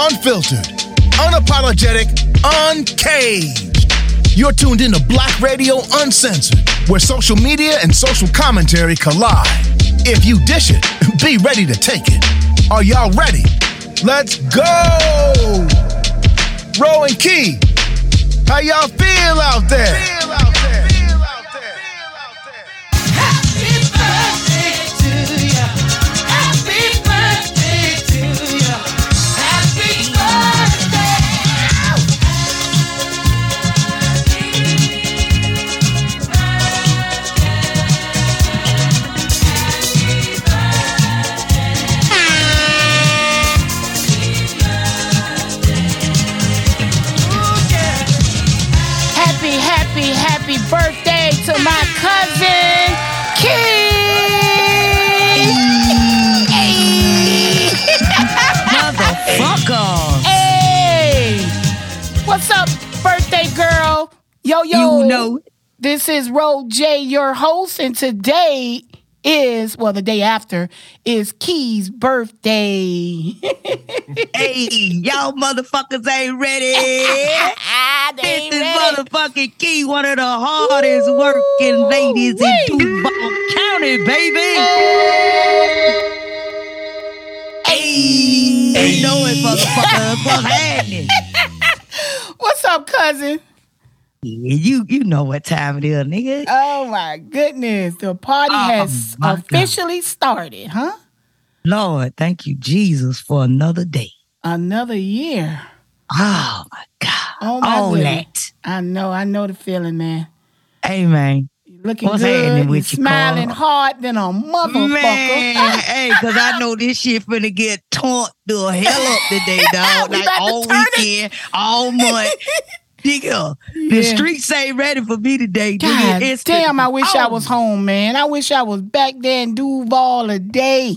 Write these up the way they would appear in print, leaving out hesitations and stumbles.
unfiltered, unapologetic, uncaged. You're tuned in to Black Radio Uncensored, where social media and social commentary collide. If you dish it, be ready to take it. Are y'all ready? Let's go! Row and Key, how y'all feel out there? Birthday to my cousin Key. Hey. Motherfucker. Hey, what's up, birthday girl? Yo. You know, this is Ro J, your host, and today is the day after is Key's birthday. Hey, y'all motherfuckers ain't ready. This is motherfucking Key, one of the hardest working ladies in Duval County, baby. Hey, you know it, motherfucker. What's happening? What's up, cousin? You know what time it is, nigga. Oh, my goodness. The party has officially started, huh? Lord, thank you, Jesus, for another day. Another year. Oh, my God. Oh, my all goodness. That. I know the feeling, man. Hey, man. Looking what's good, with smiling hard than a motherfucker. Man, hey, because I know this shit finna get taunt the hell up today, dog. Like all weekend, all month. Nigga, the streets ain't ready for me today. God damn, I wish I was home, man. I wish I was back there in Duval a day.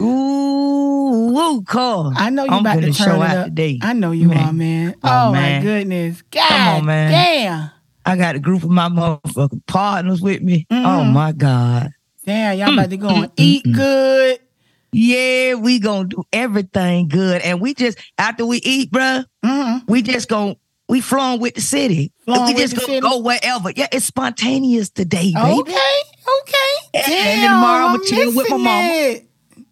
Ooh, Carl. I know you I'm about to turn it up today. I know you man. Are, man. Oh, man. My goodness. God come on, man. Damn. I got a group of my motherfucking partners with me. Mm-hmm. Oh, my God. Damn, y'all about to go and eat good. Yeah, we gonna do everything good. And we just, after we eat, bruh, we just gonna... We flown with the city. Flown we just go wherever. Yeah, it's spontaneous today, baby. Okay. Damn, and then tomorrow I'm going to chill with my mama.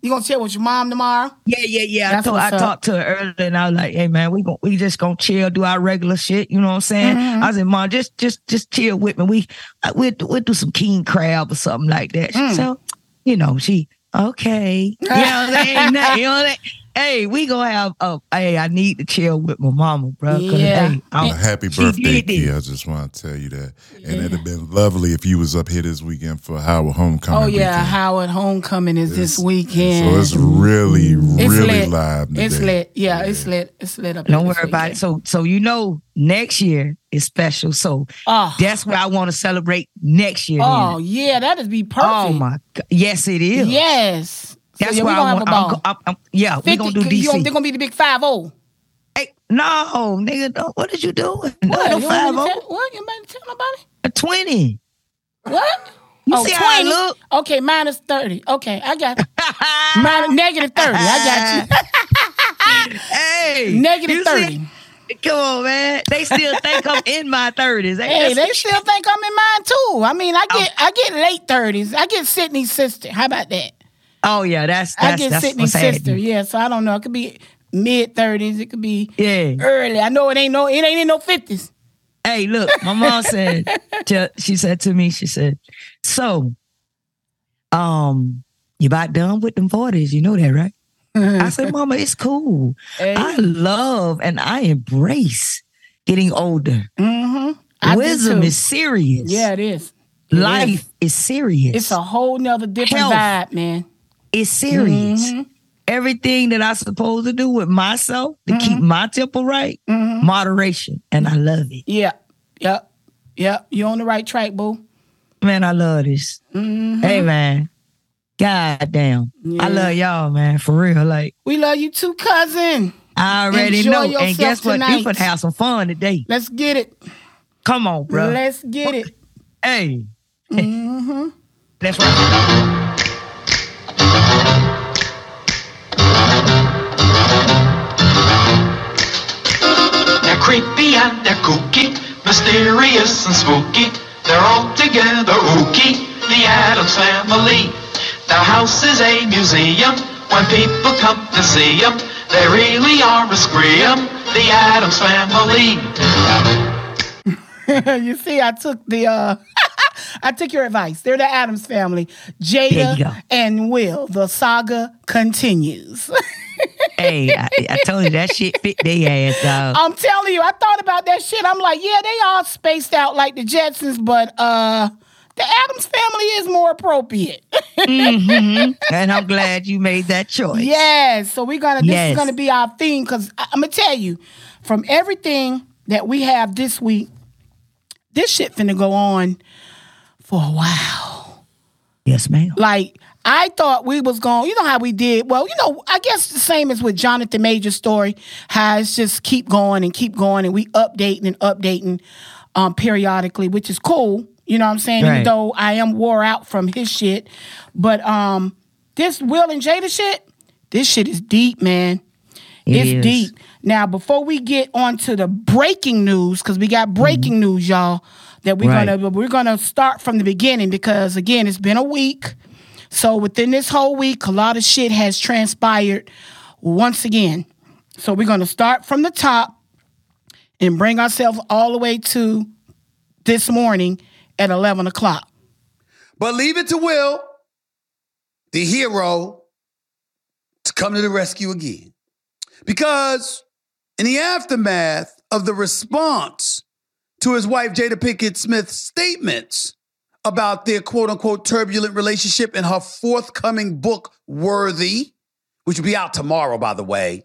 You going to chill with your mom tomorrow? Yeah. I talked to her earlier, and I was like, hey, man, we just going to chill, do our regular shit. You know what I'm saying? Mm-hmm. I said, Mom, just chill with me. We'll do some king crab or something like that. So, you know, she, okay. You know what I'm saying? You know what I'm saying? Hey, we gonna have I need to chill with my mama, bro. Yeah. Hey, I'm a happy birthday, Key. I just want to tell you that. Yeah. And it'd have been lovely if you was up here this weekend for Howard Homecoming. Oh, yeah, weekend. Howard Homecoming is this weekend. So it's really lit. Live today. It's lit. Yeah, it's lit. It's lit up. Don't worry about it. So you know next year is special. So that's what I want to celebrate next year. Oh, then. Yeah, that'd be perfect. Oh, my God. Yes, it is. Yes. That's why we're going to do DC. They're going to be the big 5-0. Hey, no, nigga, no, what did you do? No, 5-0. What? You about to tell nobody? A 20. What? You see 20? How I look? Okay, minus 30. Okay, I got you. Negative 30. I got you. Hey. Negative 30. Come on, man. They still think I'm in my 30s. Hey, they still think I'm in mine, too. I mean, I get late 30s. I get Sidney's sister. How about that? Oh, yeah, that's I get Sidney's sister, so I don't know. It could be mid-30s. It could be early. I know it ain't in no 50s. Hey, look, my mom said, she said to me, she said, so, you about done with them 40s. You know that, right? I said, Mama, it's cool. Hey. I love and I embrace getting older. Mm-hmm. Wisdom is serious. Yeah, it is. Life is serious. It's a whole nother different vibe, man. It's serious. Mm-hmm. Everything that I'm supposed to do with myself to keep my temple right, moderation, and I love it. Yeah, yep. You're on the right track, boo. Man, I love this. Mm-hmm. Hey, man. God damn. Yeah. I love y'all, man, for real. Like we love you too, cousin. I already enjoy know. And guess what? You could have some fun today. Let's get it. Come on, bro. Let's get it. Hey. That's right. mysterious and spooky. They're all together ooky, the Addams family. The house is a museum. When people come to see them, they really are a scream, the Addams family. You see, I took the I took your advice. They're the Addams family. Jada and Will. The saga continues. Hey, I told you that shit fit their ass out. I'm telling you, I thought about that shit. I'm like, yeah, they all spaced out like the Jetsons, but the Addams family is more appropriate. Mm-hmm. And I'm glad you made that choice. Yes. So we're gonna. This is gonna be our theme, because I'm gonna tell you, from everything that we have this week, this shit finna go on for a while. Yes, ma'am. Like, I thought we was going, you know how we did, well, you know, I guess the same as with Jonathan Major's story, how it's just keep going, and we updating and updating periodically, which is cool, you know what I'm saying, right. Even though I am wore out from his shit. But this Will and Jada shit, this shit is deep, man. It's deep. Now, before we get on to the breaking news, because we got breaking news, y'all, that we're gonna start from the beginning, because, again, it's been a week. So within this whole week, a lot of shit has transpired once again. So we're going to start from the top and bring ourselves all the way to this morning at 11 o'clock. But leave it to Will, the hero, to come to the rescue again. Because in the aftermath of the response to his wife, Jada Pinkett Smith's statements about their quote-unquote turbulent relationship in her forthcoming book, Worthy, which will be out tomorrow, by the way,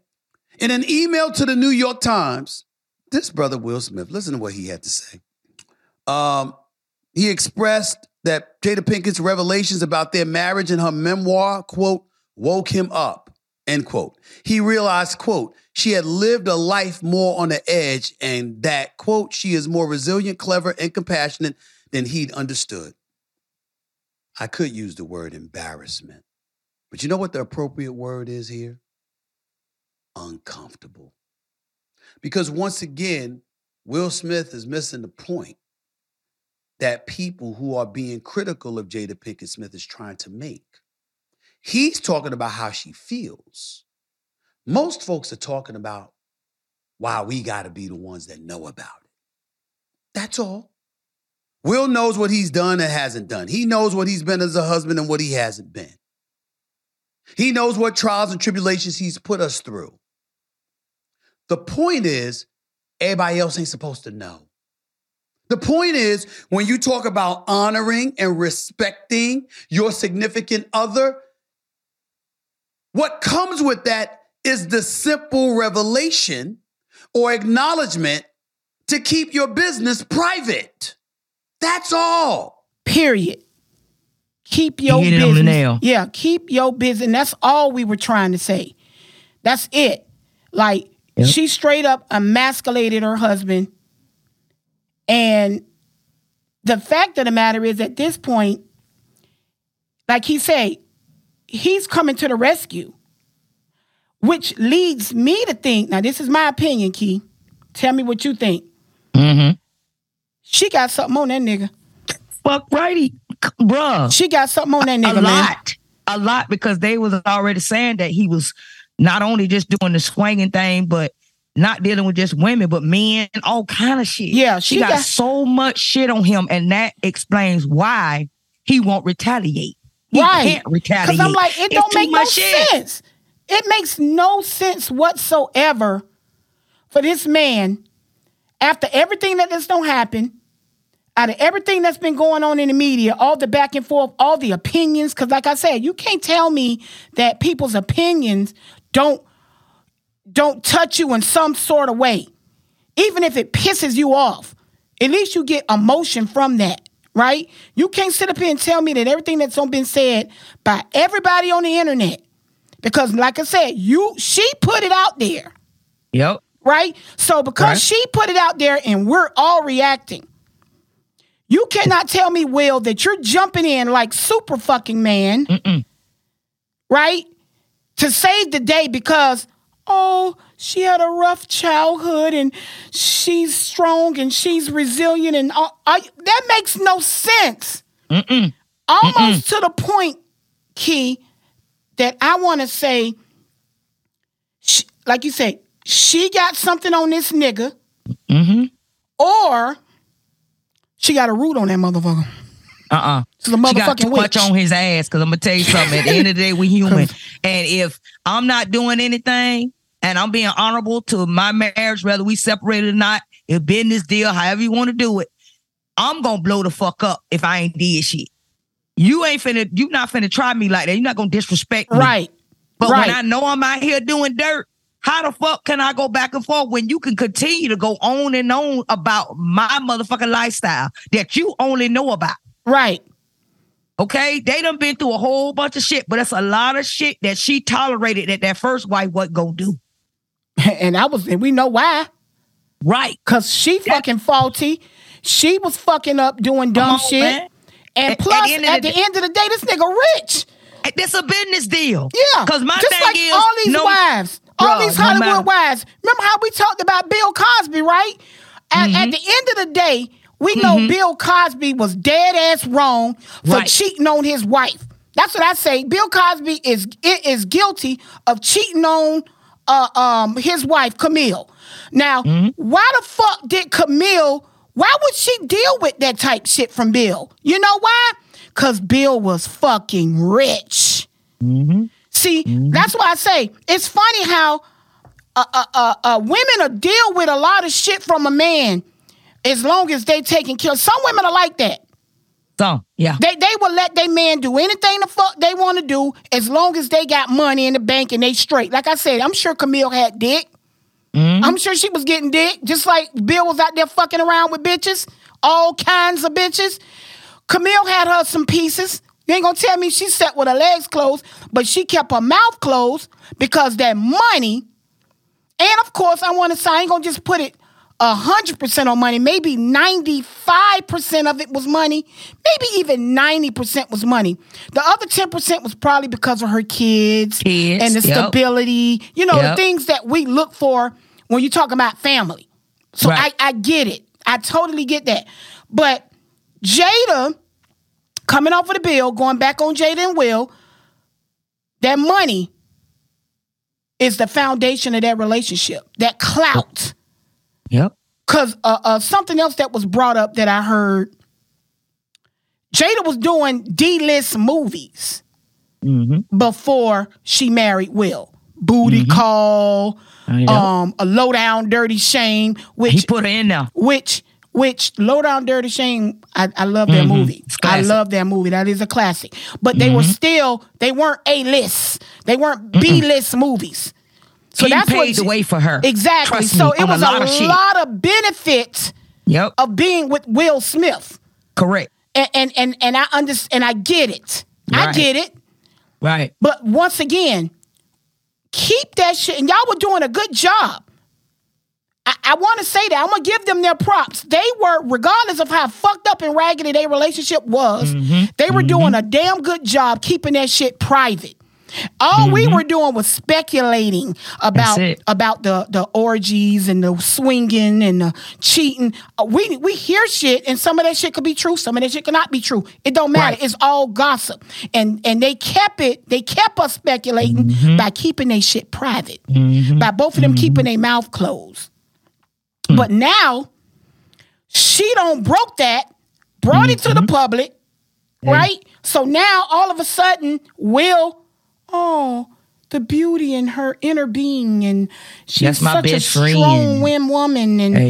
in an email to the New York Times, this brother Will Smith, listen to what he had to say. He expressed that Jada Pinkett's revelations about their marriage in her memoir, quote, woke him up, end quote. He realized, quote, she had lived a life more on the edge, and that, quote, she is more resilient, clever, and compassionate than he'd understood. I could use the word embarrassment, but you know what the appropriate word is here? Uncomfortable. Because once again, Will Smith is missing the point that people who are being critical of Jada Pinkett Smith is trying to make. He's talking about how she feels. Most folks are talking about why we gotta be the ones that know about it. That's all. Will knows what he's done and hasn't done. He knows what he's been as a husband and what he hasn't been. He knows what trials and tribulations he's put us through. The point is, everybody else ain't supposed to know. The point is, when you talk about honoring and respecting your significant other, what comes with that is the simple revelation or acknowledgement to keep your business private. That's all. Period. Keep your business. Hit it on the nail. Yeah, keep your business. That's all we were trying to say. That's it. Like, she straight up emasculated her husband. And the fact of the matter is, at this point, like he said, he's coming to the rescue, which leads me to think, now this is my opinion, Key. Tell me what you think. Mm-hmm. She got something on that nigga. Fuck righty, bruh. She got something on that nigga, man. A lot, because they was already saying that he was not only just doing the swinging thing, but not dealing with just women, but men, all kind of shit. Yeah, she got so much shit on him, and that explains why he won't retaliate. He can't retaliate. Because I'm like, it don't make no sense. It makes no sense whatsoever for this man, after everything that this don't happen, out of everything that's been going on in the media, all the back and forth, all the opinions, because like I said, you can't tell me that people's opinions don't touch you in some sort of way. Even if it pisses you off, at least you get emotion from that, right? You can't sit up here and tell me that everything that's been said by everybody on the internet, because like I said, she put it out there. Yep. Right? So because she put it out there and we're all reacting, you cannot tell me, Will, that you're jumping in like super fucking man, right? To save the day because, oh, she had a rough childhood and she's strong and she's resilient and all. That makes no sense. Mm-mm. Almost to the point, Key, that I want to say, she, like you said, she got something on this nigga, or she got a root on that motherfucker. So the motherfucking she got too much on his ass, because I'm going to tell you something. At the end of the day, we human. And if I'm not doing anything and I'm being honorable to my marriage, whether we separated or not, a business deal, however you want to do it, I'm going to blow the fuck up if I ain't did shit. You not finna try me like that. You're not going to disrespect me. Right. But when I know I'm out here doing dirt, how the fuck can I go back and forth when you can continue to go on and on about my motherfucking lifestyle that you only know about? Right. Okay? They done been through a whole bunch of shit, but that's a lot of shit that she tolerated that first wife wasn't gonna do. And we know why. Right. Because she fucking faulty. She was fucking up doing dumb shit. Man. And plus, at the end of the day, this nigga rich. That's a business deal. Yeah. Because my just thing like is... all these wives, all these Hollywood wives. Remember how we talked about Bill Cosby, right? At the end of the day, we know Bill Cosby was dead ass wrong for cheating on his wife. That's what I say. Bill Cosby is guilty of cheating on his wife, Camille. Now, why the fuck did Camille... why would she deal with that type shit from Bill? You know why? Because Bill was fucking rich. See, that's why I say it's funny how women deal with a lot of shit from a man as long as they taking care. Some women are like that. So, yeah. They will let their man do anything the fuck they want to do as long as they got money in the bank and they straight. Like I said, I'm sure Camille had dick. I'm sure she was getting dick, just like Bill was out there fucking around with bitches, all kinds of bitches. Camille had her some pieces. You ain't gonna tell me she sat with her legs closed, but she kept her mouth closed because that money. And of course, I want to say I ain't gonna just put it 100% on money. Maybe 95% of it was money. Maybe even 90% was money. The other 10% was probably because of her kids and the stability. You know, the things that we look for when you talk about family. So I get it. I totally get that. But Jada, coming off of the bill, going back on Jada and Will, that money is the foundation of that relationship. That clout. Yep. Because something else that was brought up that I heard, Jada was doing D-list movies before she married Will. Booty Call, A Low Down Dirty Shame. Which, he put her in there. Which Low Down Dirty Shame, I love that movie. I love that movie. That is a classic. But they were still, they weren't A-list. They weren't B-list movies. So he paved the way for her. Exactly. So it was a lot of benefit of being with Will Smith. Correct. And I understand. I get it. Right. I get it. Right. But once again, keep that shit. And y'all were doing a good job. I want to say that. I'm going to give them their props. They were, regardless of how fucked up and raggedy their relationship was, they were doing a damn good job keeping that shit private. All we were doing was speculating about the orgies and the swinging and the cheating. We hear shit, and some of that shit could be true, some of that shit could not be true. It don't matter. Right. It's all gossip. And they kept it. They kept us speculating by keeping their shit private, by both of them keeping their mouth closed. But now she done broke that, brought it to the public, right? So now all of a sudden, Will. Oh, the beauty in her inner being, and she's such a strong woman, and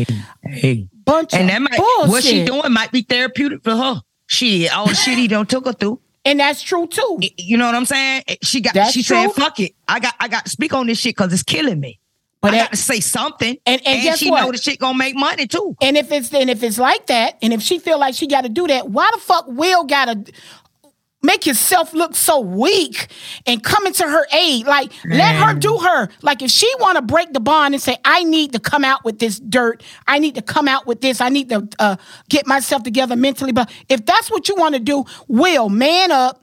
bunch and that might, bullshit. What she doing might be therapeutic for her. She all the shit he done took her through, and that's true too. You know what I'm saying? She said, "Fuck it, I got to speak on this shit because it's killing me." But I got to say something, and guess she know the shit gonna make money too. And if it's like that, and if she feel like she got to do that, why the fuck Will got to? Make yourself look so weak and come into her aid. Like, let her do her. Like, if she want to break the bond and say, I need to come out with this dirt. I need to come out with this. I need to get myself together mentally. But if that's what you want to do, Will, man up.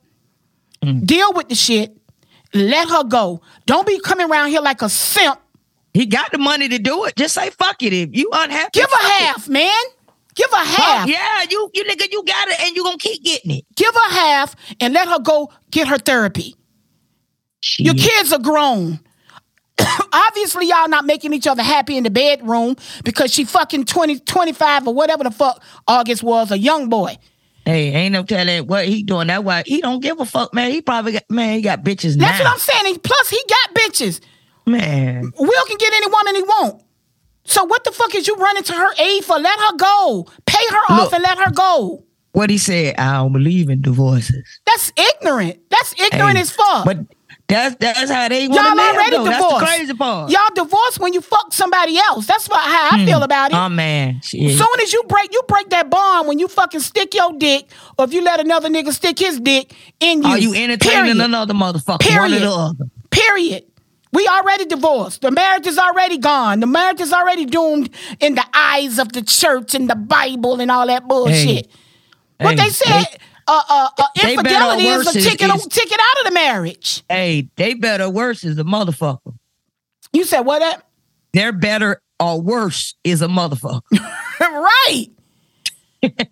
Deal with the shit. Let her go. Don't be coming around here like a simp He got the money to do it. Just say fuck it. If you unhappy, give a half, man. Give her half. Yeah, you nigga, you got it, and you gonna keep getting it. Give her half and let her go get her therapy. Jeez. Your kids are grown. Obviously, y'all not making each other happy in the bedroom because she fucking 20, 25 or whatever the fuck August was, a young boy. Hey, ain't no telling what he doing. That's why he don't give a fuck, man. He probably got, man, he got bitches now. That's what I'm saying. Plus, he got bitches. Man. Will can get any woman he wants. So what the fuck is you running to her aid for? Let her go. Pay her off and let her go. What he said, I don't believe in divorces. That's ignorant. That's ignorant as fuck. But that's how they want to live. Y'all already divorced. That's the crazy part. Y'all divorced when you fuck somebody else. That's how I feel about it. Oh, man. Shit. As soon as you break that bond when you fucking stick your dick or if you let another nigga stick his dick in you. Are you entertaining another motherfucker? Period. One or the other. Period. We already divorced. The marriage is already gone. The marriage is already doomed in the eyes of the church and the Bible and all that bullshit. What they said, infidelity is a ticket out of the marriage. Hey, they better worse is a motherfucker. You said what? They're better or worse is a motherfucker. Right. God. And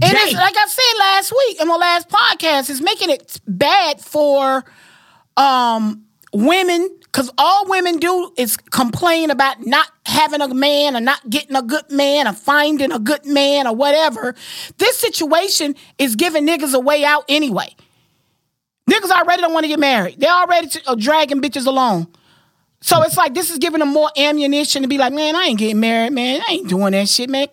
it's, like I said last week in my last podcast, it's making it bad for women, because all women do is complain about not having a man or not getting a good man or finding a good man or whatever. This situation is giving niggas a way out anyway. Niggas already don't want to get married. They're already dragging bitches along. So it's like this is giving them more ammunition to be like, man, I ain't getting married, man. I ain't doing that shit, man.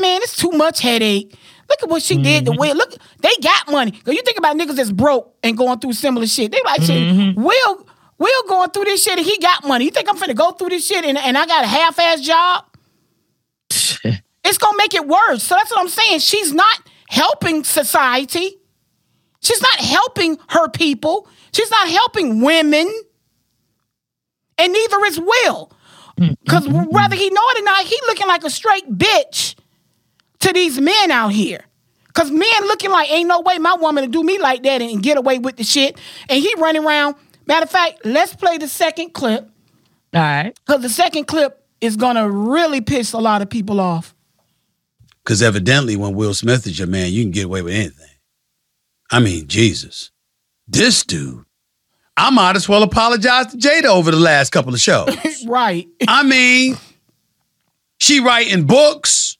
Man, it's too much headache. Look at what she did to Will. Look, they got money. Because you think about niggas that's broke and going through similar shit. They like, shit, Will going through this shit and he got money. You think I'm finna go through this shit and I got a half-ass job? It's gonna make it worse. So that's what I'm saying. She's not helping society. She's not helping her people. She's not helping women. And neither is Will. Because whether he know it or not, he looking like a straight bitch to these men out here. Because men looking like, ain't no way my woman to do me like that and get away with the shit. And he running around. Matter of fact, let's play the second clip. All right. Because the second clip is going to really piss a lot of people off. Because evidently when Will Smith is your man, you can get away with anything. I mean, Jesus. This dude, I might as well apologize to Jada over the last couple of shows. Right. I mean, she writing books.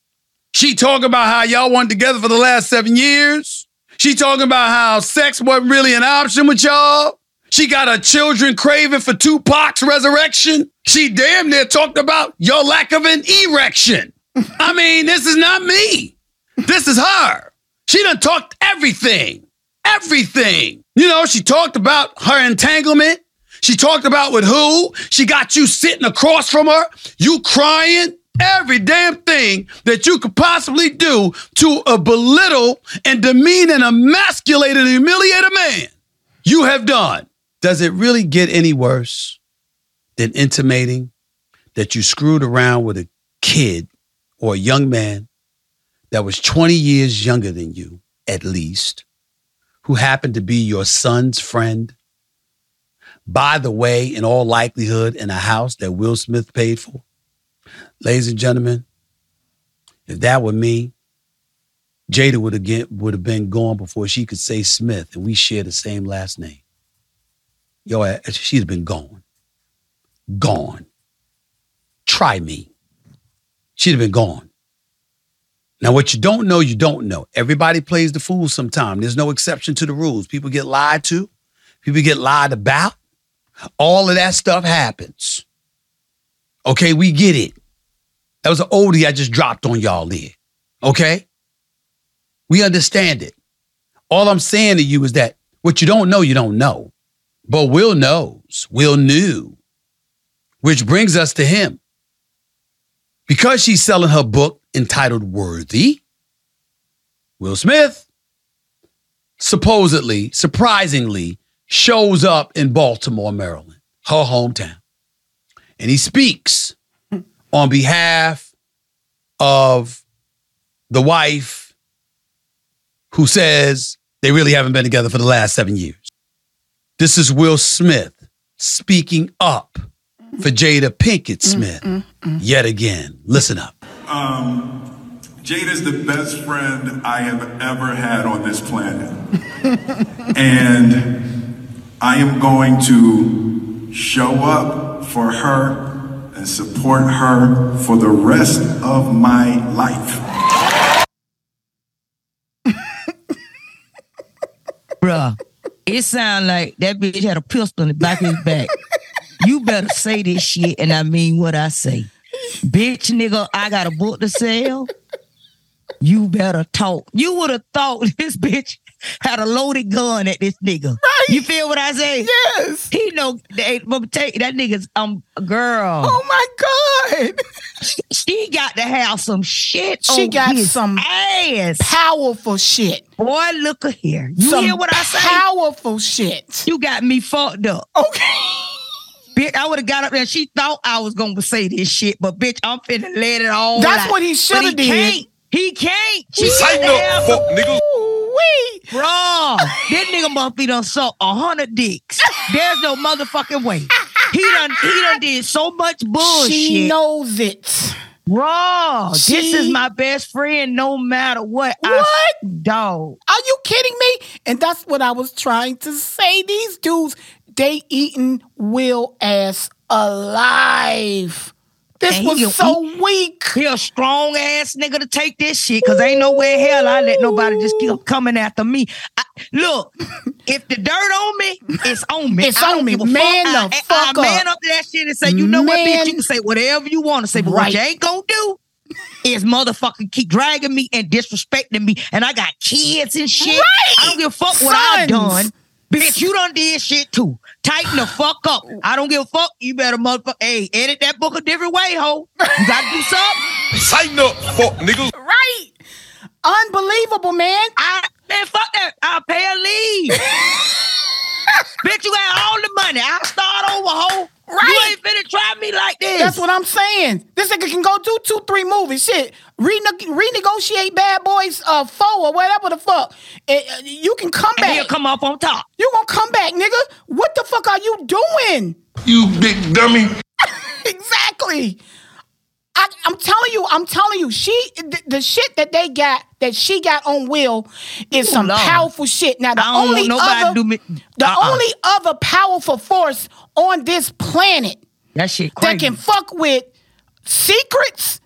She talking about how y'all weren't together for the last 7 years. She talking about how sex wasn't really an option with y'all. She got her children craving for Tupac's resurrection. She damn near talked about your lack of an erection. I mean, this is not me. This is her. She done talked everything. Everything. You know, she talked about her entanglement. She talked about with who. She got you sitting across from her. You crying. Every damn thing that you could possibly do to belittle and demean and emasculate and humiliate a man, you have done. Does it really get any worse than intimating that you screwed around with a kid or a young man that was 20 years younger than you, at least, who happened to be your son's friend? By the way, in all likelihood, in a house that Will Smith paid for. Ladies and gentlemen, if that were me, Jada would have been gone before she could say Smith, and we share the same last name. Yo, she's been gone. Gone. Try me. She'd have been gone. Now, what you don't know, you don't know. Everybody plays the fool sometime. There's no exception to the rules. People get lied to. People get lied about. All of that stuff happens. Okay, we get it. That was an oldie I just dropped on y'all there. Okay? We understand it. All I'm saying to you is that what you don't know, you don't know. But Will knows, Will knew, which brings us to him. Because she's selling her book entitled Worthy, Will Smith surprisingly, shows up in Baltimore, Maryland, her hometown. And he speaks on behalf of the wife who says they really haven't been together for the last 7 years. This is Will Smith speaking up for Jada Pinkett Smith yet again. Listen up. Jada's the best friend I have ever had on this planet. And I am going to show up for her and support her for the rest of my life. Bruh, it sounds like that bitch had a pistol in the back of his back. You better say this shit and I mean what I say. Bitch, nigga, I got a book to sell. You better talk. You would have thought this bitch had a loaded gun at this nigga. Right. You feel what I say? Yes. He know that nigga's girl. Oh my God. She got to have some shit. She got some ass. Powerful shit. Boy, look at here. You some hear what I say? Powerful shit. You got me fucked up. Okay. Bitch, I would have got up there and she thought I was going to say this shit, but bitch, I'm finna let it all out. That's what he should have did. He can't. She signed up, fuck nigga. Wee. Bro, that nigga must be done sucked 100 dicks. There's no motherfucking way. He done did so much bullshit. She knows it. Bro, this is my best friend no matter what. What? Dog. Are you kidding me? And that's what I was trying to say. These dudes, they eating Will ass alive. This and was so weak. He a strong ass nigga to take this shit, cause ain't no way in hell I let nobody just keep coming after me. Look, if the dirt on me, it's on me. It's on me. Man up. Man up to that shit and say, you know what, bitch? You can say whatever you want to say, but right. What you ain't gonna do is motherfucking keep dragging me and disrespecting me. And I got kids and shit. Right. I don't give a fuck what I've done. Bitch, you done did shit too. Tighten the fuck up. I don't give a fuck. You better motherfucker. Hey, edit that book a different way, ho. You gotta do something. Tighten up, fuck niggas. Right. Unbelievable, man. Man, fuck that. I'll pay a leave. Bitch, you got all the money. I'll start over, ho. Right. You ain't finna try me like this. That's what I'm saying. This nigga can go do 2-3 movies. Shit. Renegotiate Bad Boys 4 or whatever the fuck. You can come back. And he'll come up on top. You gonna come back, nigga. What the fuck are you doing? You big dummy. Exactly. I'm telling you, the shit that they got, that she got on Will, is some powerful shit. Now, the only other powerful force on this planet that shit crazy, that can fuck with secrets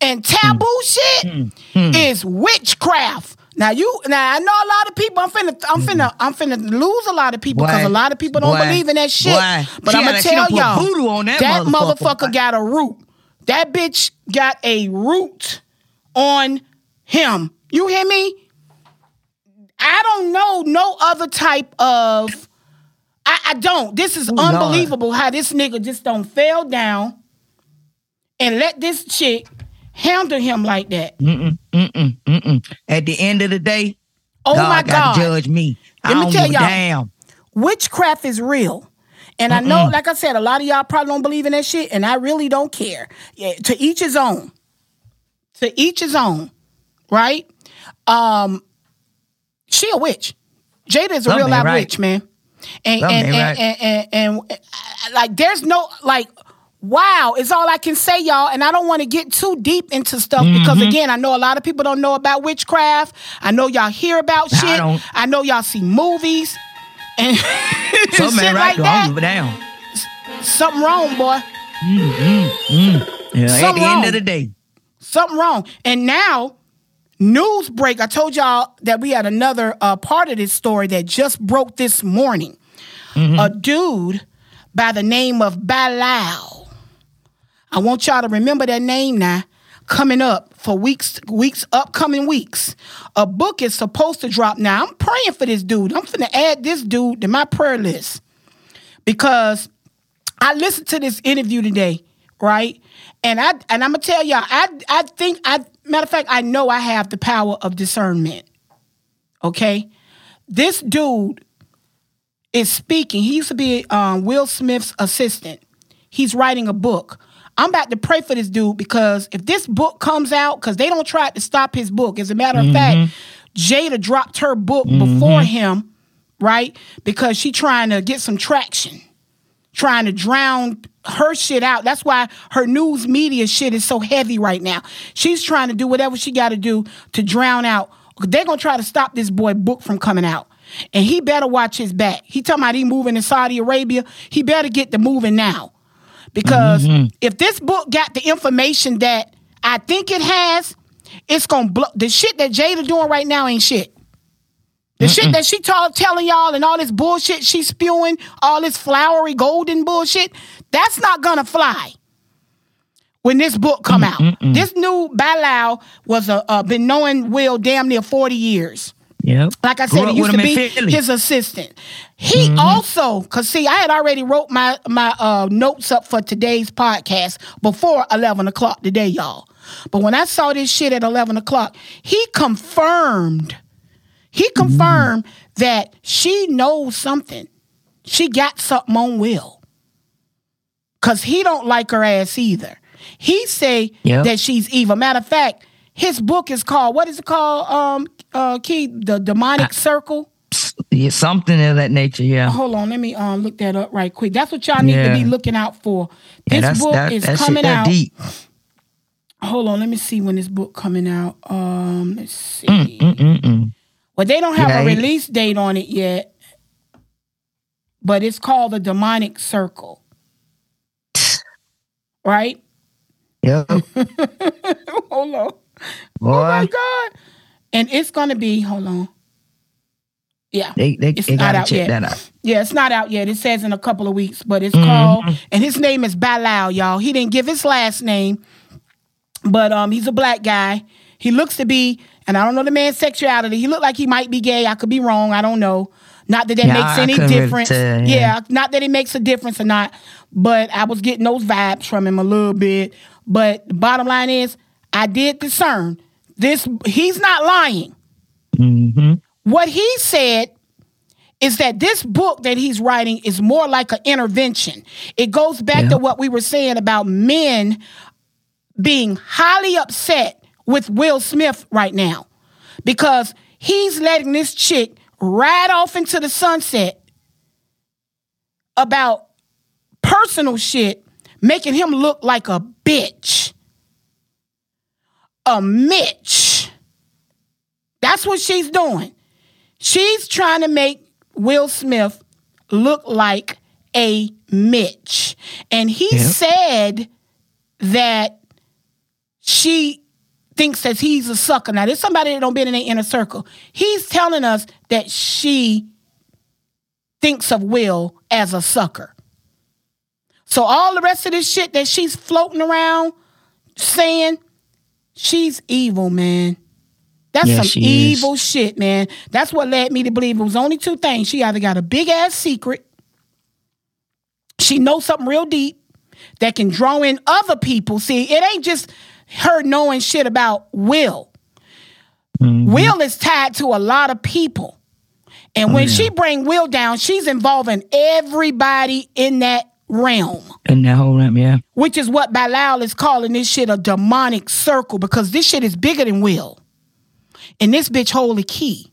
and taboo shit is witchcraft. Now I know a lot of people. I'm finna lose a lot of people because a lot of people don't believe in that shit. But I'm gonna tell y'all, voodoo on that motherfucker got a root. That bitch got a root on him. You hear me? I don't know no other type of... I don't. This is unbelievable how this nigga just don't fell down and let this chick handle him like that. At the end of the day, my God gotta judge me. Let me tell y'all, witchcraft is real. And I know, like I said, a lot of y'all probably don't believe in that shit, and I really don't care. Yeah, to each his own. To each his own, right? She a witch. Jada is a real live witch, man. And like, there's no like, wow, is all I can say, y'all. And I don't want to get too deep into stuff because, again, I know a lot of people don't know about witchcraft. I know y'all hear about shit. I know y'all see movies. And something shit like that. Down. Something wrong, boy. Yeah, something at the end of the day. Something wrong. And now, news break. I told y'all that we had another part of this story that just broke this morning. A dude by the name of Bilal. I want y'all to remember that name now. Coming up for upcoming weeks. A book is supposed to drop now. I'm praying for this dude. I'm finna add this dude to my prayer list because I listened to this interview today, right? And I'm gonna tell y'all, I know I have the power of discernment. Okay? This dude is speaking. He used to be Will Smith's assistant. He's writing a book. I'm about to pray for this dude because if this book comes out, because they don't try to stop his book. As a matter of fact, Jada dropped her book before him, right? Because she trying to get some traction, trying to drown her shit out. That's why her news media shit is so heavy right now. She's trying to do whatever she got to do to drown out. They're going to try to stop this boy Book from coming out. And he better watch his back. He talking about he moving to Saudi Arabia. He better get to moving now. Because if this book got the information that I think it has, it's going to blow. The shit that Jada doing right now ain't shit. The shit that she telling y'all and all this bullshit she's spewing, all this flowery golden bullshit, that's not going to fly when this book come out. This new Bilal was been knowing Will damn near 40 years. Yep. Like I said, he used to be his assistant. He also, because see, I had already wrote my notes up for today's podcast before 11 o'clock today, y'all. But when I saw this shit at 11 o'clock, he confirmed that she knows something. She got something on Will. Because he don't like her ass either. He say that she's evil. Matter of fact, his book is called, what is it called, Key? The Demonic Circle? Yeah, something of that nature, yeah. Hold on, let me look that up right quick. That's what y'all need to be looking out for. This book is coming out. Deep. Hold on, let me see when this book coming out. Let's see. Well, they don't have a release date on it yet, but it's called The Demonic Circle. Right? Yep. Hold on. Boy. Oh my God. And it's gonna be, hold on. Yeah. They gotta check that out. Yeah, it's not out yet. It says in a couple of weeks, but it's called, and his name is Bilal, y'all. He didn't give his last name, but he's a black guy. He looks to be, and I don't know the man's sexuality. He looked like he might be gay. I could be wrong, I don't know. Not that makes any difference. Really not that it makes a difference or not, but I was getting those vibes from him a little bit. But the bottom line is, I did discern this. He's not lying. What he said is that this book that he's writing is more like an intervention. It goes back to what we were saying about men being highly upset with Will Smith right now because he's letting this chick ride off into the sunset about personal shit, making him look like a bitch. A Mitch. That's what she's doing. She's trying to make Will Smith look like a Mitch. And he said that she thinks that he's a sucker. Now, there's somebody that don't been in their inner circle. He's telling us that she thinks of Will as a sucker. So all the rest of this shit that she's floating around saying, she's evil, man. That's some evil shit, man. That's what led me to believe it was only two things. She either got a big-ass secret, she knows something real deep that can draw in other people. See, it ain't just her knowing shit about Will. Will is tied to a lot of people. And when she bring Will down, she's involving everybody in that realm. In that whole realm, yeah. Which is what Bilal is calling this shit a demonic circle, because this shit is bigger than Will. And this bitch hold the key.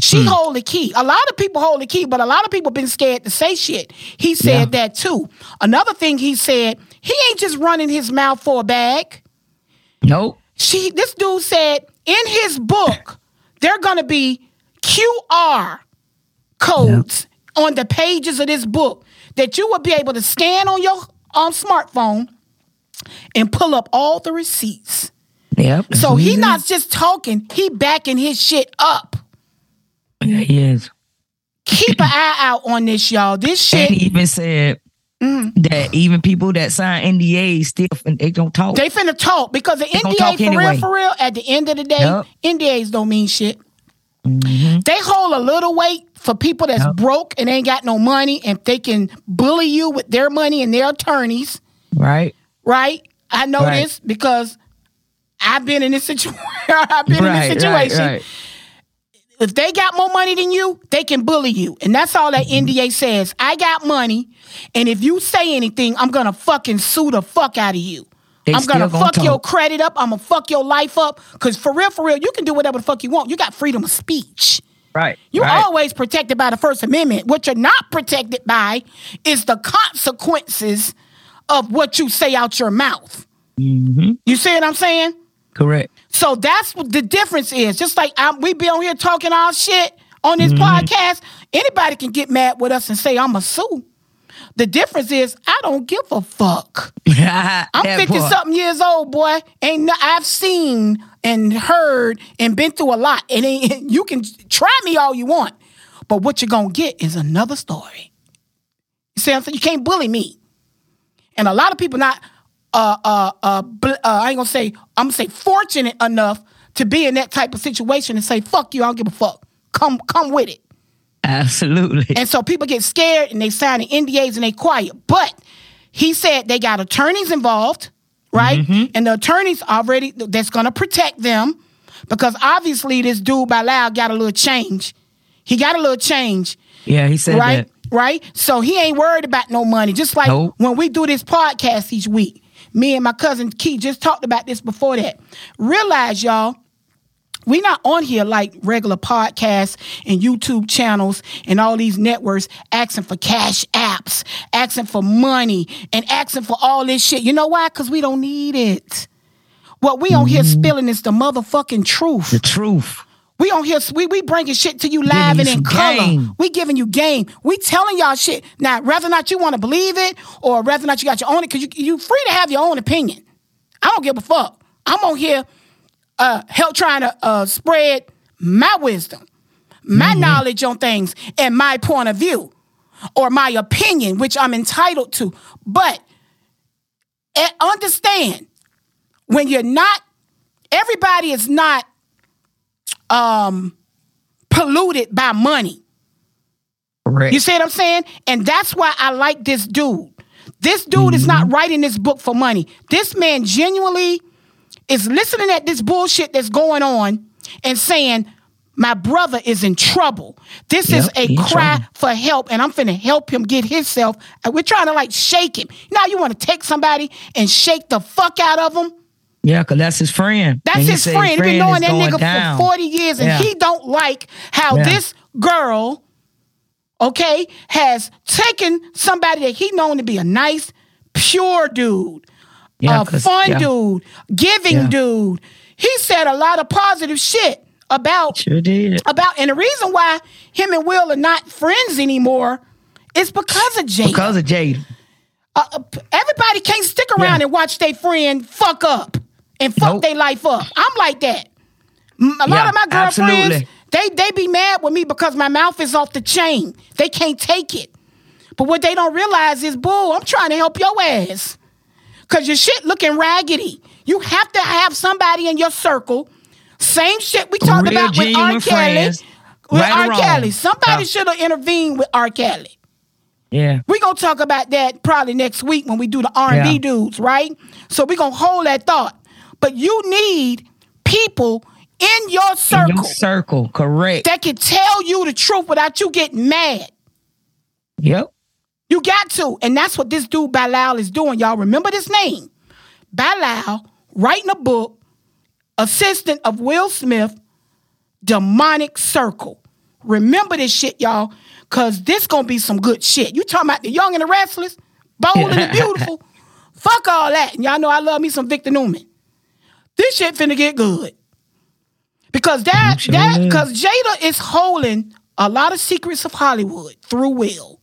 She hold the key. A lot of people hold the key, but a lot of people been scared to say shit. He said that too. Another thing he said, he ain't just running his mouth for a bag. Nope. This dude said in his book, there are going to be QR codes on the pages of this book that you will be able to scan on your smartphone and pull up all the receipts. Yep. So he's not just talking, he backing his shit up. Yeah, he is. Keep an eye out on this, y'all. This shit. And he even said that even people that sign NDAs still, they don't talk. They finna talk because the NDA, for real, at the end of the day, NDAs don't mean shit. They hold a little weight for people that's broke and ain't got no money, and they can bully you with their money and their attorneys. Right? I know this because I've been in this situation. Right. If they got more money than you, they can bully you. And that's all that NDA says. I got money, and if you say anything, I'm going to fucking sue the fuck out of you. I'm going to fuck your credit up. I'm going to fuck your life up. Because for real, you can do whatever the fuck you want. You got freedom of speech. Right. You're always protected by the First Amendment. What you're not protected by is the consequences of what you say out your mouth. Mm-hmm. You see what I'm saying? Correct. So that's what the difference is. Just like we be on here talking all shit on this podcast, anybody can get mad with us and say, I'm a sue. The difference is I don't give a fuck. I'm 50-something years old, boy. I've seen and heard and been through a lot. And you can try me all you want, but what you're going to get is another story. You see what I'm saying? You can't bully me. And a lot of people not... I'm gonna say fortunate enough to be in that type of situation and say, fuck you, I don't give a fuck. Come with it. Absolutely. And so people get scared and they sign NDAs and they quiet. But he said they got attorneys involved, right? Mm-hmm. And the attorneys already, that's gonna protect them, because obviously this dude Bilal got a little change. He got a little change. Yeah, he said right? that. Right? So he ain't worried about no money. Just like when we do this podcast each week, me and my cousin Keith just talked about this before that. Realize, y'all, we're not on here like regular podcasts and YouTube channels and all these networks asking for cash apps, asking for money, and asking for all this shit. You know why? Because we don't need it. What we on here spilling is the motherfucking truth. The truth. We on here, we bringing shit to you live and in color. Game. We giving you game. We telling y'all shit. Now, whether or not you want to believe it or whether or not you got your own, because you free to have your own opinion. I don't give a fuck. I'm on here trying to spread my wisdom, my knowledge on things, and my point of view or my opinion, which I'm entitled to. But understand, when you're not, everybody is not polluted by money. Correct. You see what I'm saying? And that's why I like this dude. This dude is not writing this book for money. This man genuinely is listening at this bullshit that's going on and saying, my brother is in trouble. This is a cry for help, and I'm finna help him get himself. We're trying to like shake him. Now you want to take somebody and shake the fuck out of him? Yeah, because that's his friend. That's his friend. He's been knowing that nigga for 40 years, and he don't like how this girl, okay, has taken somebody that he known to be a nice, pure dude, a fun dude, giving dude. He said a lot of positive shit about, and the reason why him and Will are not friends anymore is because of Jada. Because of Jada. Everybody can't stick around and watch their friend fuck up. And fuck their life up. I'm like that. A lot of my girlfriends, they be mad with me because my mouth is off the chain. They can't take it. But what they don't realize is, boo, I'm trying to help your ass. Because your shit looking raggedy. You have to have somebody in your circle. Same shit we talked about with R. Kelly. With R. Kelly. Somebody should have intervened with R. Kelly. Yeah. We're going to talk about that probably next week when we do the R&B dudes, right? So we're going to hold that thought. But you need people in your circle. In your circle, correct. That can tell you the truth without you getting mad. Yep. You got to. And that's what this dude Bilal is doing. Y'all remember this name. Bilal, writing a book, assistant of Will Smith, Demonic Circle. Remember this shit, y'all, because this going to be some good shit. You talking about the young and the restless, bold and the beautiful. Fuck all that. And y'all know I love me some Victor Newman. This shit finna get good. Because Jada is holding a lot of secrets of Hollywood through Will.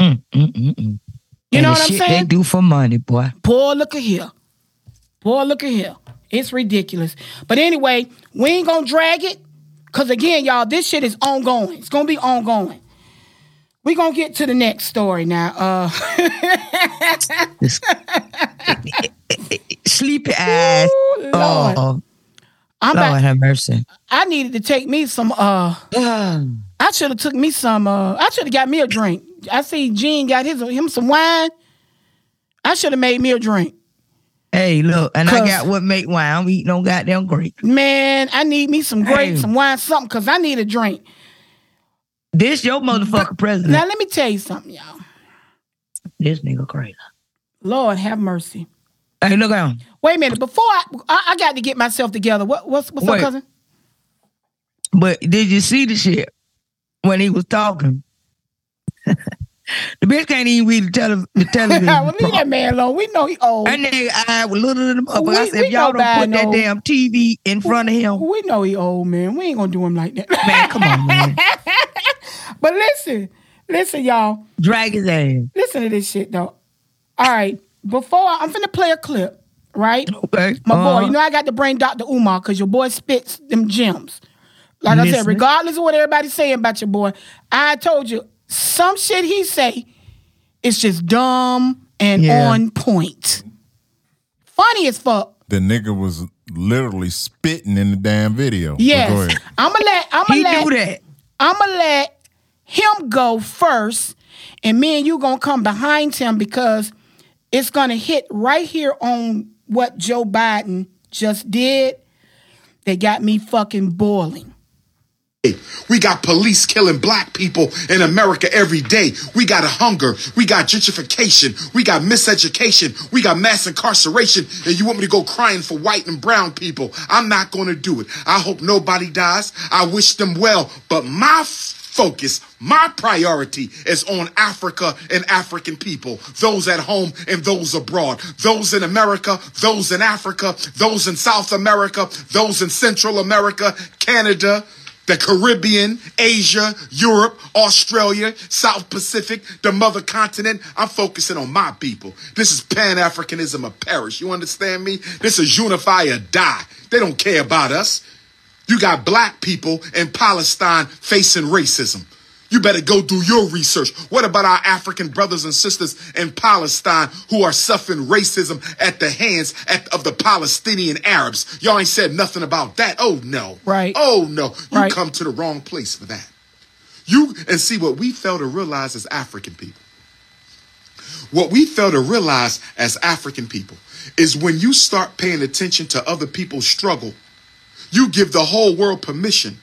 You know what I'm saying? They do for money, boy. Boy, look at here. It's ridiculous. But anyway, we ain't gonna drag it. Because again, y'all, this shit is ongoing. It's gonna be ongoing. We're gonna get to the next story now. Sleepy ass. Ooh, Lord. Oh, I'm Lord have mercy. I needed to take me some. I should have took me some. I should have got me a drink. I see Gene got him some wine. I should have made me a drink. Hey, look, and I got what make wine. I don't eat no goddamn grape. Man, I need me some grapes, some wine, something, because I need a drink. This your motherfucking president. Now, let me tell you something, y'all. This nigga crazy. Lord have mercy. Hey, look out. Wait a minute. Before I got to get myself together. What's up, cousin? But did you see the shit when he was talking? The bitch can't even read the television. Well, leave that man alone. We know he old. That nigga eye was little than the mother. I said, if y'all don't put that damn TV in front of him. We know he old, man. We ain't gonna do him like that. Man, come on, man. But listen, y'all. Drag his ass. Listen to this shit, though. All right. I'm finna play a clip, right? Okay. My boy, you know I got to bring Dr. Umar because your boy spits them gems. Like I said, regardless of what everybody's saying about your boy, I told you, some shit he say is just dumb and on point. Funny as fuck. The nigga was literally spitting in the damn video. Yes. I'ma let him go first, and me and you gonna come behind him because it's gonna hit right here on what Joe Biden just did. They got me fucking boiling. We got police killing black people in America every day. We got hunger. We got gentrification. We got miseducation. We got mass incarceration. And you want me to go crying for white and brown people? I'm not going to do it. I hope nobody dies. I wish them well. But my focus, my priority is on Africa and African people, those at home and those abroad, those in America, those in Africa, those in South America, those in Central America, Canada, the Caribbean, Asia, Europe, Australia, South Pacific, the mother continent. I'm focusing on my people. This is Pan-Africanism of Paris. You understand me? This is unify or die. They don't care about us. You got black people in Palestine facing racism. You better go do your research. What about our African brothers and sisters in Palestine who are suffering racism at the hands of the Palestinian Arabs? Y'all ain't said nothing about that. Oh, no. Right. Oh, no. You come to the wrong place for that. And see, what we fail to realize as African people. What we fail to realize as African people is when you start paying attention to other people's struggle, you give the whole world permission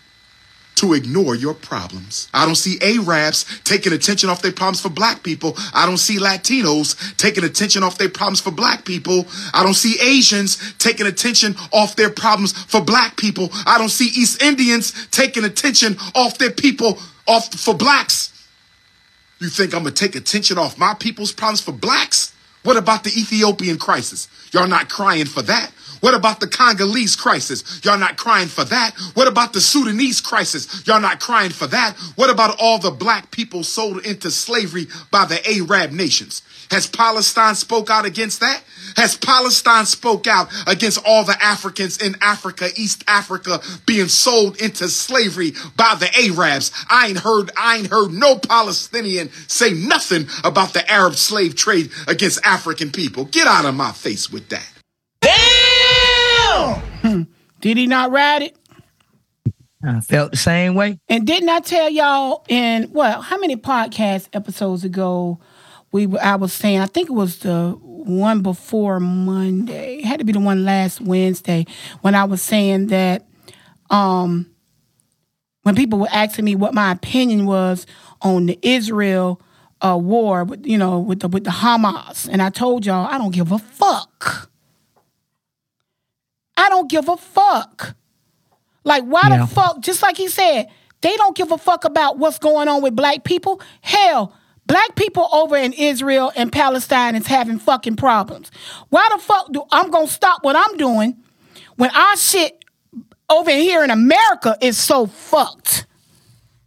to ignore your problems. I don't see Arabs taking attention off their problems for black people. I don't see Latinos taking attention off their problems for black people. I don't see Asians taking attention off their problems for black people. I don't see East Indians taking attention off their people for blacks. You think I'm gonna take attention off my people's problems for blacks? What about the Ethiopian crisis? Y'all not crying for that. What about the Congolese crisis? Y'all not crying for that. What about the Sudanese crisis? Y'all not crying for that. What about all the black people sold into slavery by the Arab nations? Has Palestine spoke out against that? Has Palestine spoke out against all the Africans in Africa, East Africa, being sold into slavery by the Arabs? I ain't heard no Palestinian say nothing about the Arab slave trade against African people. Get out of my face with that. Did he not ride it? I felt the same way. And didn't I tell y'all in, how many podcast episodes ago I was saying, I think it was the one before Monday. It had to be the one last Wednesday when I was saying that when people were asking me what my opinion was on the Israel war, with the Hamas. And I told y'all, I don't give a fuck. I don't give a fuck. Like, why the fuck? Just like he said, they don't give a fuck about what's going on with black people. Hell, black people over in Israel and Palestine is having fucking problems. Why the fuck do I'm going to stop what I'm doing when our shit over here in America is so fucked?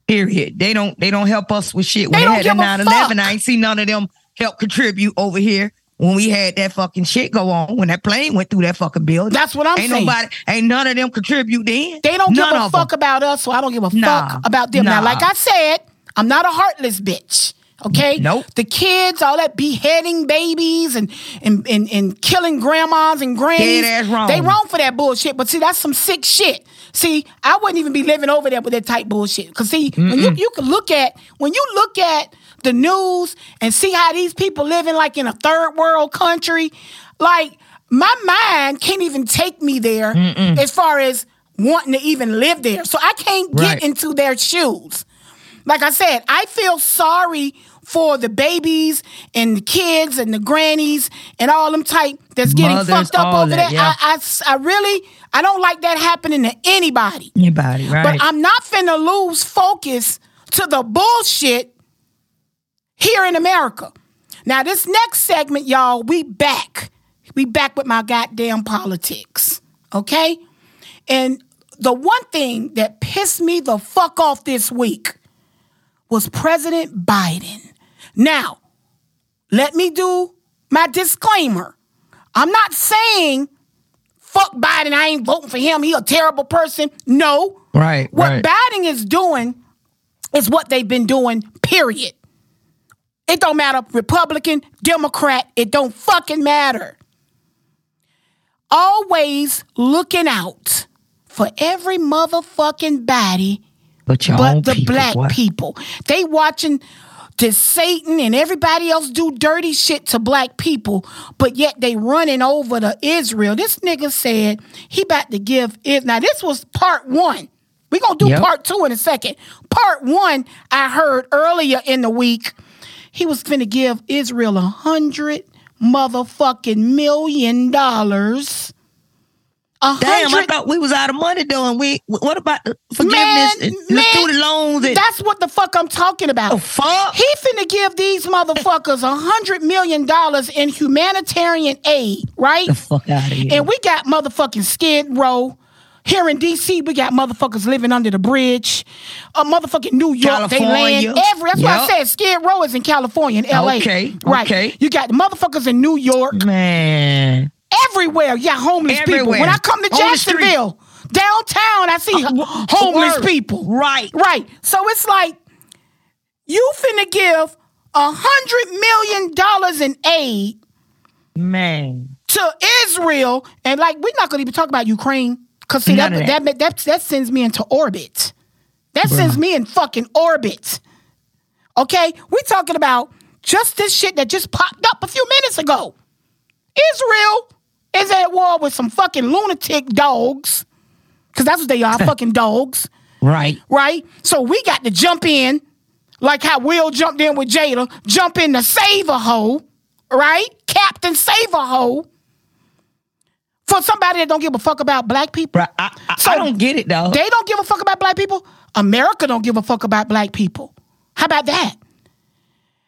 Period. They don't help us with shit. When they had the 9/11, I ain't seen none of them help contribute over here. When we had that fucking shit go on, when that plane went through that fucking building. That's what I'm saying. Ain't none of them contribute then. They don't give a fuck about us, so I don't give a fuck about them. Now, like I said, I'm not a heartless bitch, okay? Nope. The kids, all that beheading babies and killing grandmas and grannies. Dead ass wrong. They wrong for that bullshit, but see, that's some sick shit. See, I wouldn't even be living over there with that type bullshit. Because see, when you can look at, the news and see how these people living like in a third world country, like my mind can't even take me there as far as wanting to even live there. So I can't get into their shoes. Like I said, I feel sorry for the babies and the kids and the grannies and all them type that's getting fucked up over there. Yeah. I don't like that happening to anybody. Anybody, right. But I'm not finna lose focus to the bullshit here in America. Now, this next segment, y'all, we back. We back with my goddamn politics, okay? And the one thing that pissed me the fuck off this week was President Biden. Now, let me do my disclaimer. I'm not saying, fuck Biden, I ain't voting for him, he a terrible person. No. Right, what Biden is doing is what they've been doing, period. It don't matter, Republican, Democrat, it don't fucking matter. Always looking out for every motherfucking body but the people, black people. They watching this Satan and everybody else do dirty shit to black people, but yet they running over to Israel. This nigga said he about to give Israel. Now, this was part one. We're going to do part two in a second. Part one, I heard earlier in the week, he was finna give Israel $100 motherfucking million. Damn, I thought we was out of money though. And what about forgiveness and student loans? And that's what the fuck I'm talking about. The fuck? He finna give these motherfuckers $100 million in humanitarian aid, right? The fuck out of here. And we got motherfucking Skid Row. Here in D.C., we got motherfuckers living under the bridge. Motherfucking New York, California. They land every. That's why I said Skid Row is in California, in L.A. Okay, right. Okay. You got motherfuckers in New York. Man. Everywhere. You got homeless people. When I come to Jacksonville, downtown, I see homeless people. Right. Right. So it's like, you finna give $100 million in aid. Man. To Israel. And like, we're not going to even talk about Ukraine. Because see, that sends me into orbit. That sends me in fucking orbit. Okay? We're talking about just this shit that just popped up a few minutes ago. Israel is at war with some fucking lunatic dogs. Because that's what they are, fucking dogs. Right. Right? So we got to jump in, like how Will jumped in with Jada, jump in to save a hoe, right? Captain Save a Hoe. For somebody that don't give a fuck about black people. Right. I don't get it, though. They don't give a fuck about black people. America don't give a fuck about black people. How about that?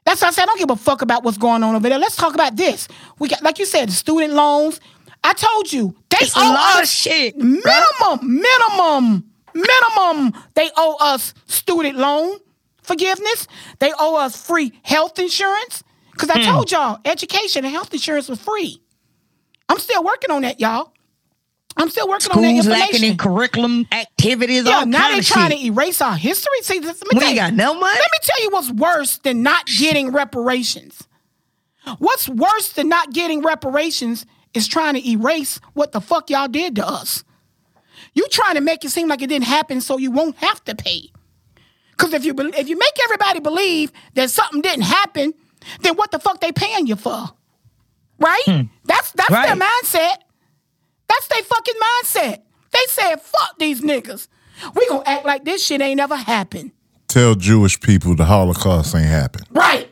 That's why I said I don't give a fuck about what's going on over there. Let's talk about this. We got, like you said, the student loans. I told you. They owe a lot of shit. Minimum. They owe us student loan forgiveness. They owe us free health insurance. Because I told y'all, education and health insurance was free. I'm still working on that, y'all. I'm still working on that information. Schools lacking in curriculum, activities, all kinds of shit. Yeah, now they're trying to erase our history. See, we ain't got no money. Let me tell you what's worse than not getting reparations. What's worse than not getting reparations is trying to erase what the fuck y'all did to us. You trying to make it seem like it didn't happen so you won't have to pay. Because if you make everybody believe that something didn't happen, then what the fuck they paying you for? Right? That's right. Their mindset. That's their fucking mindset. They said, fuck these niggas. We gonna act like this shit ain't never happened. Tell Jewish people the Holocaust ain't happened. Right.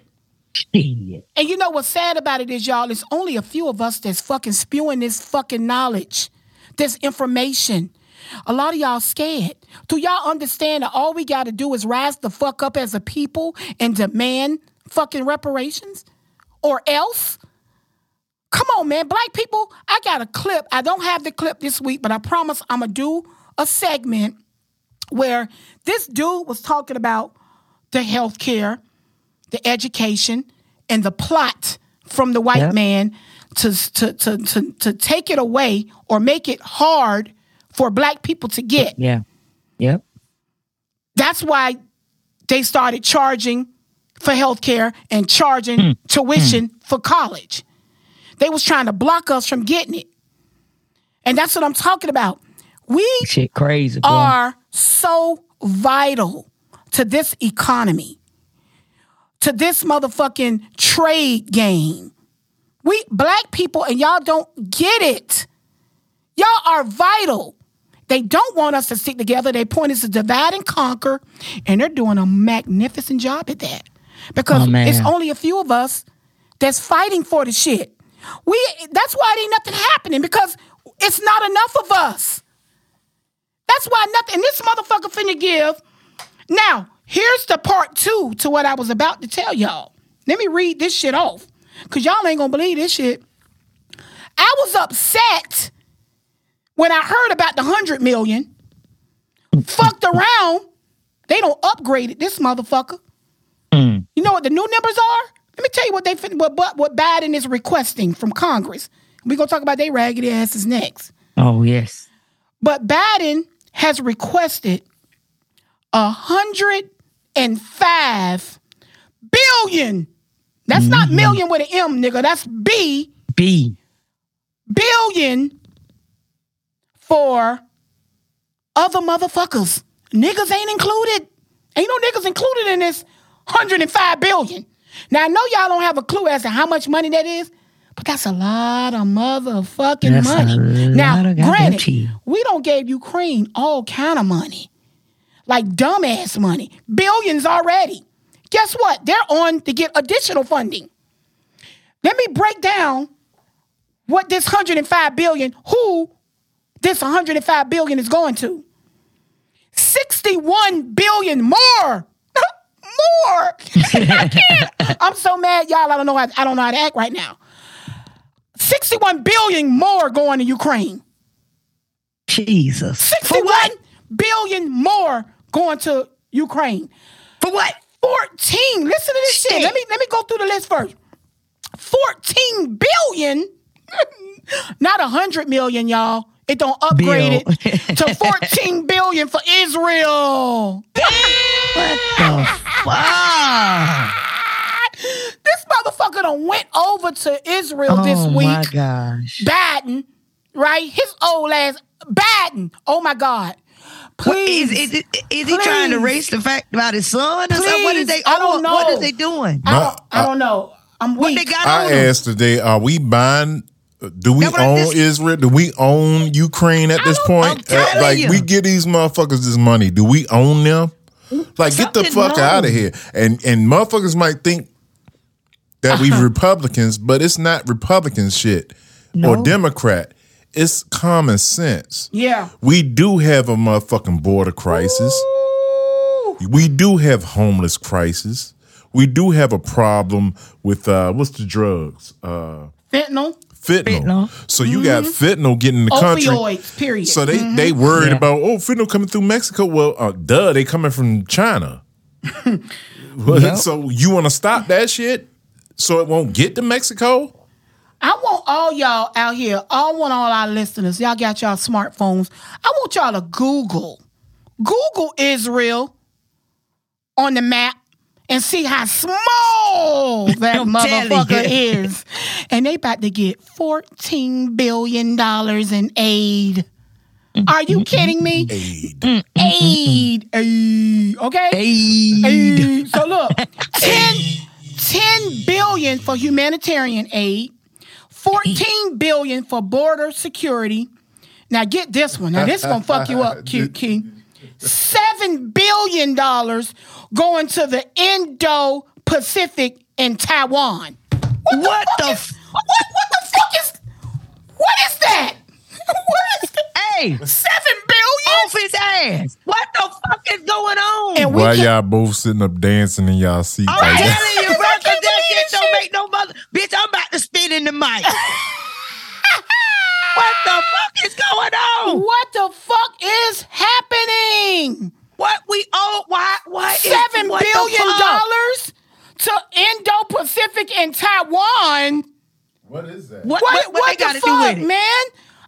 And you know what's sad about it is, y'all, it's only a few of us that's fucking spewing this fucking knowledge, this information. A lot of y'all scared. Do y'all understand that all we gotta do is rise the fuck up as a people and demand fucking reparations? Or else... Come on, man. Black people, I got a clip. I don't have the clip this week, but I promise I'm going to do a segment where this dude was talking about the health care, the education, and the plot from the white man to take it away or make it hard for black people to get. Yeah. Yep. That's why they started charging for health care and charging tuition for college. They was trying to block us from getting it. And that's what I'm talking about. We shit crazy, are so vital to this economy, to this motherfucking trade game. We black people, and y'all don't get it. Y'all are vital. They don't want us to stick together. They point us to divide and conquer, and they're doing a magnificent job at that because it's only a few of us that's fighting for the shit. That's why it ain't nothing happening, because it's not enough of us. That's why nothing. And this motherfucker finna give. Now, here's the part two to what I was about to tell y'all. Let me read this shit off, because y'all ain't gonna believe this shit. I was upset when I heard about the 100 million. Fucked around. They don't upgrade it, this motherfucker. Mm. You know what the new numbers are? Let me tell you what what Biden is requesting from Congress. We're going to talk about their raggedy asses next. Oh, yes. But Biden has requested $105 billion. That's not million with an M, nigga. That's B. B. Billion for other motherfuckers. Niggas ain't included. Ain't no niggas included in this $105 billion. Now, I know y'all don't have a clue as to how much money that is, but that's a lot of motherfucking money. Now, granted, we don't give Ukraine all kind of money, like dumbass money, billions already. Guess what? They're on to get additional funding. Let me break down what this $105 billion, who this $105 billion is going to. $61 billion more. More. I can't. I'm so mad, y'all. I don't know how to act right now. 61 billion more going to Ukraine. Jesus. 61 billion more going to Ukraine. For what? 14. Listen to this shit. Let me go through the list first. 14 billion. Not 100 million, y'all. It don't upgrade it to 14 billion for Israel. What the fuck? This motherfucker done went over to Israel this week. Oh, my gosh. Biden, right? His old ass, Biden. Oh, my God. Please. Well, is he trying to erase the fact about his son or something? What is they, I don't know. What are they doing? I don't know. I'm weak. I asked today, are we buying... Do we own Israel? Do we own Ukraine at this point? We give these motherfuckers this money. Do we own them? Like, get the fuck out of here. And motherfuckers might think that we Republicans, but it's not Republican shit or Democrat. It's common sense. Yeah. We do have a motherfucking border crisis. Ooh. We do have homeless crisis. We do have a problem with, what's the drugs? Fentanyl. Fentanyl. So you got fentanyl getting in the country. Opioids, period. So they worried about, fentanyl coming through Mexico. Well, duh, they coming from China. So you want to stop that shit so it won't get to Mexico? I want all y'all out here, I want all our listeners, y'all got y'all smartphones. I want y'all to Google Israel on the map and see how small that motherfucker is. And they about to get $14 billion in aid. Are you kidding me? Aid. Okay? Aid. So look, $10 billion for humanitarian aid, $14 billion for border security. Now get this one. Now this is going to fuck you up, Q. $7 billion going to the Indo-Pacific and Taiwan. What the fuck is that? What is that? Hey. $7 billion? Off his ass. What the fuck is going on? And why y'all both sitting up dancing in y'all seats? I'm telling you, bro, because that shit don't make no mother... Bitch, I'm about to spit in the mic. What the fuck is going on? What the fuck is happening? What we owe? Why $7 billion to Indo-Pacific and Taiwan? What is that? What the fuck, man?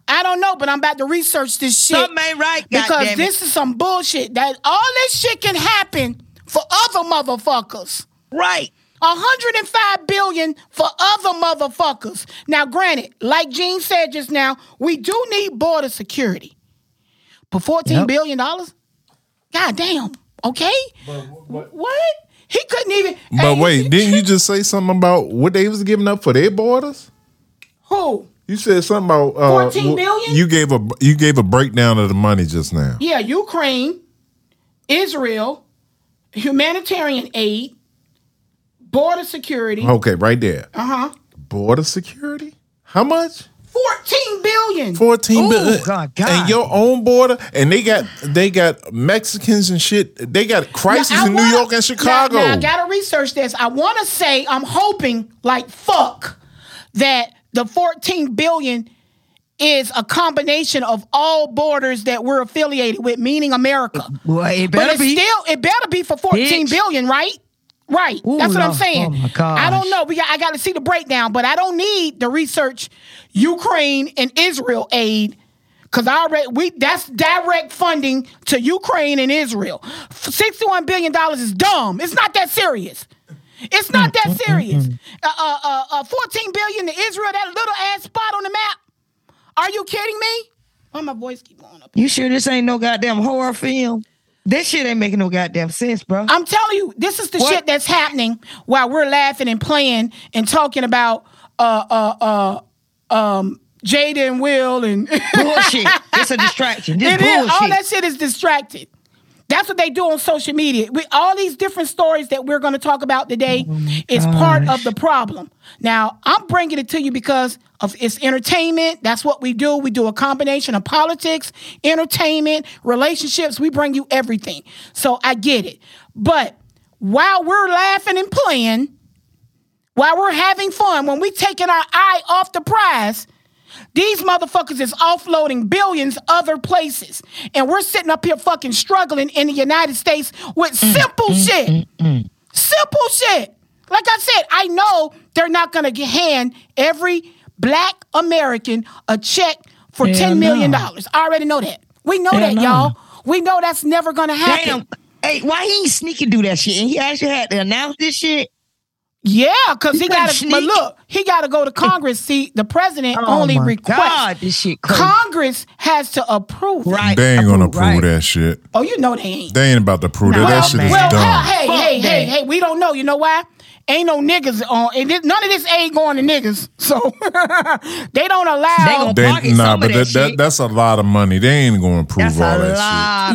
I don't know, but I'm about to research this shit. Something ain't right, because this is some bullshit. That all this shit can happen for other motherfuckers, right? $105 billion for other motherfuckers. Now, granted, like Gene said just now, we do need border security. But $14 billion? God damn. Okay? But what? He couldn't even... But wait, didn't you just say something about what they was giving up for their borders? Who? You said something about 14 billion. You gave a breakdown of the money just now. Yeah, Ukraine, Israel, humanitarian aid, border security. Okay, right there. Uh huh. Border security. How much? 14 billion. 14 billion. God. And your own border, and they got Mexicans and shit. They got crises in New York and Chicago. Now I gotta research this. I want to say I'm hoping like fuck that. The 14 billion is a combination of all borders that we're affiliated with, meaning America. Well, it better be for 14 billion, right? Right. Ooh, that's what I'm saying. Oh my gosh. I don't know. I got to see the breakdown, but I don't need to research Ukraine and Israel aid because that's direct funding to Ukraine and Israel. $61 billion is dumb. It's not that serious. It's not that serious. 14 billion to Israel, that little ass spot on the map. Are you kidding me? Why my voice keep going up? You sure this ain't no goddamn horror film? This shit ain't making no goddamn sense, bro. I'm telling you, this is the shit that's happening while we're laughing and playing and talking about Jada and Will and bullshit. It's a distraction. This bullshit. Is. All that shit is distracted. That's what they do on social media. All these different stories that we're going to talk about today is part of the problem. Now, I'm bringing it to you because of it's entertainment. That's what we do. We do a combination of politics, entertainment, relationships. We bring you everything. So I get it. But while we're laughing and playing, while we're having fun, when we're taking our eye off the prize, these motherfuckers is offloading billions other places. And we're sitting up here fucking struggling in the United States with simple shit. Simple shit. Like I said, I know they're not going to hand every black American a check for $10 million. I already know that. We know that, y'all. We know that's never going to happen. Damn. Hey, why he ain't sneaking do that shit? And he actually had to announce this shit? Yeah, because he got to. But look, he got to go to Congress. See, the president only requests. God, this shit crazy. Congress has to approve. Right? They ain't gonna approve that shit. Oh, you know they ain't. They ain't about to approve that. That shit is dumb. Hey, we don't know. You know why? Ain't no niggas on. And none of this aid going to niggas. So they don't allow. That's a lot of money. They ain't gonna approve all that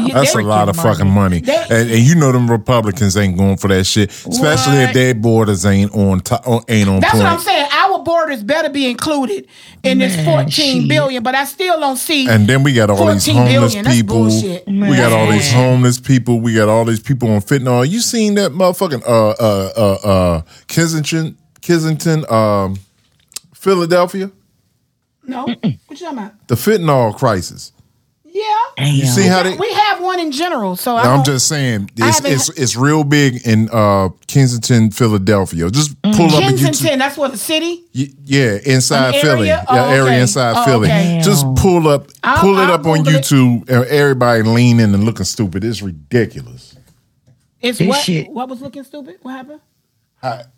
shit. That's a lot of fucking money. And you know them Republicans ain't going for that shit, especially if their borders ain't on top. Ain't on. That's what I'm saying. Our borders better be included in this 14 billion. But I still don't see. And then we got all these homeless people. We got all these homeless people. We got all these people on fentanyl. You seen that motherfucking Kensington, Philadelphia? No. Mm-mm. What you talking about? The fentanyl crisis. Yeah. Damn. You see how we have one in general. So I'm just saying it's real big in Kensington, Philadelphia. Just pull up Kensington, that's what the city? Yeah, inside Philly. Yeah, area inside Philly. Okay. Just pull up pull it up on YouTube and everybody leaning and looking stupid. It's ridiculous. It's this what? Shit. What was looking stupid? What happened?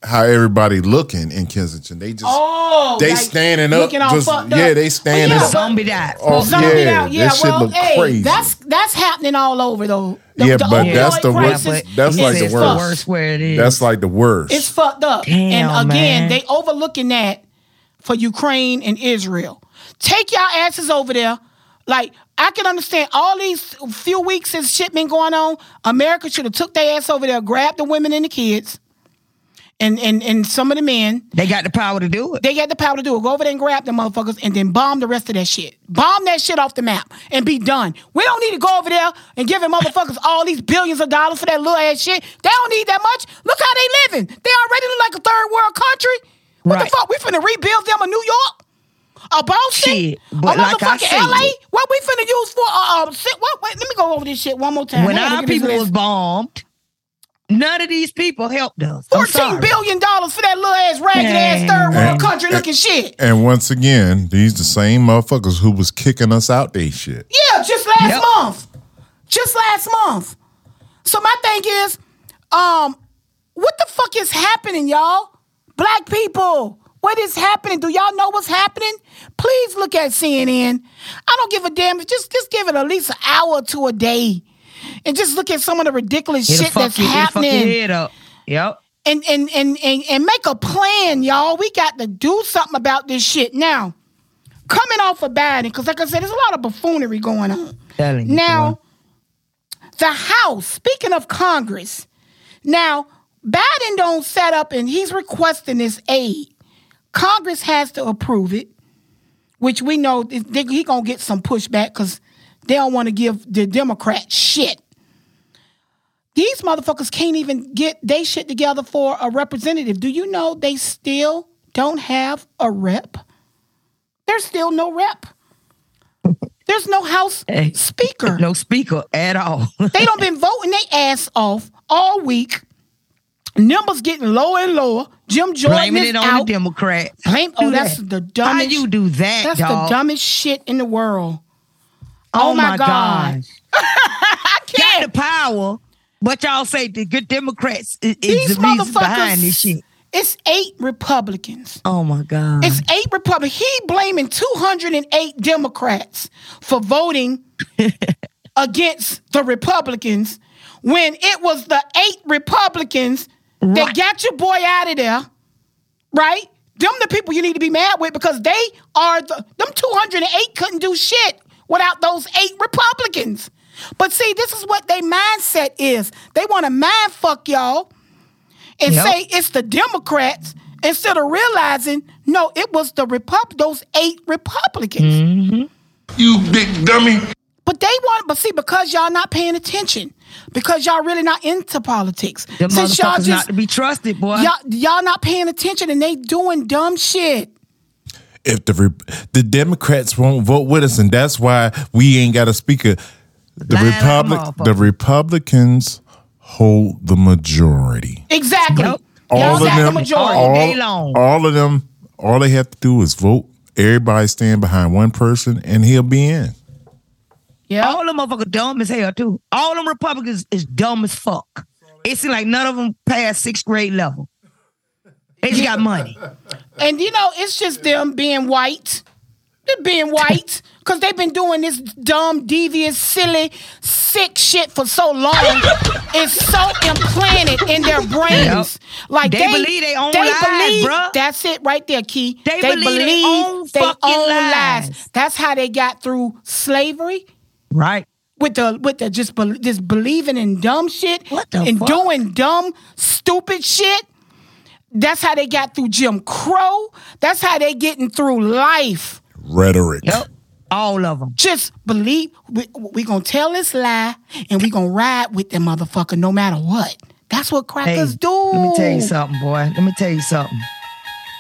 How everybody looking in Kensington? They just like standing up. Just, they standing up. Zombie out. Zombie out. Yeah, that shit look crazy. That's happening all over though. But that's the worst. That's like the worst. Where it is. That's like the worst. It's fucked up. Damn, and again, they overlooking that for Ukraine and Israel. Take y'all asses over there. Like I can understand all these few weeks since shit been going on. America should have took their ass over there, grabbed the women and the kids. And some of the men. They got the power to do it. Go over there and grab them motherfuckers and then bomb the rest of that shit. Bomb that shit off the map and be done. We don't need to go over there and give them motherfuckers all these billions of dollars for that little ass shit. They don't need that much. Look how they living. They already look like a third world country. What the fuck? We finna rebuild them a New York? A Boston? Shit, a motherfucking LA? What we finna use for? Wait, let me go over this shit one more time. When our people was bombed. None of these people helped us. $14 billion for that little ass ragged ass third world country looking shit. And once again, these the same motherfuckers who was kicking us out they shit. Yeah, just last month. So my thing is, what the fuck is happening, y'all? Black people, what is happening? Do y'all know what's happening? Please look at CNN. I don't give a damn. Just give it at least an hour to a day. And just look at some of the ridiculous shit that's happening. It'll fuck your head up. Yep. And make a plan, y'all. We got to do something about this shit. Now, coming off of Biden, because like I said, there's a lot of buffoonery going on. Now, the House, speaking of Congress, now Biden don't set up and he's requesting this aid. Congress has to approve it, which we know he's going to get some pushback because they don't want to give the Democrats shit. These motherfuckers can't even get they shit together for a representative. Do you know they still don't have a rep? There's still no rep. There's no House Speaker. No speaker at all. They done been voting their ass off all week. Numbers getting lower and lower. Jim Jordan blaming it on out. The Democrats. That's the dumbest. How do you do that? That's dog? The dumbest shit in the world. Oh my God. I can't. Got the power, but y'all say the good Democrats is these the reason behind this shit. It's 8 Republicans. Oh, my God. It's 8 Republicans. He blaming 208 Democrats for voting against the Republicans when it was the 8 Republicans right. that got your boy out of there, right? Them the people you need to be mad with because they are them 208 couldn't do shit without those 8 Republicans. But see, this is what their mindset is. They want to mind fuck y'all. And yep. say it's the Democrats instead of realizing, no, it was the those 8 Republicans. Mm-hmm. You big dummy. But they want, but see, because y'all not paying attention, because y'all really not into politics. Them since y'all just not to be trusted, boy. Y'all not paying attention and they doing dumb shit. If the Democrats won't vote with us, and that's why we ain't got a speaker. The Republicans hold the majority. Exactly. Yep. All of them, all they have to do is vote. Everybody stand behind one person and he'll be in. Yeah. All them motherfuckers dumb as hell, too. All them Republicans is dumb as fuck. It seems like none of them past 6th grade level. They just got money. And, you know, it's just them being white. They're being white because they've been doing this dumb, devious, silly, sick shit for so long. It's so implanted in their brains. Yep. Like they believe they own lies, bro. That's it right there, Key. They believe they own fucking lies. That's how they got through slavery. Right. With the just believing in dumb shit and doing dumb, stupid shit. That's how they got through Jim Crow. That's how they getting through life. Rhetoric. Yep. All of them. Just believe we gonna tell this lie and we gonna ride with that motherfucker no matter what. That's what crackers do. Let me tell you something, boy. Let me tell you something.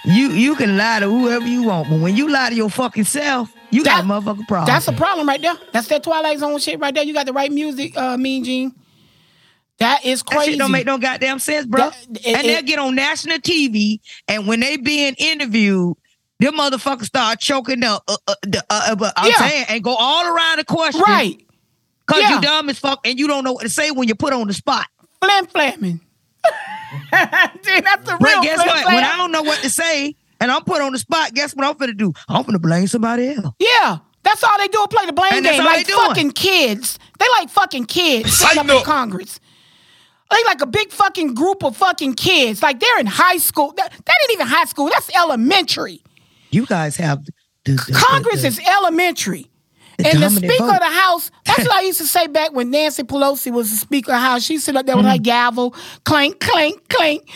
You can lie to whoever you want, but when you lie to your fucking self, you got a motherfucking problem. That's a problem right there. That's that Twilight Zone shit right there. You got the right music, Mean Gene. That is crazy. That shit don't make no goddamn sense, bro. They'll get on national TV and when they being interviewed, them motherfuckers start choking up. I'm saying, and go all around the question, right? Cause you dumb as fuck, and you don't know what to say when you put on the spot. Flamming. Dude, that's the real. But guess what? When I don't know what to say, and I'm put on the spot, guess what I'm finna do? I'm finna blame somebody else. Yeah, that's all they do. Play the blame game. Like fucking kids. They like fucking kids sitting up in Congress. They like a big fucking group of fucking kids. Like they're in high school. That ain't even high school. That's elementary. You guys have... Congress is elementary. And the Speaker of the House, that's what I used to say back when Nancy Pelosi was the Speaker of the House. She sit up there with her gavel, clank, clank, clank,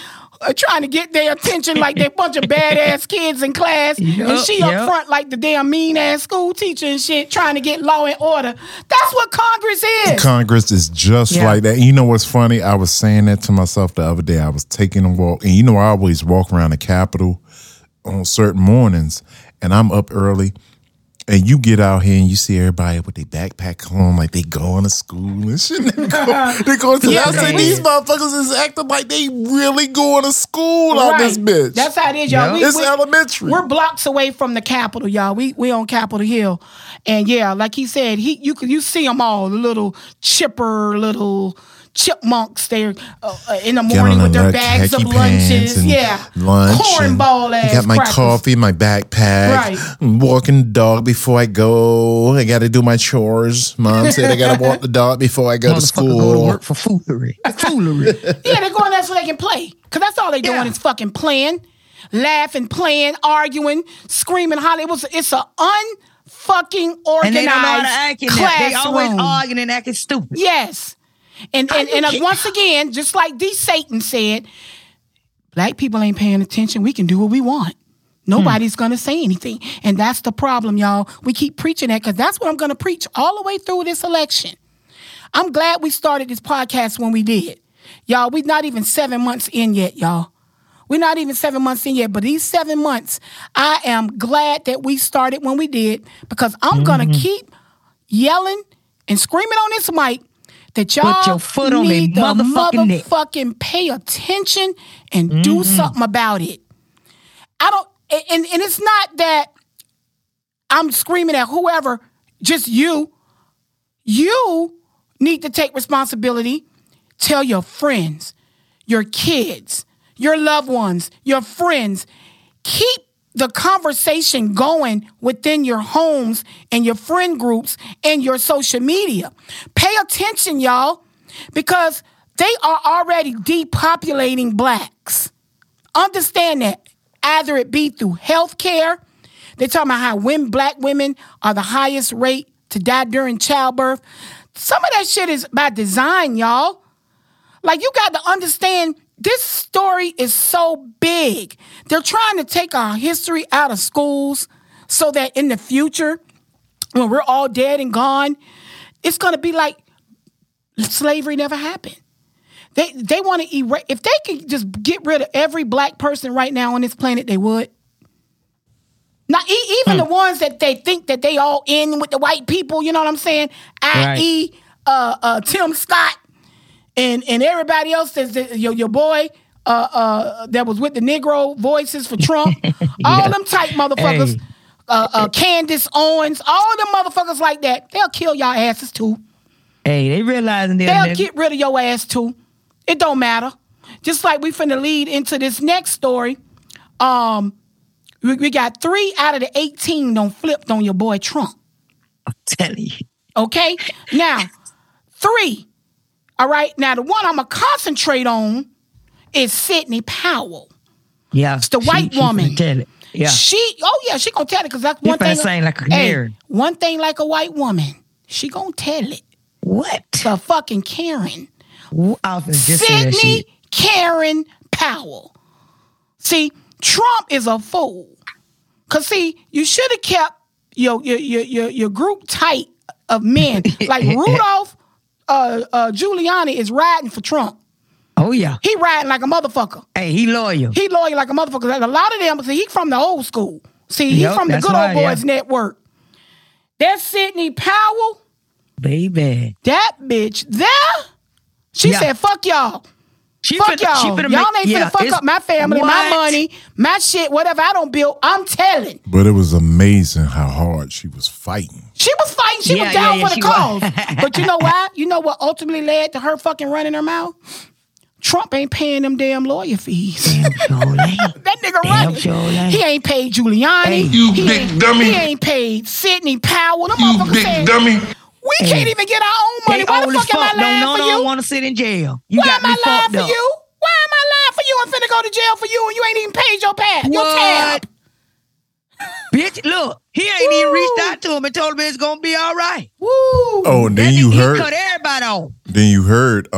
trying to get their attention like they're a bunch of badass kids in class. Yep, and she up front like the damn mean-ass school teacher and shit, trying to get law and order. That's what Congress is. Congress is just like that. You know what's funny? I was saying that to myself the other day. I was taking a walk. And you know I always walk around the Capitol on certain mornings, and I'm up early, and you get out here and you see everybody with their backpack home, like they going to school and shit. They go to the house. These motherfuckers is acting like they really going to school on this bitch. That's how it is, y'all. Yep. It's elementary. We're blocks away from the Capitol, y'all. We on Capitol Hill, and like he said, you see them all, the little chipper little chipmunks there in the morning with their bags of lunches. Cornball ass. I got my coffee, my backpack. Right. I'm walking the dog before I go. I got to do my chores. Mom said I got to walk the dog before I go to school. Go to work for foolery. Foolery. They're going there so they can play. Because that's all they're doing is fucking playing. laughing, playing, arguing, screaming, hollering. It's an unfucking organized and they don't know how to act in classroom. They always arguing and acting stupid. Yes. And once again, just like D. Satan said, black people ain't paying attention. We can do what we want. Nobody's going to say anything. And that's the problem, y'all. We keep preaching that because that's what I'm going to preach all the way through this election. I'm glad we started this podcast when we did. Y'all, we're not even 7 months in yet, y'all. We're not even 7 months in yet. But these 7 months, I am glad that we started when we did because I'm going to keep yelling and screaming on this mic that y'all put your foot on need to motherfucking pay attention and do something about it. I don't... And it's not that I'm screaming at whoever, just you. You need to take responsibility. Tell your friends, your kids, your loved ones, your friends. Keep the conversation going within your homes and your friend groups and your social media. Pay attention, y'all, because they are already depopulating blacks. Understand that. Either it be through health care. They're talking about how when black women are the highest rate to die during childbirth. Some of that shit is by design, y'all. Like, you got to understand, this story is so big. They're trying to take our history out of schools so that in the future, when we're all dead and gone, it's going to be like slavery never happened. They want to erase. If they could just get rid of every black person right now on this planet, they would. Now, even the ones that they think that they all in with the white people, you know what I'm saying? Right. I.e., Tim Scott and everybody else, your boy that was with the Negro Voices for Trump, all them type motherfuckers, Candace Owens, all them motherfuckers like that, they'll kill y'all asses too. Hey, they realizing they'll get rid of your ass too. It don't matter. Just like we finna lead into this next story. We got 3 out of the 18 done flipped on your boy Trump. I'm telling you. Okay? Now, 3. All right? Now, the one I'm going to concentrate on is Sidney Powell. Yeah. It's the white woman. Tell it. Yeah. She going to tell it because that's one thing. One thing like a white woman. She going to tell it. What? The fucking Karen. Sidney Karen Powell. See, Trump is a fool. Cause see, you should have kept your group tight of men. Like Rudolph Giuliani is riding for Trump. Oh yeah, he riding like a motherfucker. Hey, he loyal. He loyal like a motherfucker. Like a lot of them. See, he from the old school. See, he from the Good Old Boys Network. That's Sidney Powell, baby. That bitch there. She said, fuck y'all. Y'all. Y'all ain't finna fuck up my family, my money, my shit, whatever I don't build. I'm telling. But it was amazing how hard she was fighting. She was fighting. She was down for the cause. But you know why? You know what ultimately led to her fucking running her mouth? Trump ain't paying them damn lawyer fees. Damn sure that nigga running. Sure he ain't paid Giuliani. Hey, you big dummy. He ain't paid Sidney Powell. Them you big dummy. We can't even get our own money. Why the fuck am I lying for you? I don't want to sit in jail. Why am I lying for you? I'm finna go to jail for you and you ain't even paid your tab. Bitch, look, he ain't even reached out to him and told him it's gonna be all right. Woo. Oh, and then you heard. He cut everybody off. Then you heard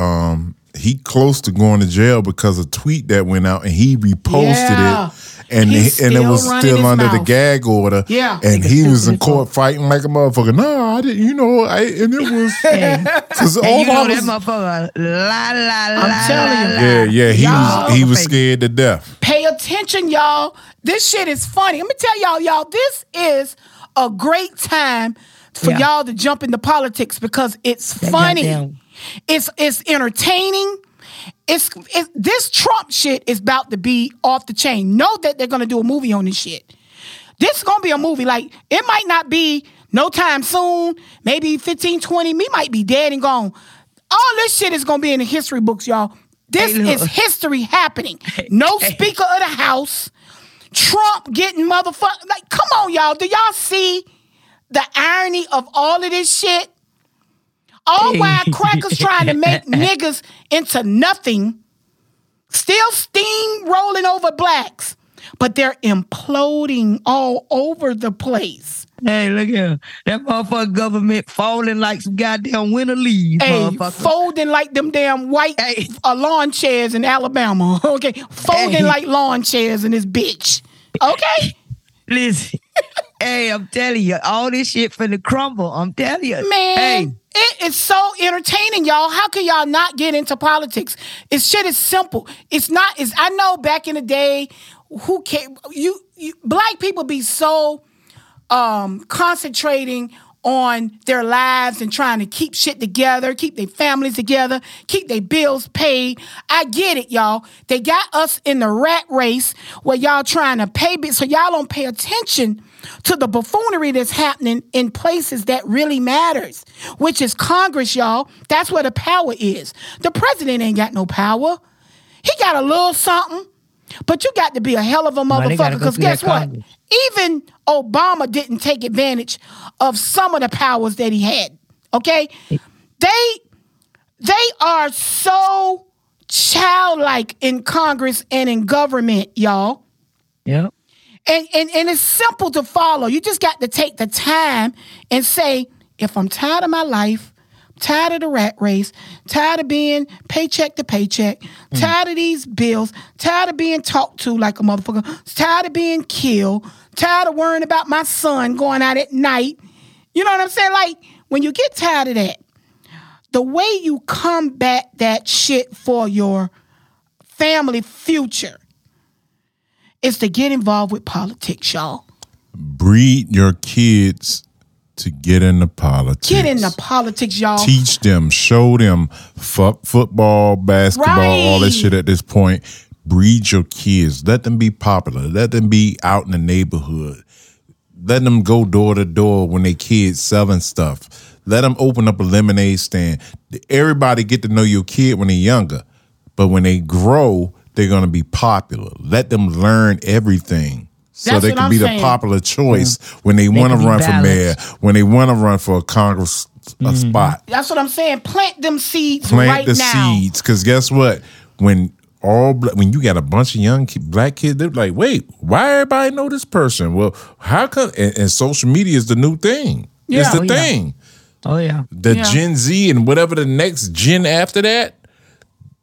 he close to going to jail because a tweet that went out and he reposted it. And it was still under the gag order. Yeah. And he was in court fighting like a motherfucker. No, I didn't. You know, it was. Because all that motherfucker. I'm telling you. Yeah. He was scared to death. Pay attention, y'all. This shit is funny. Let me tell y'all, this is a great time for y'all to jump into politics because it's funny. It's entertaining. This Trump shit is about to be off the chain. Know that they're going to do a movie on this shit. This is going to be a movie. Like, it might not be no time soon. Maybe 15, 20. Me might be dead and gone. All this shit is going to be in the history books, y'all. This is history happening. No Speaker of the House. Trump getting motherfucked. Like, come on, y'all. Do y'all see the irony of all of this shit? All wild crackers trying to make niggas into nothing. Still steam rolling over blacks. but they're imploding all over the place. Hey, look here. That motherfucking government folding like some goddamn winter leaves. Hey, folding like them damn white lawn chairs in Alabama. Okay, folding like lawn chairs in this bitch. Okay? Listen, hey, I'm telling you, all this shit finna crumble. I'm telling you. Man. Hey. It is so entertaining, y'all. How can y'all not get into politics? It's shit is simple. It's not. It's, I know back in the day, who came, you black people be so concentrating on their lives and trying to keep shit together, keep their families together, keep their bills paid. I get it, y'all. They got us in the rat race where y'all trying to pay bills, so y'all don't pay attention to the buffoonery that's happening in places that really matters, which is Congress, y'all. That's where the power is. The president ain't got no power. He got a little something, but you got to be a hell of a motherfucker because guess what? Congress. Even Obama didn't take advantage of some of the powers that he had, okay? They are so childlike in Congress and in government, y'all. Yeah. And it's simple to follow. You just got to take the time and say, if I'm tired of my life, tired of the rat race, tired of being paycheck to paycheck, tired of these bills, tired of being talked to like a motherfucker, tired of being killed, tired of worrying about my son going out at night. You know what I'm saying? Like, when you get tired of that, the way you combat that shit for your family future is to get involved with politics, y'all. Breed your kids to get into politics. Get into politics, y'all. Teach them, show them football, basketball, all that shit at this point. Breed your kids. Let them be popular. Let them be out in the neighborhood. Let them go door to door when they kids selling stuff. Let them open up a lemonade stand. Everybody get to know your kid when they're younger. But when they grow, they're going to be popular. Let them learn everything so that's they can be saying. The popular choice when they want to run for mayor, when they want to run for a Congress a spot. That's what I'm saying. Plant them seeds right now. Plant the seeds, because guess what? When you got a bunch of young black kids, they're like, wait, why everybody know this person? Well, how come? And social media is the new thing. Yeah, it's the thing. Oh, yeah. Gen Z and whatever the next gen after that,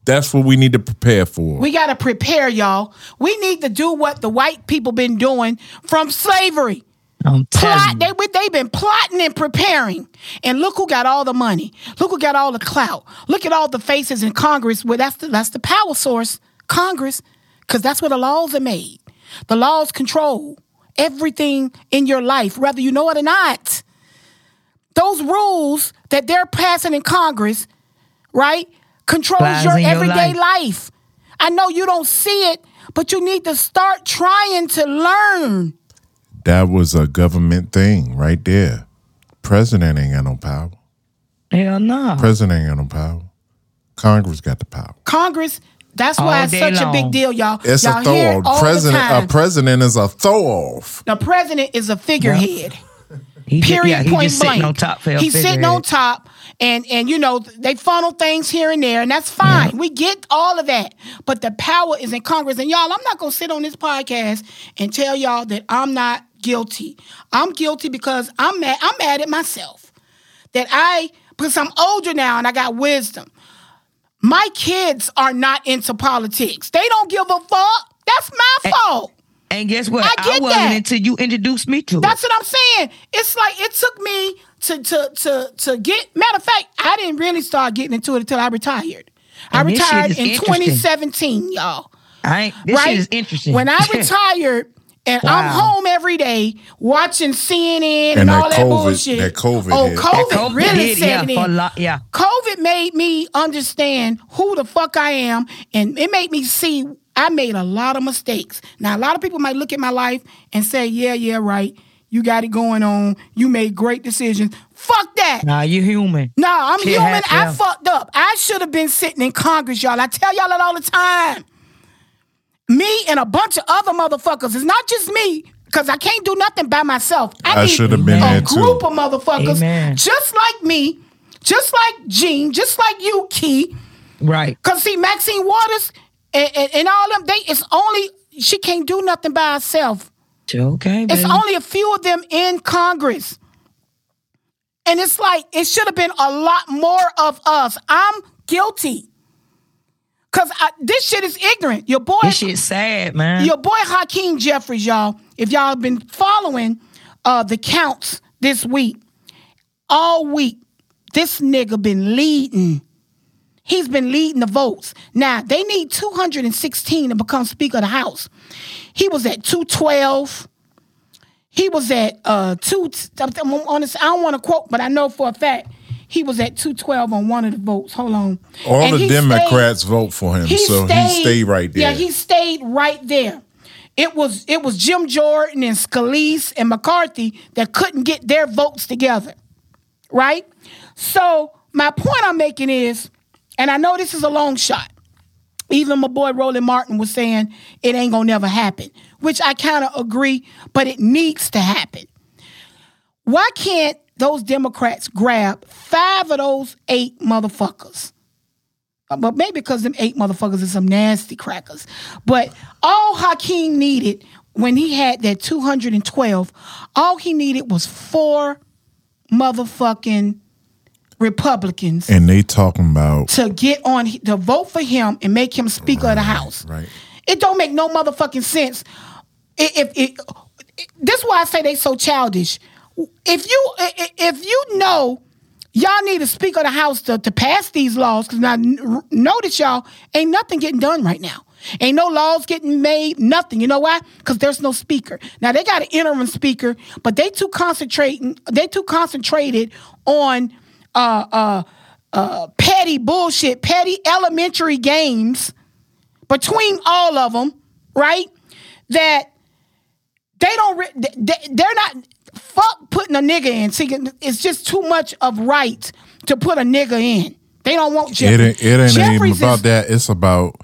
that's what we need to prepare for. We got to prepare, y'all. We need to do what the white people been doing from slavery. They've been plotting and preparing. And look who got all the money. Look who got all the clout. Look at all the faces in Congress. Well, that's the power source, Congress, because that's where the laws are made. The laws control everything in your life, whether you know it or not. Those rules that they're passing in Congress, right, controls your everyday life. I know you don't see it, but you need to start trying to learn. That was a government thing right there. President ain't got no power. Hell no. President ain't got no power. Congress got the power. Congress, that's why it's such a big deal, y'all. It's a throw-off. A president is a throw-off. The president is a figurehead. Period, point blank. He's sitting on top. He's sitting on top. And you know, they funnel things here and there, and that's fine. Yeah. We get all of that. But the power is in Congress. And y'all, I'm not going to sit on this podcast and tell y'all that I'm not guilty. I'm guilty because I'm mad at myself. Because I'm older now and I got wisdom. My kids are not into politics. They don't give a fuck. That's my fault. And guess what? I wasn't until you introduced me to it. That's what I'm saying. It's like it took me to get. Matter of fact, I didn't really start getting into it until I retired. I retired in 2017, y'all. Shit is interesting. When I retired, and I'm home every day watching CNN and all that COVID, bullshit. That COVID. COVID really set it in. COVID made me understand who the fuck I am, and it made me see. I made a lot of mistakes. Now, a lot of people might look at my life and say, yeah, right. You got it going on. You made great decisions. Fuck that. Nah, you human. Nah, I'm human. I fucked up. I should have been sitting in Congress, y'all. I tell y'all that all the time. Me and a bunch of other motherfuckers. It's not just me, because I can't do nothing by myself. I should have been a group of motherfuckers. Amen. Just like me, just like Gene, just like you, Key. Right. Because, see, Maxine Waters... And all them, it's only She can't do nothing by herself. Okay, baby. It's only a few of them in Congress. And it's like, it should have been a lot more of us. I'm guilty. Because this shit is ignorant. Your boy... This shit's sad, man. Your boy Hakeem Jeffries, y'all. If y'all have been following the counts this week, all week, this nigga been leading. He's been leading the votes. Now, they need 216 to become Speaker of the House. He was at 212. He was at I don't want to quote, but I know for a fact he was at 212 on one of the votes. Hold on. All the Democrats vote for him, so he stayed right there. Yeah, he stayed right there. It was Jim Jordan and Scalise and McCarthy that couldn't get their votes together, right? So my point I'm making is, and I know this is a long shot, even my boy Roland Martin was saying it ain't gonna never happen, which I kind of agree, but it needs to happen. Why can't those Democrats grab 5 of those 8 motherfuckers? But maybe because them 8 motherfuckers are some nasty crackers. But all Hakeem needed when he had that 212, all he needed was 4 motherfucking Republicans. And they talking about... to get on, to vote for him and make him Speaker of the House. Right. It don't make no motherfucking sense. This is why I say they so childish. If you know y'all need a Speaker of the House to pass these laws, because I know that y'all ain't nothing getting done right now. Ain't no laws getting made, nothing. You know why? Because there's no speaker. Now, they got an interim speaker, but they too concentrated on petty bullshit, petty elementary games between all of them, right? That they they're not, fuck putting a nigga in. See, it's just too much of right to put a nigga in. They don't want Jeffrey. It ain't even about that. It's about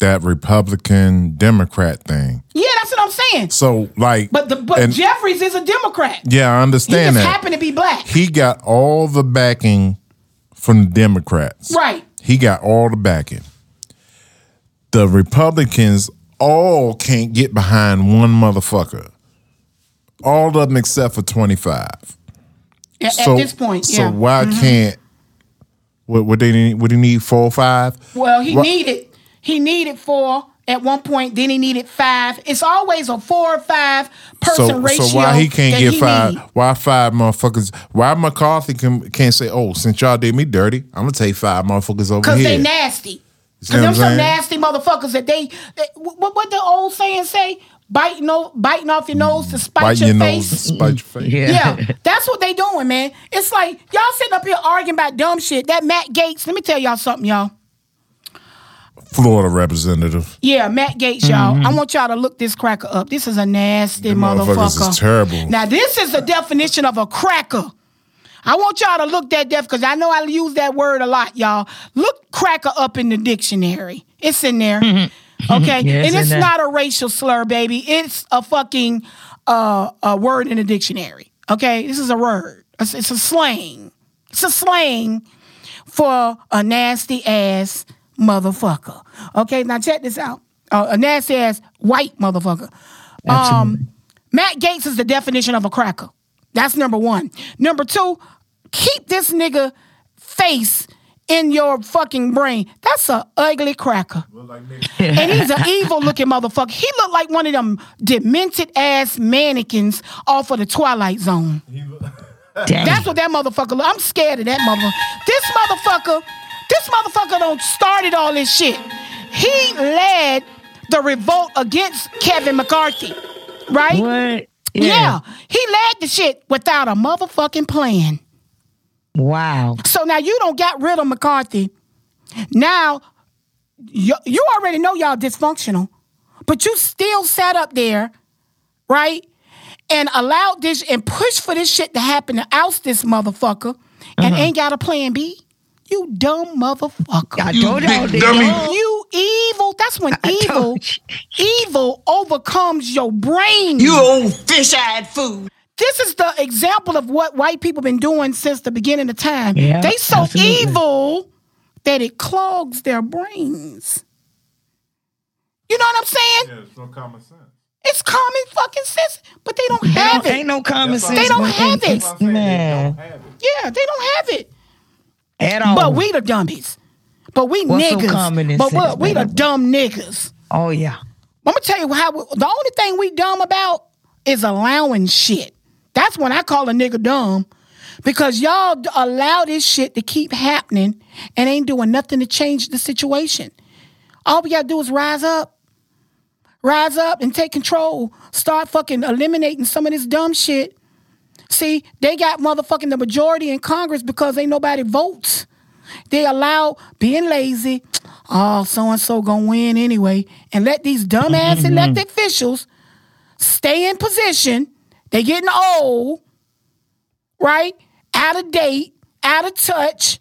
that Republican Democrat thing. Yeah, that's what I'm saying. So like, but Jeffries is a Democrat. Yeah, I understand that. He just happened to be black. He got all the backing from the Democrats. Right. He got all the backing. The Republicans all can't get behind one motherfucker. All of them except for 25. At this point, yeah. So why can't... Would he need 4 or 5? Well, he needed 4 at one point. Then he needed 5. It's always a 4 or 5 person ratio. So why he can't get 5? Why 5 motherfuckers? Why McCarthy can't say, oh, since y'all did me dirty, I'm going to take 5 motherfuckers over here. Because they nasty. Because them some nasty motherfuckers that they what the old saying say? Biting off your nose to spite your face. Yeah, that's what they doing, man. It's like y'all sitting up here arguing about dumb shit. That Matt Gaetz, let me tell y'all something, y'all. Florida representative. Yeah, Matt Gaetz, y'all. Mm-hmm. I want y'all to look this cracker up. This is a nasty motherfucker. This is terrible. Now, this is the definition of a cracker. I want y'all to look that deaf, because I know I use that word a lot, y'all. Look cracker up in the dictionary. It's in there. Mm-hmm. Okay? Yeah, it's and it's not a racial slur, baby. It's a fucking a word in the dictionary. Okay? This is a word. It's a slang. It's a slang for a nasty-ass motherfucker. Okay? Now, check this out. A nasty-ass white motherfucker. Matt Gaetz is the definition of a cracker. That's number 1. Number 2... keep this nigga face in your fucking brain. That's a ugly cracker. And he's an evil looking motherfucker. He looked like one of them demented ass mannequins off of the Twilight Zone. That's what that motherfucker look. I'm scared of that motherfucker. This motherfucker done started all this shit. He led the revolt against Kevin McCarthy. Right? What? Yeah, he led the shit without a motherfucking plan. Wow. So now you don't got rid of McCarthy. Now, you already know y'all dysfunctional, but you still sat up there, right, and allowed this and pushed for this shit to happen to oust this motherfucker and ain't got a plan B. You dumb motherfucker. You big dummy. You evil. That's when evil overcomes your brain. You old fish-eyed fool. This is the example of what white people been doing since the beginning of time. Yeah, they so evil that it clogs their brains. You know what I'm saying? Yeah, it's no common sense. It's common fucking sense, but they don't have it. Ain't no common sense. They don't have it. Man. Yeah, they don't have it. At all. But we the dummies. But we niggas. But we the dumb niggas. Oh, yeah. I'm going to tell you how. The only thing we dumb about is allowing shit. That's when I call a nigga dumb. Because y'all allow this shit to keep happening and ain't doing nothing to change the situation. All we got to do is rise up. Rise up and take control. Start fucking eliminating some of this dumb shit. See, they got motherfucking the majority in Congress because ain't nobody votes. They allow being lazy. Oh, so-and-so gonna win anyway. And let these dumbass elected officials stay in position. They getting old, right? Out of date, out of touch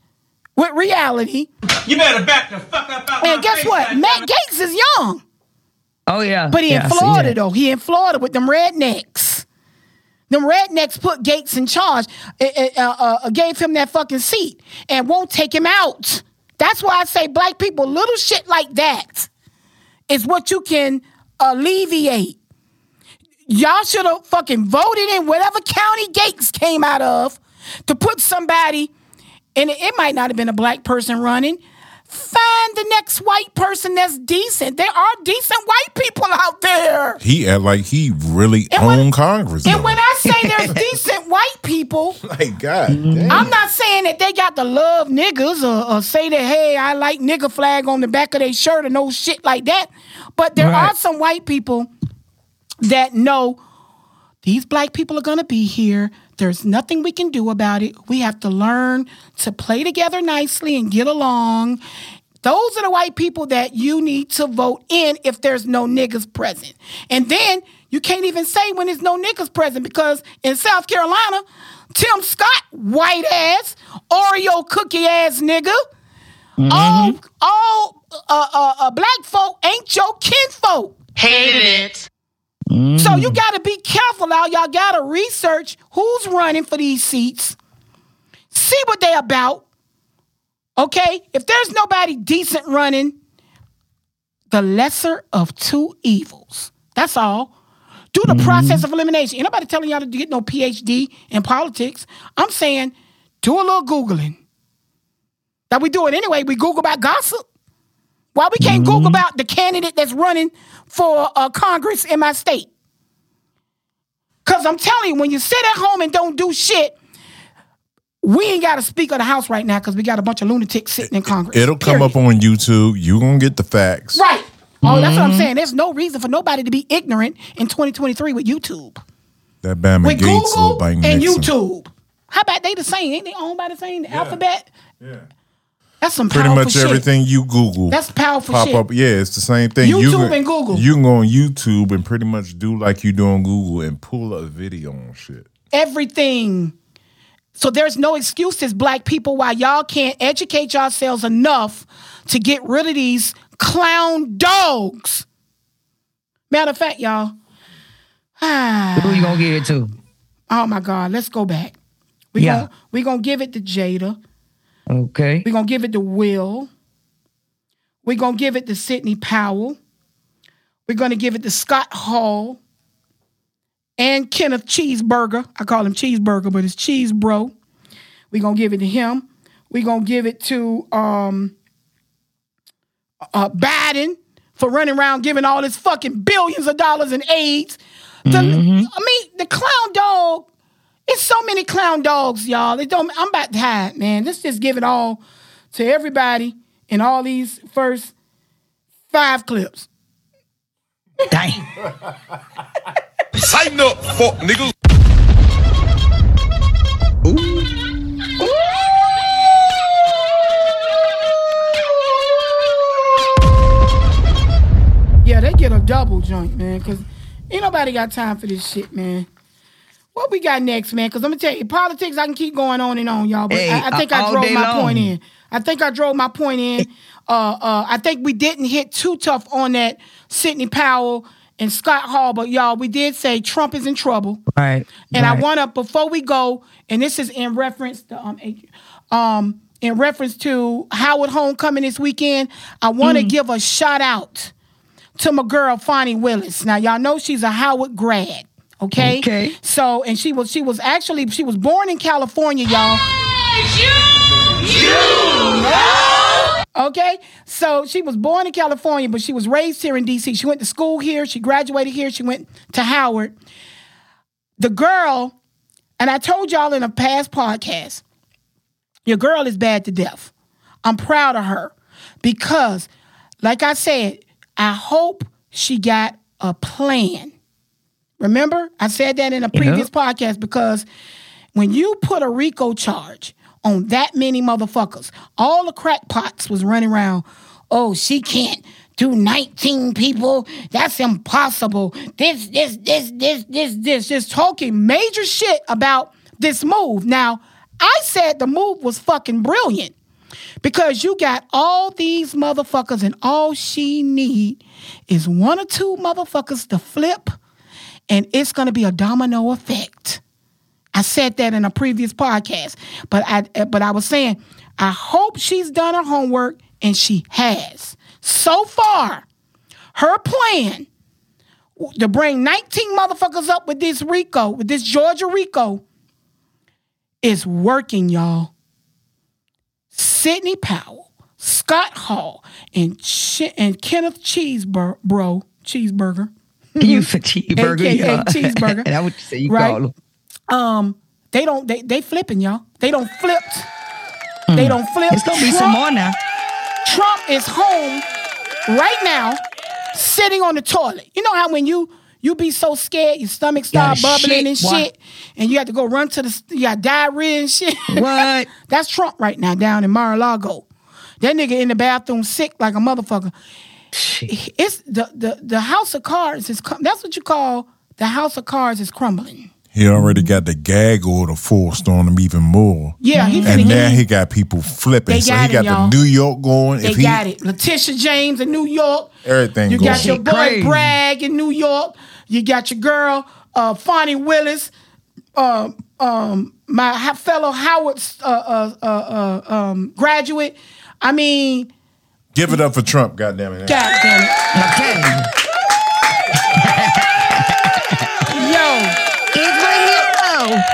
with reality. You better back the fuck up out of my face. And guess what? Matt Gaetz is young. Oh, yeah. But he in Florida, though. He in Florida with them rednecks. Them rednecks put Gates in charge, gave him that fucking seat, and won't take him out. That's why I say black people, little shit like that is what you can alleviate. Y'all should have fucking voted in whatever county Gates came out of to put somebody, and it might not have been a black person running. Find the next white person that's decent. There are decent white people out there. He act like he really owned Congress. And when I say there's decent white people, like God, damn. I'm not saying that they got to love niggas or say that, hey, I like nigga flag on the back of their shirt or no shit like that. But there are some white people that know these black people are going to be here. There's nothing we can do about it. We have to learn to play together nicely and get along. Those are the white people that you need to vote in if there's no niggas present. And then you can't even say when there's no niggas present because in South Carolina, Tim Scott, white ass, Oreo cookie ass nigga, all black folk ain't your kinfolk. Hate it. So you got to be careful now. Y'all got to research who's running for these seats. See what they about. Okay? If there's nobody decent running, the lesser of two evils. That's all. Do the process of elimination. Ain't nobody telling y'all to get no PhD in politics. I'm saying do a little Googling. That we do it anyway. We Google about gossip. Why we can't Google about the candidate that's running for Congress in my state? Because I'm telling you, when you sit at home and don't do shit, we ain't got to speak of the House right now because we got a bunch of lunatics sitting in Congress. It'll come up on YouTube. You're going to get the facts. Right. Oh, that's what I'm saying. There's no reason for nobody to be ignorant in 2023 with YouTube. That Bama with Gates Google and Nixon. YouTube. How about they the same? Ain't they owned by the same alphabet? Yeah. That's some pretty much shit. Everything you Google. That's powerful pop shit. Up, yeah, it's the same thing. YouTube and Google. You can go on YouTube and pretty much do like you do on Google and pull a video on shit. Everything. So there's no excuses, black people, why y'all can't educate yourselves enough to get rid of these clown dogs. Matter of fact, y'all. Who you gonna give it to? Oh my God, let's go back. We gonna give it to Jada. Okay. We're going to give it to Will. We're going to give it to Sidney Powell. We're going to give it to Scott Hall and Kenneth Chesebro. I call him Cheeseburger, but it's Chesebro. We're going to give it to him. We're going to give it to Biden for running around giving all his fucking billions of dollars in aids. The clown dog. It's so many clown dogs, y'all. I'm about to hide, man. Let's just give it all to everybody in all these first 5 clips. Dang. Sign up, fuck niggas. Ooh. Ooh. Yeah, they get a double joint, man, because ain't nobody got time for this shit, man. What we got next, man? Because I'm going to tell you, politics, I can keep going on and on, y'all. But hey, I think I drove my point in. I think we didn't hit too tough on that Sidney Powell and Scott Hall. But, y'all, we did say Trump is in trouble. Right. And I want to, before we go, and this is in reference to Howard Homecoming this weekend, I want to give a shout out to my girl Fonnie Willis. Now y'all know she's a Howard grad. Okay. Okay. So, and she was born in California, y'all. Okay. So she was born in California, but she was raised here in DC. She went to school here. She graduated here. She went to Howard. The girl, and I told y'all in a past podcast, your girl is bad to death. I'm proud of her because, like I said, I hope she got a plan. Remember, I said that in a previous podcast, because when you put a RICO charge on that many motherfuckers, all the crackpots was running around, oh, she can't do 19 people. That's impossible. This. Just talking major shit about this move. Now, I said the move was fucking brilliant because you got all these motherfuckers and all she need is one or two motherfuckers to flip. And it's going to be a domino effect. I said that in a previous podcast. But I was saying, I hope she's done her homework, and she has. So far, her plan to bring 19 motherfuckers up with this RICO, with this Georgia RICO, is working, y'all. Sidney Powell, Scott Hall, and Kenneth Chesebro. You for cheeseburger, AKA cheeseburger. And I would say you right? Call them. They flipping, y'all. They don't flip. They don't flip. It's gonna be some more now. Trump is home right now, sitting on the toilet. You know how when you be so scared, your stomach start bubbling shit, and you have to go run to the you got diarrhea and shit. What? That's Trump right now down in Mar-a-Lago. That nigga in the bathroom sick like a motherfucker. Shit. It's the house of cards is that's what you call the house of cards is crumbling. He already got the gag order forced on him even more. Yeah, he got people flipping. He got the New York going. Letitia James in New York. Everything. You got your boy crazy. Bragg in New York. You got your girl Fonnie Willis. My fellow Howard graduate. I mean. Give it up for Trump, goddammit. Goddammit. Yo.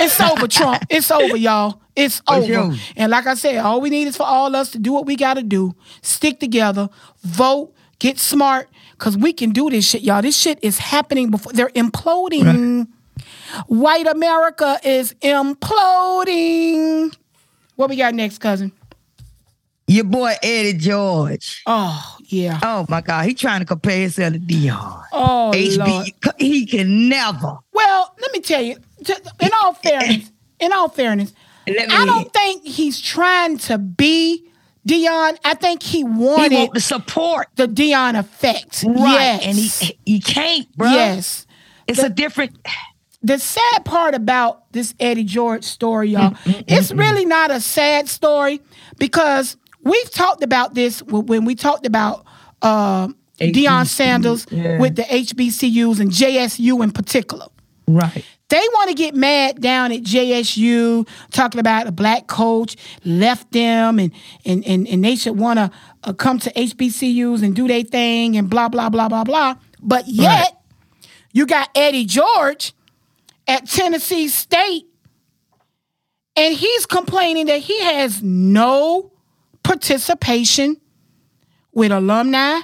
It's over, Trump. It's over, y'all. It's over. And like I said, all we need is for all us to do what we got to do. Stick together. Vote. Get smart. Because we can do this shit, y'all. This shit is happening before. They're imploding. Right. White America is imploding. What we got next, cousin? Your boy Eddie George. Oh, yeah. Oh, my God. He trying to compare himself to Deion. Oh, Lord. He can never. Well, let me tell you, in all fairness, I don't think he's trying to be Deion. I think he wanted the support. The Deion effect. Right. Yes. And he can't, bro. Yes. It's a different... The sad part about this Eddie George story, y'all, it's really not a sad story because... We've talked about this when we talked about Deion Sanders with the HBCUs and JSU in particular. Right. They want to get mad down at JSU, talking about a black coach left them and they should want to come to HBCUs and do their thing and blah, blah, blah, blah, blah. But yet, you got Eddie George at Tennessee State, and he's complaining that he has no participation with alumni,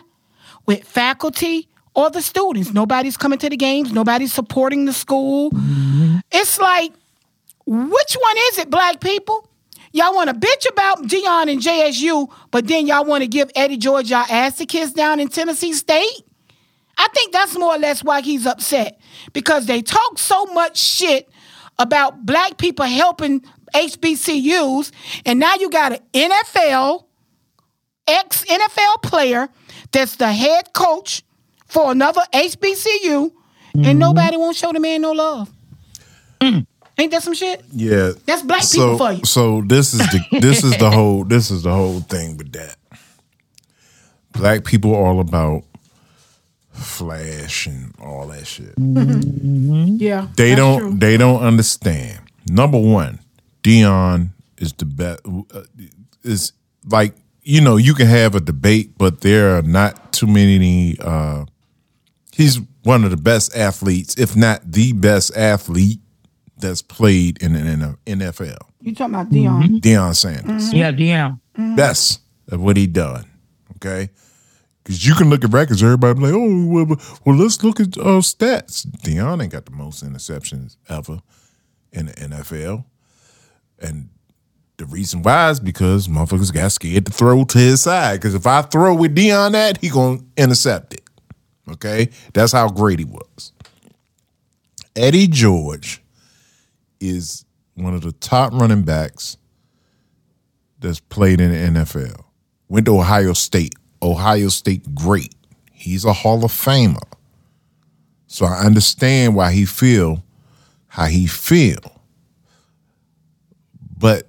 with faculty, or the students. Nobody's coming to the games. Nobody's supporting the school. It's like, which one is it, black people? Y'all want to bitch about Deion and JSU, but then y'all want to give Eddie George y'all ass to kiss down in Tennessee State? I think that's more or less why he's upset, because they talk so much shit about black people helping HBCUs, and now you got an NFL, ex-NFL player that's the head coach for another HBCU, and nobody won't show the man no love. Ain't that some shit? Yeah, that's black people for you. So this is the whole thing with that. Black people are all about flash and all that shit. Yeah, they don't understand. Number one, Deion is the best. Is like, you know, you can have a debate, but there are not too many He's one of the best athletes, if not the best athlete that's played in the NFL. You talking about Deion? Mm-hmm. Deion Sanders. Mm-hmm. Yeah, Deion. Mm-hmm. Best of what he done. Okay? Because you can look at records, everybody be like, oh, well let's look at stats. Deion ain't got the most interceptions ever in the NFL. And the reason why is because motherfuckers got scared to throw to his side. Because if I throw with Deion at, he going to intercept it. Okay? That's how great he was. Eddie George is one of the top running backs that's played in the NFL. Went to Ohio State. Ohio State, great. He's a Hall of Famer. So I understand why he feel how he feel. But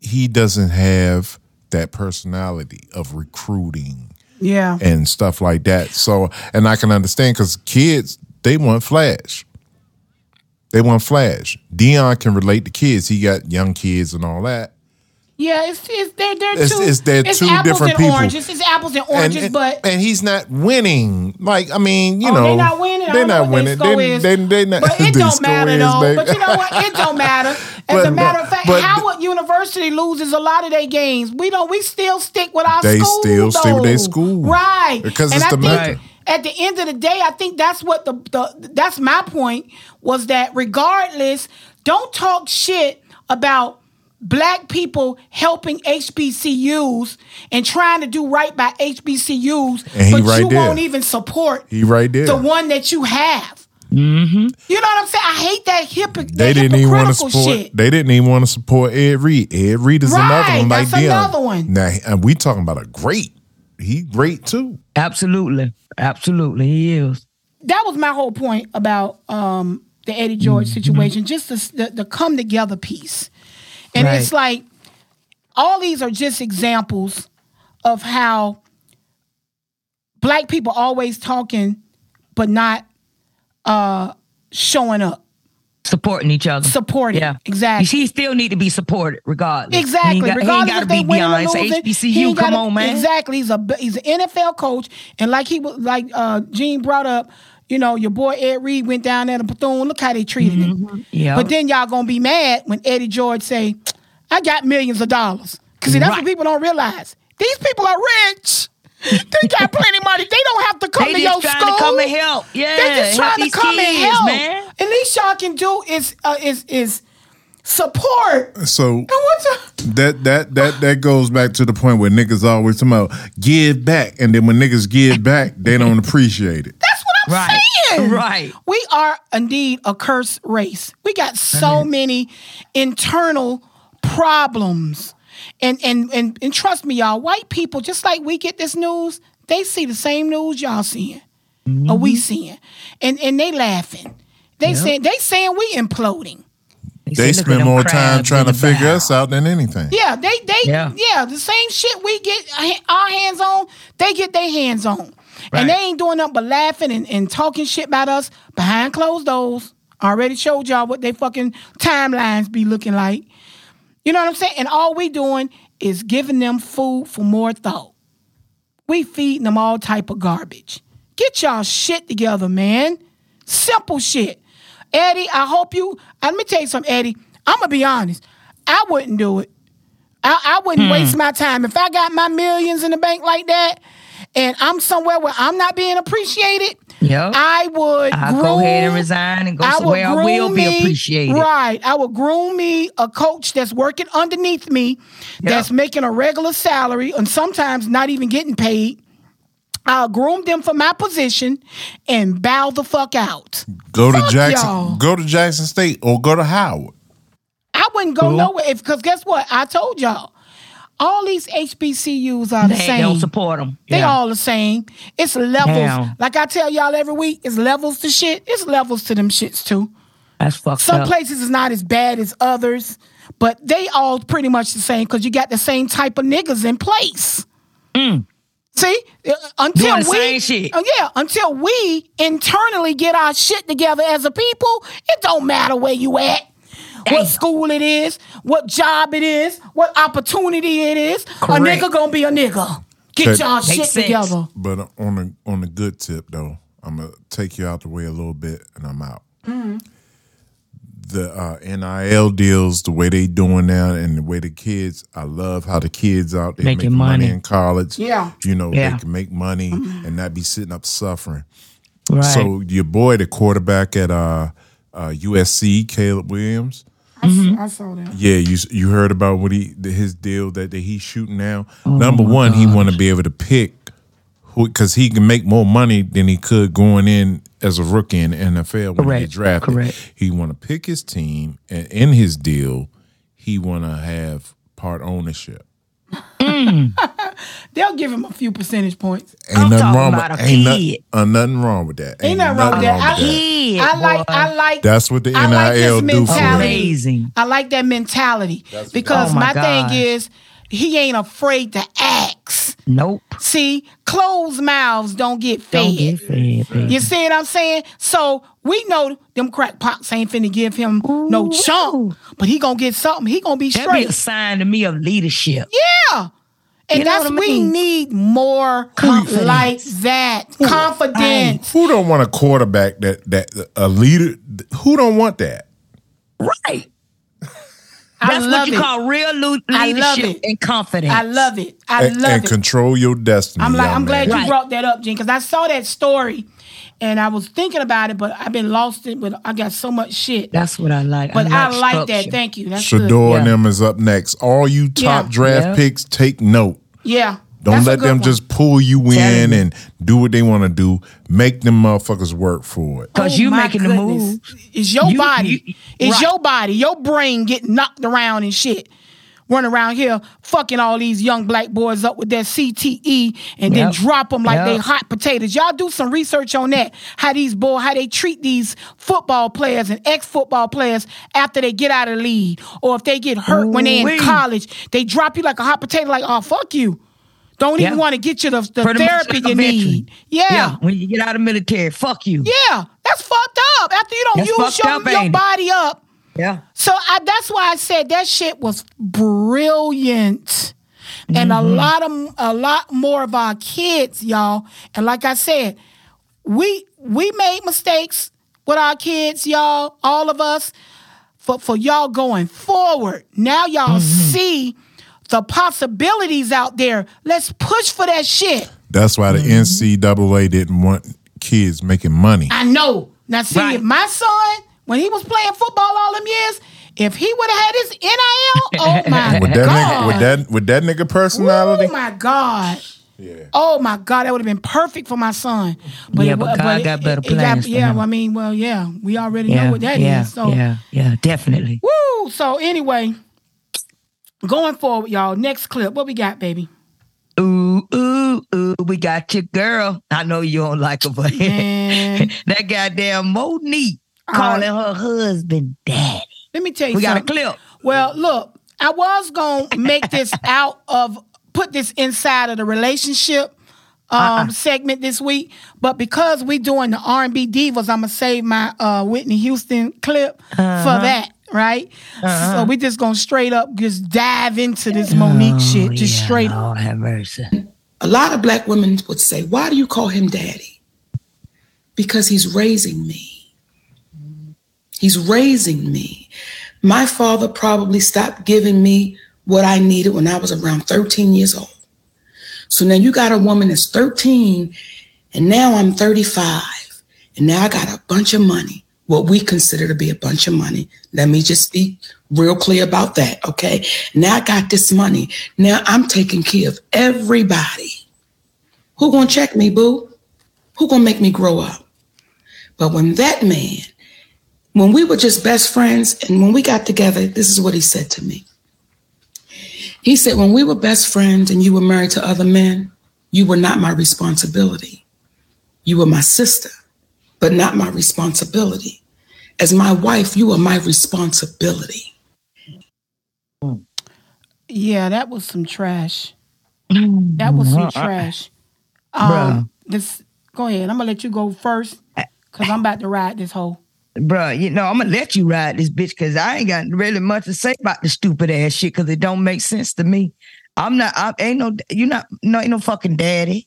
he doesn't have that personality of recruiting and stuff like that. So, and I can understand because kids, they want flash. They want flash. Deion can relate to kids. He got young kids and all that. Yeah, it's two different people. It's apples and oranges, but and he's not winning. Like, I mean, you know, they're not winning. They're not winning. They not. But it don't matter though. But you know what? It don't matter. As a matter of fact, Howard University loses a lot of their games. We still stick with our school. They still stick with their school, right? Because it's the matter. At the end of the day, I think that's what that's my point was that regardless, don't talk shit about Black people helping HBCUs and trying to do right by HBCUs, but you won't even support the one that you have. Mm-hmm. You know what I'm saying? I hate that hypocritical shit. They didn't even want to support Ed Reed. Ed Reed is another one. That's like another one. Now, we talking about a great. He great too. Absolutely. Absolutely, he is. That was my whole point about the Eddie George situation, just the come together piece. And it's like, all these are just examples of how Black people always talking, but not showing up. Supporting each other. Supporting, yeah. Exactly. He still need to be supported regardless. Exactly. Regardless if they win or lose. HBCU, come on, man. Exactly. He's an NFL coach. And like Gene brought up, you know, your boy Ed Reed went down there to Bethune. Look how they treated him. Yep. But then y'all going to be mad when Eddie George say, I got millions of dollars. Because that's what people don't realize. These people are rich. They got plenty of money. They don't have to come to your school. They just trying to come and help. Yeah, they just trying to come and help. Man. At least y'all can do is support. So that goes back to the point where niggas always talking about give back. And then when niggas give back, they don't appreciate it. That's what I'm saying. Right. We are indeed a cursed race. We got so many internal problems. And trust me, y'all, white people, just like we get this news, they see the same news y'all seeing or we seeing. And they laughing. They saying we imploding. They spend more time trying to figure us out than anything. Yeah, they the same shit we get our hands on, they get their hands on. Right. And they ain't doing nothing but laughing and talking shit about us behind closed doors. Already showed y'all what they fucking timelines be looking like. You know what I'm saying? And all we doing is giving them food for more thought. We feeding them all type of garbage. Get y'all shit together, man. Simple shit. Eddie, I hope you... Let me tell you something, Eddie. I'm going to be honest. I wouldn't do it. I wouldn't waste my time. If I got my millions in the bank like that, and I'm somewhere where I'm not being appreciated... Yep. I'll go ahead and resign and go somewhere I will be appreciated. Right. I will groom me a coach that's working underneath me, that's making a regular salary and sometimes not even getting paid. I'll groom them for my position and bow the fuck out. Go to Jackson State or go to Howard. I wouldn't go nowhere because guess what? I told y'all. All these HBCUs are the same. They don't support them. Yeah. They all the same. It's levels. Damn. Like I tell y'all every week, it's levels to shit. It's levels to them shits too. That's fucked up. Some places is not as bad as others, but they all pretty much the same because you got the same type of niggas in place. Mm. See? Until we internally get our shit together as a people, it don't matter where you at. What school it is, what job it is, what opportunity it is. Correct. A nigga gonna be a nigga. Get y'all shit together. But on the good tip, though, I'm going to take you out the way a little bit, and I'm out. Mm-hmm. The NIL deals, the way they doing now, and the way the kids, I love how the kids out there making money in college. Yeah. You know, they can make money and not be sitting up suffering. Right. So your boy, the quarterback at USC, Caleb Williams. I saw that. Yeah, you heard about what his deal that he's shooting now. Oh, number one, gosh. He want to be able to pick who, because he can make more money than he could going in as a rookie in the NFL when he get drafted. Correct. He want to pick his team, and in his deal, he want to have part ownership. They'll give him a few percentage points. Ain't nothing wrong with that. Ain't nothing wrong with that. I like. That's what the NIL do for him. Amazing. I like that mentality because my thing is he ain't afraid to ask. Nope. See, closed mouths don't get fed. You see what I'm saying? So we know them crackpots ain't finna give him no chunk, but he gonna get something. He gonna be straight. That'd be a sign to me of leadership. Yeah. And that's we need more confidence. Like that. Confidence. Who don't want a quarterback that a leader? Who don't want that? Right. That's what you call real leadership and confidence. I love it. And control your destiny. I'm glad you brought that up, Jen, because I saw that story and I was thinking about it, but I've been lost in it. I got so much shit. That's what I like. But I like that. Thank you. That's Shador good. And them is up next. All you top draft picks, take note. Yeah. Don't let them just pull you in and do what they want to do. Make them motherfuckers work for it. Because you making the move. It's your body. It's your body. Your brain getting knocked around and shit. Run around here fucking all these young black boys up with their CTE and then drop them like they hot potatoes. Y'all do some research on that. How they treat these football players and ex-football players after they get out of the league. Or if they get hurt when they're in college, they drop you like a hot potato like, oh, fuck you. Don't even want to get you the therapy you need. Yeah. When you get out of military, fuck you. Yeah. That's fucked up. After you don't use your body up. Yeah. So that's why I said that shit was brilliant. Mm-hmm. And a lot more of our kids, y'all. And like I said, we made mistakes with our kids, y'all, all of us, for y'all going forward. Now y'all see the possibilities out there. Let's push for that shit. That's why the NCAA didn't want kids making money. I know. Now see, if my son, when he was playing football all them years, if he would have had his NIL, oh my God. With that nigga personality? Oh my God. Yeah. Oh my God, that would have been perfect for my son. But God got better plans. We already know what that is. So. Yeah, definitely. Woo! So anyway, going forward, y'all, next clip. What we got, baby? Ooh, we got your girl. I know you don't like her, but that goddamn Monique. Calling her husband daddy. Let me tell you something. We got a clip. Well, look, I was going to make this put this inside of the relationship segment this week, but because we doing the R&B divas, I'm going to save my Whitney Houston clip for that, right? So we just going to straight up just dive into this Monique shit, just straight up. Lord have mercy. A lot of black women would say, why do you call him daddy? Because he's raising me. He's raising me. My father probably stopped giving me what I needed when I was around 13 years old. So now you got a woman that's 13, and now I'm 35, and now I got a bunch of money, what we consider to be a bunch of money. Let me just be real clear about that, okay? Now I got this money. Now I'm taking care of everybody. Who gonna check me, boo? Who gonna make me grow up? But when that man, when we were just best friends and when we got together, this is what he said to me. He said, when we were best friends and you were married to other men, you were not my responsibility. You were my sister, but not my responsibility. As my wife, you were my responsibility. Yeah, that was some trash. That was some trash. Go ahead. I'm going to let you go first because I'm about to ride this whole. Bro, you know, I'm going to let you ride this bitch because I ain't got really much to say about the stupid ass shit because it don't make sense to me. Ain't no fucking daddy.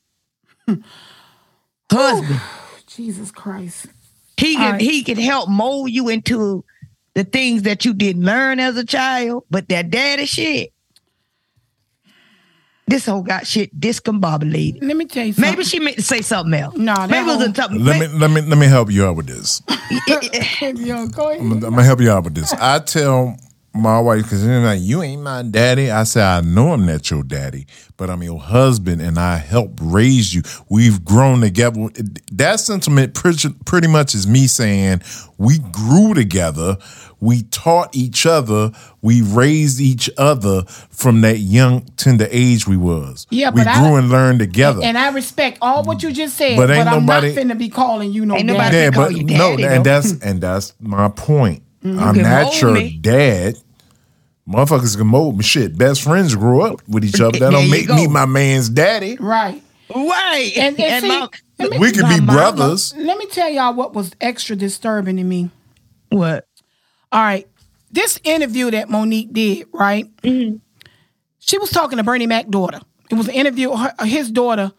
Husband. Oh, Jesus Christ. He can help mold you into the things that you didn't learn as a child, but that daddy shit. This whole got shit discombobulated. Let me tell you something. Maybe she meant to say something else. No, that maybe it wasn't something. Let me help you out with this. Yo, go ahead. I'm gonna help you out with this. I tell my wife, because they're like, you ain't my daddy. I say, I know I'm not your daddy, but I'm your husband and I helped raise you. We've grown together. That sentiment pretty much is me saying we grew together. We taught each other. We raised each other from that young, tender age we was. Yeah, but we grew and learned together. And I respect all what you just said, but I'm not finna be calling you no daddy. Yeah, but you daddy, and that's my point. Mm-hmm. I'm not your dad. Motherfuckers can mold me. Shit, best friends grow up with each other. That don't make me my man's daddy. Right. And see, we could be brothers. Let me tell y'all what was extra disturbing to me. What? All right. This interview that Monique did, right? Mm-hmm. She was talking to Bernie Mac's daughter. It was an interview, his daughter,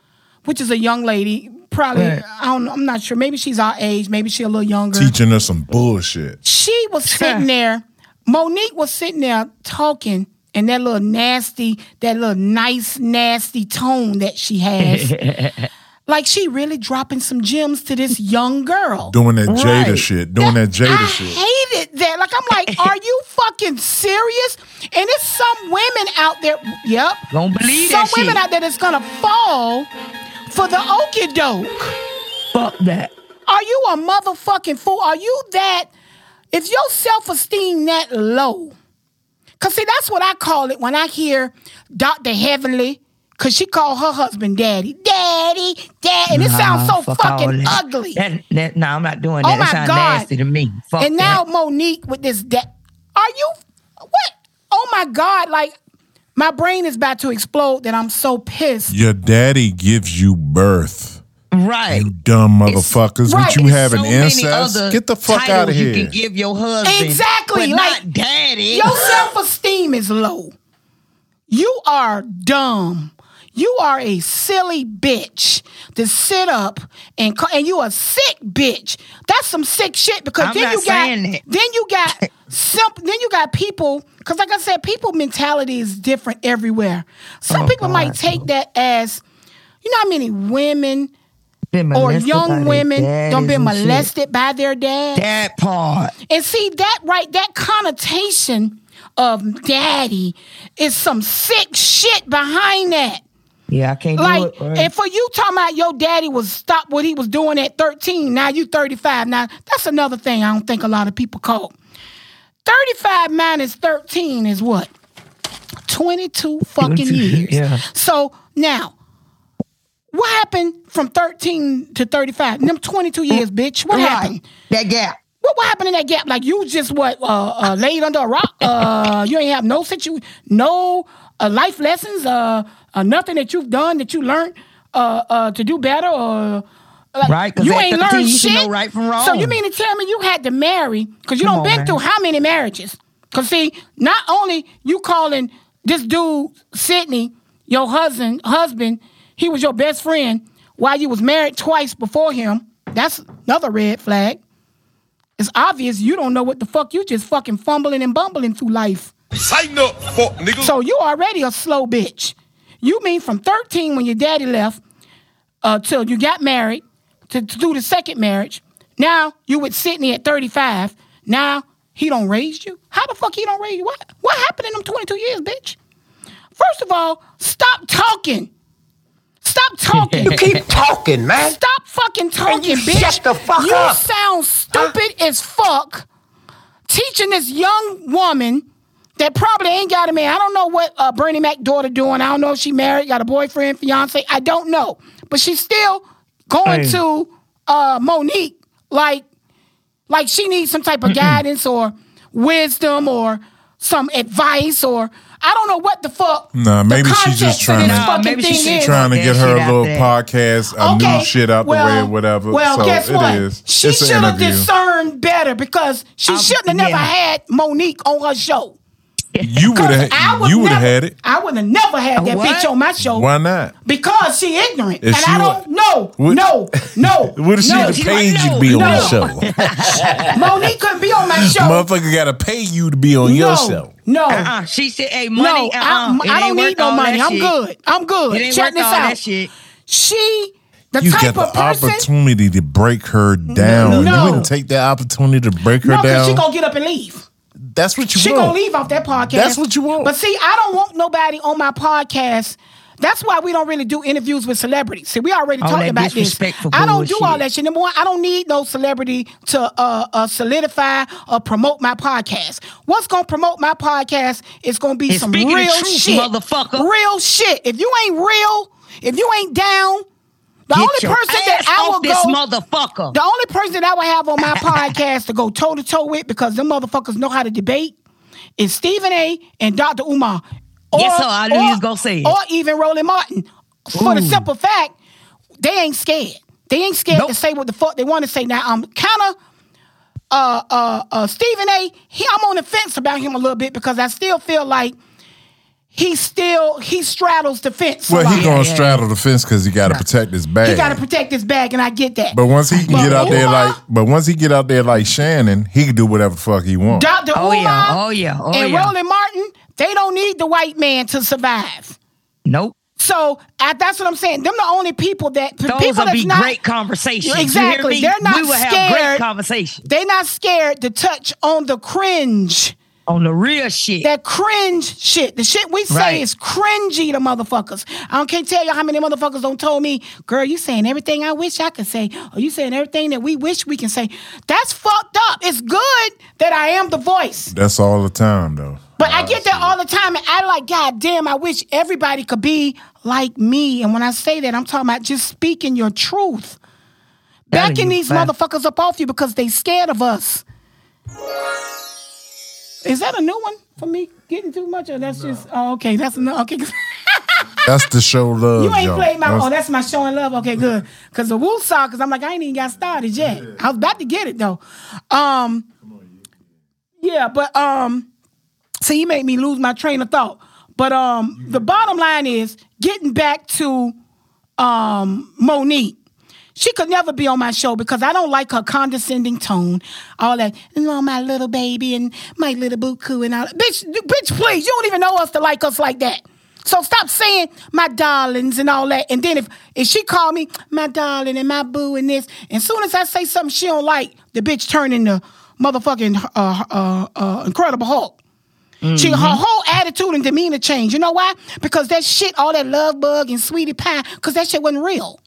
which is a young lady. Probably, right. I don't know, I'm not sure. Maybe she's our age. Maybe she's a little younger. Teaching her some bullshit. She was sitting there. Monique was sitting there talking in that little nasty tone that she has. Like she really dropping some gems to this young girl. Doing that Jada shit. I hated that. Like, I'm like, are you fucking serious? And there's some women out there. Yep. Don't believe that shit. Some women out there that's going to fall for the okie doke. Fuck that. Are you a motherfucking fool? Are you that? If your self-esteem that low, because see, that's what I call it when I hear Dr. Heavenly, because she called her husband daddy. Daddy. And it sounds so fucking ugly. No, I'm not doing that. It sounds nasty to me. Fuck that. And now Monique with this dad. Are you? What? Oh my God. Like, my brain is about to explode that I'm so pissed. Your daddy gives you birth. Right. You dumb motherfuckers. Right. But you have an incest. Get the fuck out of here. You can give your husband. Exactly. But like, not daddy. Your self-esteem is low. You are dumb. You are a silly bitch to sit up and you a sick bitch. That's some sick shit because then you got people, because like I said, people mentality is different everywhere. Some people might take that as, you know how many women or young women don't been molested by their dad? That part. And see that right, that connotation of daddy is some sick shit behind that. Yeah, I can't do it. Right. And for you talking about your daddy was stopped what he was doing at 13. Now you 35. Now, that's another thing I don't think a lot of people call. 35 minus 13 is what? 22 fucking years. Yeah. So now, what happened from 13 to 35? Them 22 years, bitch. What happened? That gap. What happened in that gap? Like, you just, laid under a rock? You ain't have no situation, no life lessons, nothing that you've done that you learned to do better, or... Right, you ain't learned shit. You know right from wrong. So you mean to tell me you had to marry, because you been through how many marriages? Because, see, not only you calling this dude, Sidney, your husband, he was your best friend while you was married twice before him. That's another red flag. It's obvious you don't know what the fuck you just fucking fumbling and bumbling through life. Tighten up, fuck nigga. So you already a slow bitch. You mean from 13 when your daddy left till you got married to do the second marriage. Now you with Sidney at 35. Now he don't raise you. How the fuck he don't raise you? What happened in them 22 years, bitch? First of all, stop talking. Stop talking. You keep talking, man. Stop fucking talking, bitch. Shut the fuck up. You sound stupid as fuck teaching this young woman that probably ain't got a man. I don't know what Bernie Mac's daughter doing. I don't know if she married, got a boyfriend, fiance. I don't know. But she's still going to Monique like she needs some type of guidance or wisdom or some advice or... I don't know what the fuck. Nah, maybe she's just trying to get her a little podcast, new shit out the way or whatever. Well, so guess what? She should have discerned better because she shouldn't have never had Monique on her show. You would have. You would have had it. I would have never had that bitch on my show. Why not? Because she ignorant, if and she I don't know. No. What if she paid you to be on the show? Monique couldn't be on my show. Motherfucker got to pay you to be on your show. No. She said, "Hey, money. No, I don't need no money. I'm good. I'm good. Check this out. She." You got the opportunity to break her down. You wouldn't take that opportunity to break her down. No, because she going to get up and leave. That's what you want. She going to leave off that podcast. That's what you want. But see, I don't want nobody on my podcast. That's why we don't really do interviews with celebrities. See, we already talked about this. I don't do all that shit. Number one, I don't need no celebrity to solidify or promote my podcast. What's going to promote my podcast is going to be some real shit. Motherfucker. Real shit. If you ain't real, if you ain't down... The only person that I will go, the only person that I will have on my podcast to go toe to toe with, because them motherfuckers know how to debate, is Stephen A. and Dr. Umar, or even Roland Martin. For the simple fact, they ain't scared. They ain't scared to say what the fuck they want to say. Now I'm kind of Stephen A. I'm on the fence about him a little bit because I still feel like. He straddles the fence. Well, he gonna straddle the fence because he gotta protect his bag. He gotta protect his bag, and I get that. But once he can get out there like, Shannon, he can do whatever the fuck he wants. Dr. Umar and Roland Martin, they don't need the white man to survive. Nope. So that's what I'm saying. Them the only people that Those would be great conversations. Exactly. They're not scared. Have great conversations. They're not scared to touch on the cringe. On the real shit. That cringe shit. The shit we say is cringy to motherfuckers. I can't tell you how many motherfuckers don't told me, girl, you saying everything I wish I could say, or you saying everything that we wish we can say. That's fucked up. It's good that I am the voice. That's all the time, though. But I get that all the time, and I like, God damn, I wish everybody could be like me. And when I say that, I'm talking about just speaking your truth. Backing these motherfuckers up off you because they scared of us. Is that a new one for me? Getting too much, or that's just okay. That's no okay. That's the show love. You ain't played my. That's my show and love. Okay, good. Because the Woosah, because I'm like I ain't even got started yet. Yeah. I was about to get it though. So you made me lose my train of thought. But the bottom line is getting back to Monique. She could never be on my show because I don't like her condescending tone. All that, my little baby and my little buku and all that. Bitch, please, you don't even know us to like us like that. So stop saying my darlings and all that. And then if she call me my darling and my boo and this, and as soon as I say something she don't like, the bitch turn into motherfucking Incredible Hulk. Mm-hmm. Her whole attitude and demeanor changed. You know why? Because that shit, all that love bug and sweetie pie, because that shit wasn't real.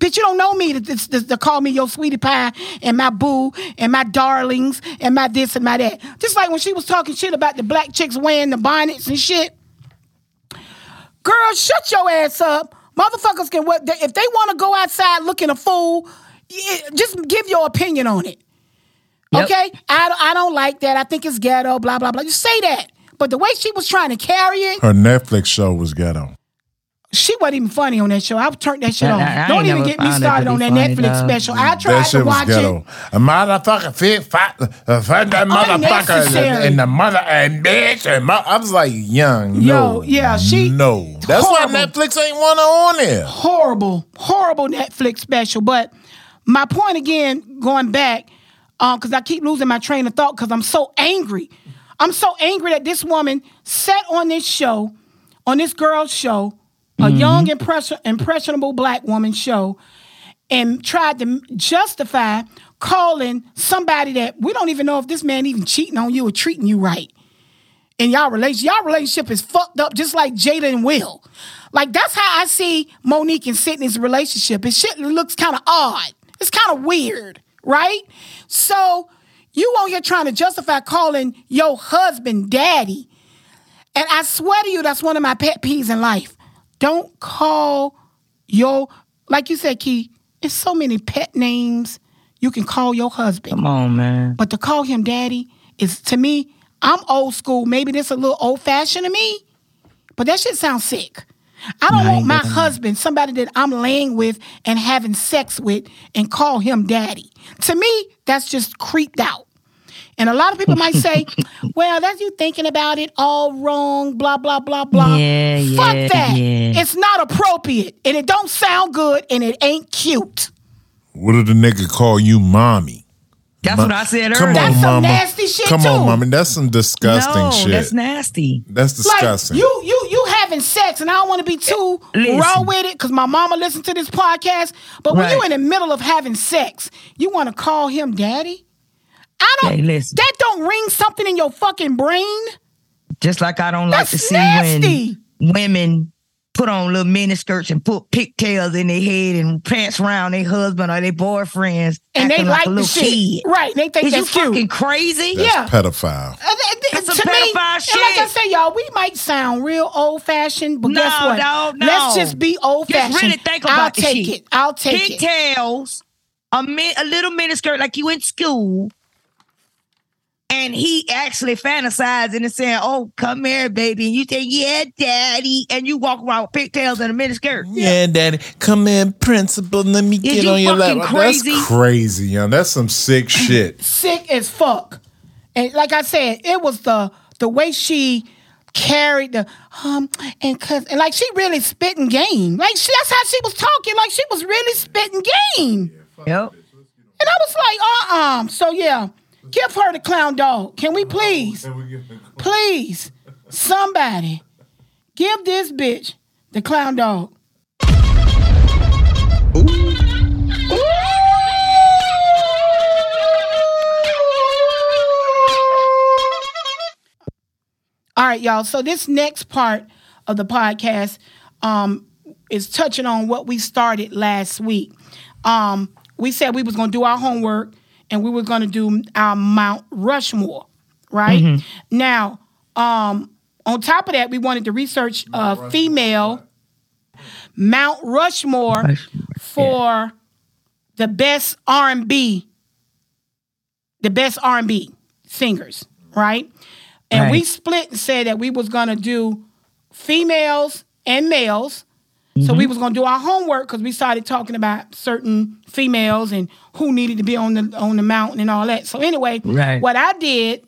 Bitch, you don't know me to call me your sweetie pie and my boo and my darlings and my this and my that. Just like when she was talking shit about the black chicks wearing the bonnets and shit. Girl, shut your ass up. Motherfuckers can, if they want to go outside looking a fool, just give your opinion on it. Yep. Okay? I don't like that. I think it's ghetto, blah, blah, blah. You say that. But the way she was trying to carry it. Her Netflix show was ghetto. She wasn't even funny on that show. I've turned that shit off. Don't even get me started on that Netflix special. I tried to watch it. A motherfucker fit, find that motherfucker and the mother and bitch. And I was like, no. That's why Netflix ain't wanna on there. Horrible Netflix special. But my point again, going back, because I keep losing my train of thought because I'm so angry. I'm so angry that this woman sat on this show, on this girl's show, a young, impressionable black woman show, and tried to justify calling somebody that we don't even know if this man even cheating on you or treating you right. And y'all relationship is fucked up just like Jada and Will. Like, that's how I see Monique and Sidney's relationship. It shit looks kind of odd. It's kind of weird, right? So you out here trying to justify calling your husband daddy. And I swear to you, that's one of my pet peeves in life. Don't call your, like you said, Key, it's so many pet names you can call your husband. Come on, man. But to call him daddy is, to me, I'm old school. Maybe this a little old-fashioned to me, but that shit sounds sick. I don't want my husband, somebody that I'm laying with and having sex with, and call him daddy. To me, that's just creeped out. And a lot of people might say, well, that's you thinking about it all wrong, blah, blah, blah, blah. Fuck that. Yeah. It's not appropriate, and it don't sound good, and it ain't cute. What did the nigga call you mommy? That's what I said earlier. That's some nasty shit, too. Come on, Mama. That's some disgusting shit. No, that's nasty. That's disgusting. Like, you having sex, and I don't want to be too raw with it, because my mama listened to this podcast, but when you in the middle of having sex, you want to call him daddy? I don't. Hey, listen. That don't ring something in your fucking brain? Just like I don't like to see when women put on little miniskirts and put pigtails in their head and pants around their husband or their boyfriends. And they like the shit. Kid. Right. They think that's cute. Fucking crazy? That's pedophile. That's a pedophile shit. And like I say, y'all, we might sound real old-fashioned, but guess what? No. Let's just be old-fashioned. Just really think about the shit. I'll take it. Pigtails, a little miniskirt like you in school, and he actually fantasizing and saying, oh, come here, baby. And you say, yeah, daddy. And you walk around with pigtails and a miniskirt. Yeah, daddy. Come in, principal. Let me get on your lap. Crazy? That's crazy, young. That's some sick shit. Sick as fuck. And like I said, it was the way she carried the, and like she really spitting game. Like that's how she was talking. Like she was really spitting game. Yep. And I was like, So yeah. Give her the clown dog. Can we please? Please, somebody, give this bitch the clown dog. Ooh. Ooh. All right, y'all. So this next part of the podcast is touching on what we started last week. We said we was going to do our homework. And we were going to do our Mount Rushmore, right? Mm-hmm. Now, on top of that, we wanted to research female Mount Rushmore for the best R&B, singers, right? And we split and said that we was going to do females and males. So we was going to do our homework because we started talking about certain females and who needed to be on the mountain and all that. So anyway, what I did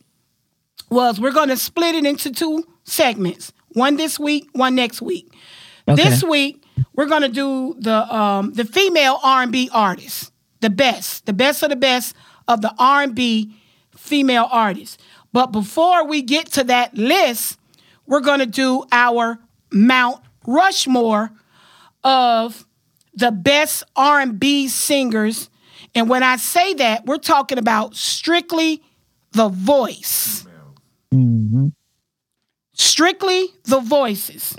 was we're going to split it into two segments. One this week, one next week. Okay. This week, we're going to do the female R&B artists, the best of the best of the R&B female artists. But before we get to that list, we're going to do our Mount Rushmore of the best R&B singers. And when I say that, we're talking about strictly the voice. Mm-hmm. Strictly the voices.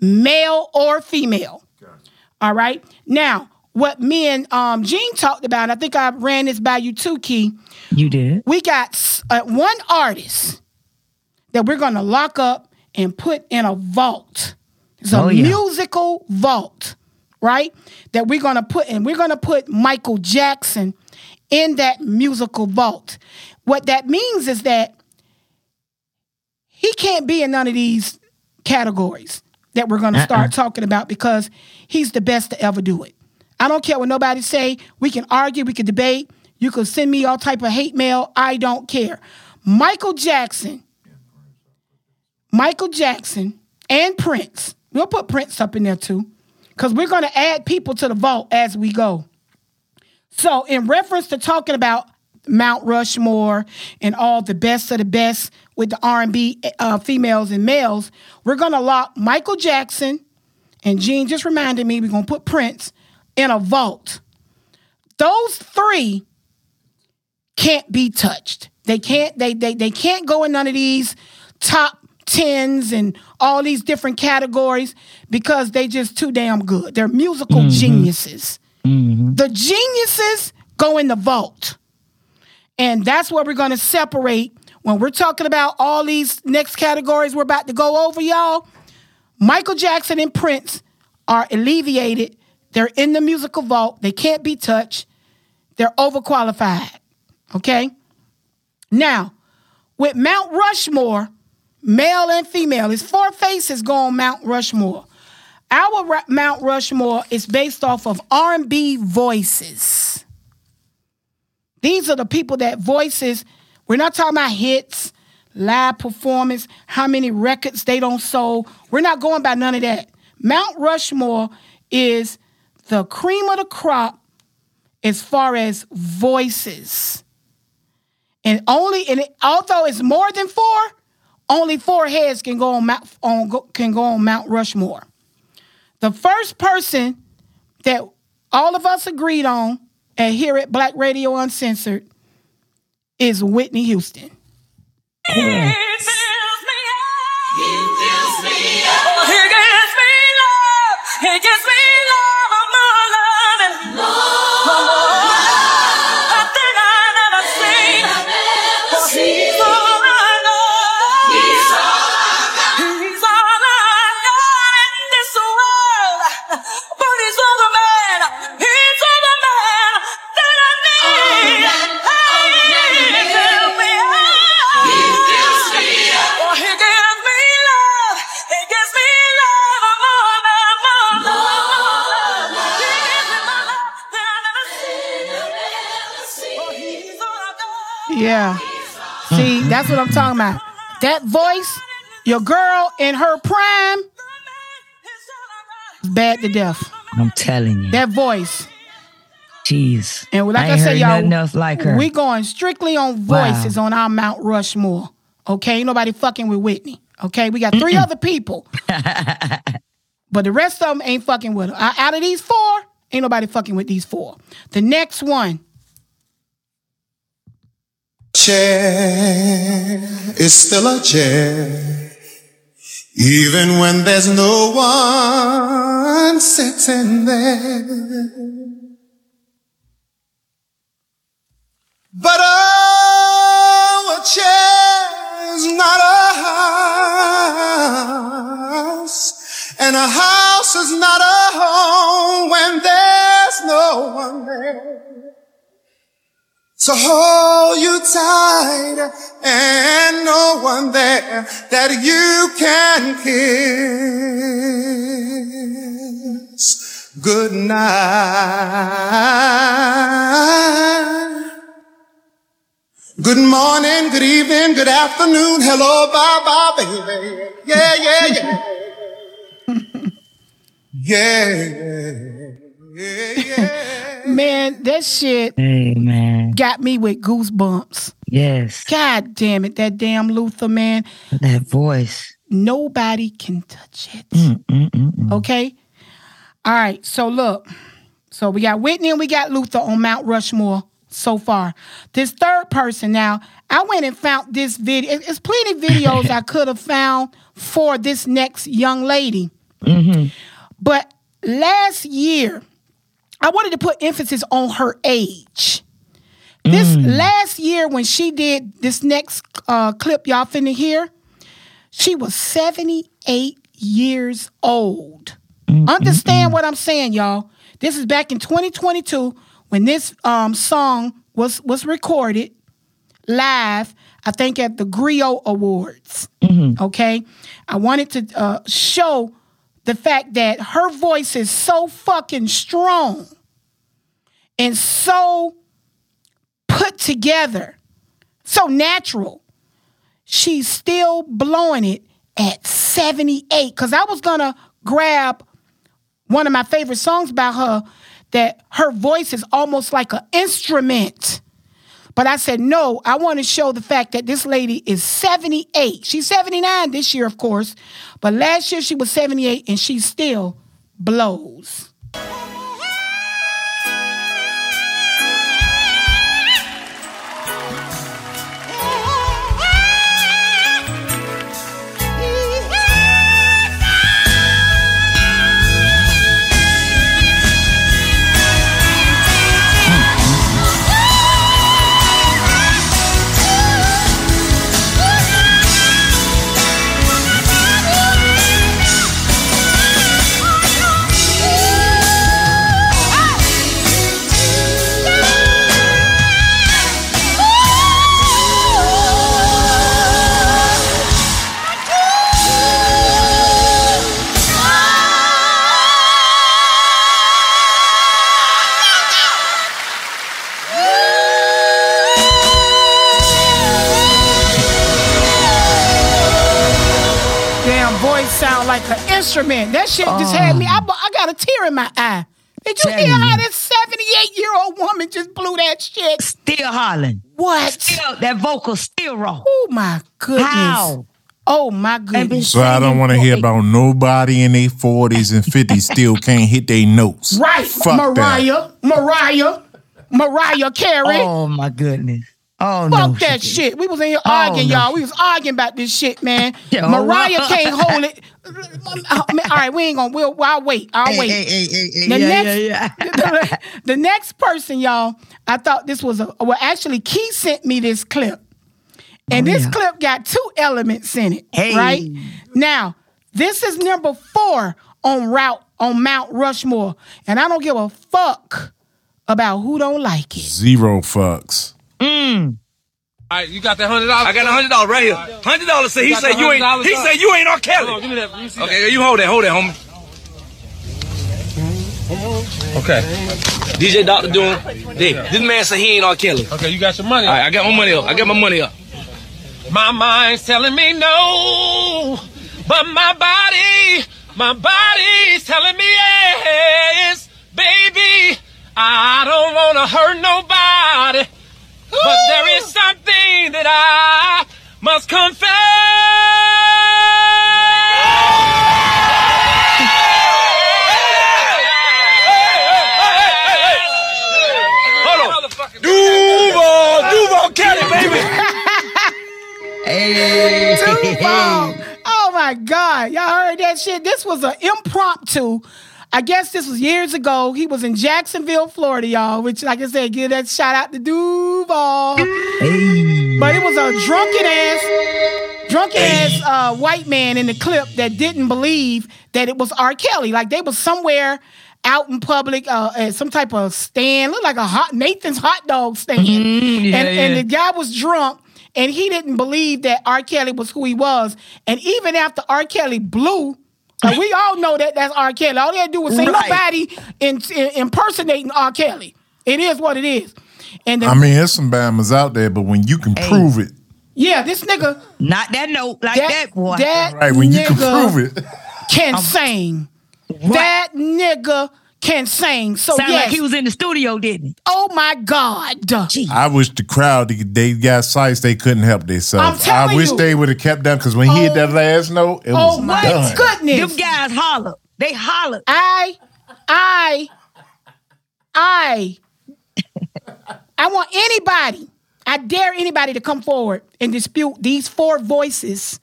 Male or female. Gotcha. All right? Now, what me and Gene talked about, I think I ran this by you too, Key. You did. We got one artist that we're going to lock up and put in a vault. It's a musical vault, right? That we're going to put in. We're going to put Michael Jackson in that musical vault. What that means is that he can't be in none of these categories that we're going to start talking about because he's the best to ever do it. I don't care what nobody say. We can argue. We can debate. You can send me all type of hate mail. I don't care. Michael Jackson and Prince. We'll put Prince up in there, too, because we're going to add people to the vault as we go. So in reference to talking about Mount Rushmore and all the best of the best with the R&B females and males, we're going to lock Michael Jackson, and Gene just reminded me we're going to put Prince in a vault. Those three can't be touched. They can't, they can't go in none of these top tens and all these different categories because they just too damn good. They're musical geniuses. Mm-hmm. The geniuses go in the vault. And that's where we're going to separate. When we're talking about all these next categories we're about to go over, y'all, Michael Jackson and Prince are alleviated. They're in the musical vault. They can't be touched. They're overqualified. Okay? Now, with Mount Rushmore, male and female. It's four faces go on Mount Rushmore. Our Mount Rushmore is based off of R&B voices. These are the people that voices We're not talking about hits, live performance, how many records they don't sold. We're not going by none of that. Mount Rushmore is the cream of the crop as far as voices. And although it's more than four, only four heads can go on Mount Rushmore. The first person that all of us agreed on and here at Black Radio Uncensored is Whitney Houston. Yeah. Yeah. See, that's what I'm talking about. That voice, your girl in her prime, bad to death. I'm telling you. That voice. Jeez. And like I say, y'all, else like her. We going strictly on voices on our Mount Rushmore. Okay? Ain't nobody fucking with Whitney. Okay? We got three other people. But the rest of them ain't fucking with her. Out of these four, ain't nobody fucking with these four. The next one. Chair is still a chair, even when there's no one sitting there. But oh, a chair is not a house, and a house is not a home when there's no one there. So hold you tight and no one there that you can kiss good night. Good morning, good evening, good afternoon. Hello, bye-bye, baby. Yeah, yeah, yeah. Man, that shit got me with goosebumps. Yes. God damn it, that damn Luther, man. That voice. Nobody can touch it. Okay? All right, so look. So we got Whitney and we got Luther on Mount Rushmore so far. This third person now, I went and found this video. There's plenty of videos I could have found for this next young lady. But last year, I wanted to put emphasis on her age. This last year when she did this next clip y'all finna hear, she was 78 years old. Understand what I'm saying, y'all. This is back in 2022 when this song was recorded live, I think at the Griot Awards. Okay? I wanted to show the fact that her voice is so fucking strong and so put together, so natural. She's still blowing it at 78. Because I was going to grab one of my favorite songs about her, that her voice is almost like an instrument. But I said, no, I want to show the fact that this lady is 78. She's 79 this year, of course. But last year she was 78 and she still blows. voice sound like an instrument. That shit just had me. I got a tear in my eye. Did you hear how this 78-year-old woman just blew that shit? Still hollering. What? Still, that vocal still wrong. Oh, my goodness. How? Oh, my goodness. So I don't want to hear about nobody in their 40s and 50s still can't hit their notes. Right. Fuck Mariah Carey. Oh, my goodness. Oh, fuck no, that shit. We was in here arguing, y'all. We was arguing about this shit, man. Mariah can't hold it. All right, we ain't gonna. I'll wait. The next person, y'all. I thought this was actually, Key sent me this clip, and this clip got two elements in it. Hey. Right now, this is number 4 on Mount Rushmore, and I don't give a fuck about who don't like it. Zero fucks. Mm. All right, you got that $100? I got $100 right here. $100. Say he said you ain't. He said you ain't R. Kelly. Hold on, give me that. Okay, you hold that, homie. Okay. DJ Doctor doing. This man said he ain't R. Kelly. Okay, you got your money. All right, I got my money up. My mind's telling me no, but my body's telling me yes, baby. I don't wanna hurt nobody. But there is something that I must confess. Duval Kelly, baby. Hey, Duval. Oh my God, y'all heard that shit? This was an impromptu. I guess this was years ago. He was in Jacksonville, Florida, y'all, which, like I said, give that shout out to Duval. Hey. But it was a drunken ass white man in the clip that didn't believe that it was R. Kelly. Like, they was somewhere out in public at some type of stand. Looked like a Nathan's hot dog stand. Mm-hmm. And the guy was drunk, and he didn't believe that R. Kelly was who he was. And even after R. Kelly blew... Like, we all know that that's R. Kelly. All they had to do was say nobody impersonating R. Kelly. It is what it is. And I mean, there's some bammers out there, but when you can prove it. Yeah, this nigga. Not that note like that boy. That right, when you can prove it. Can sing. What? That nigga can sing. So sound like he was in the studio, didn't he? Oh my God. Jeez. I wish the crowd, they got sights, they couldn't help themselves. I wish they would have kept down, because when he hit that last note, it was done. Oh my goodness. Them guys holler. They holler. I want anybody, I dare anybody to come forward and dispute these 4 voices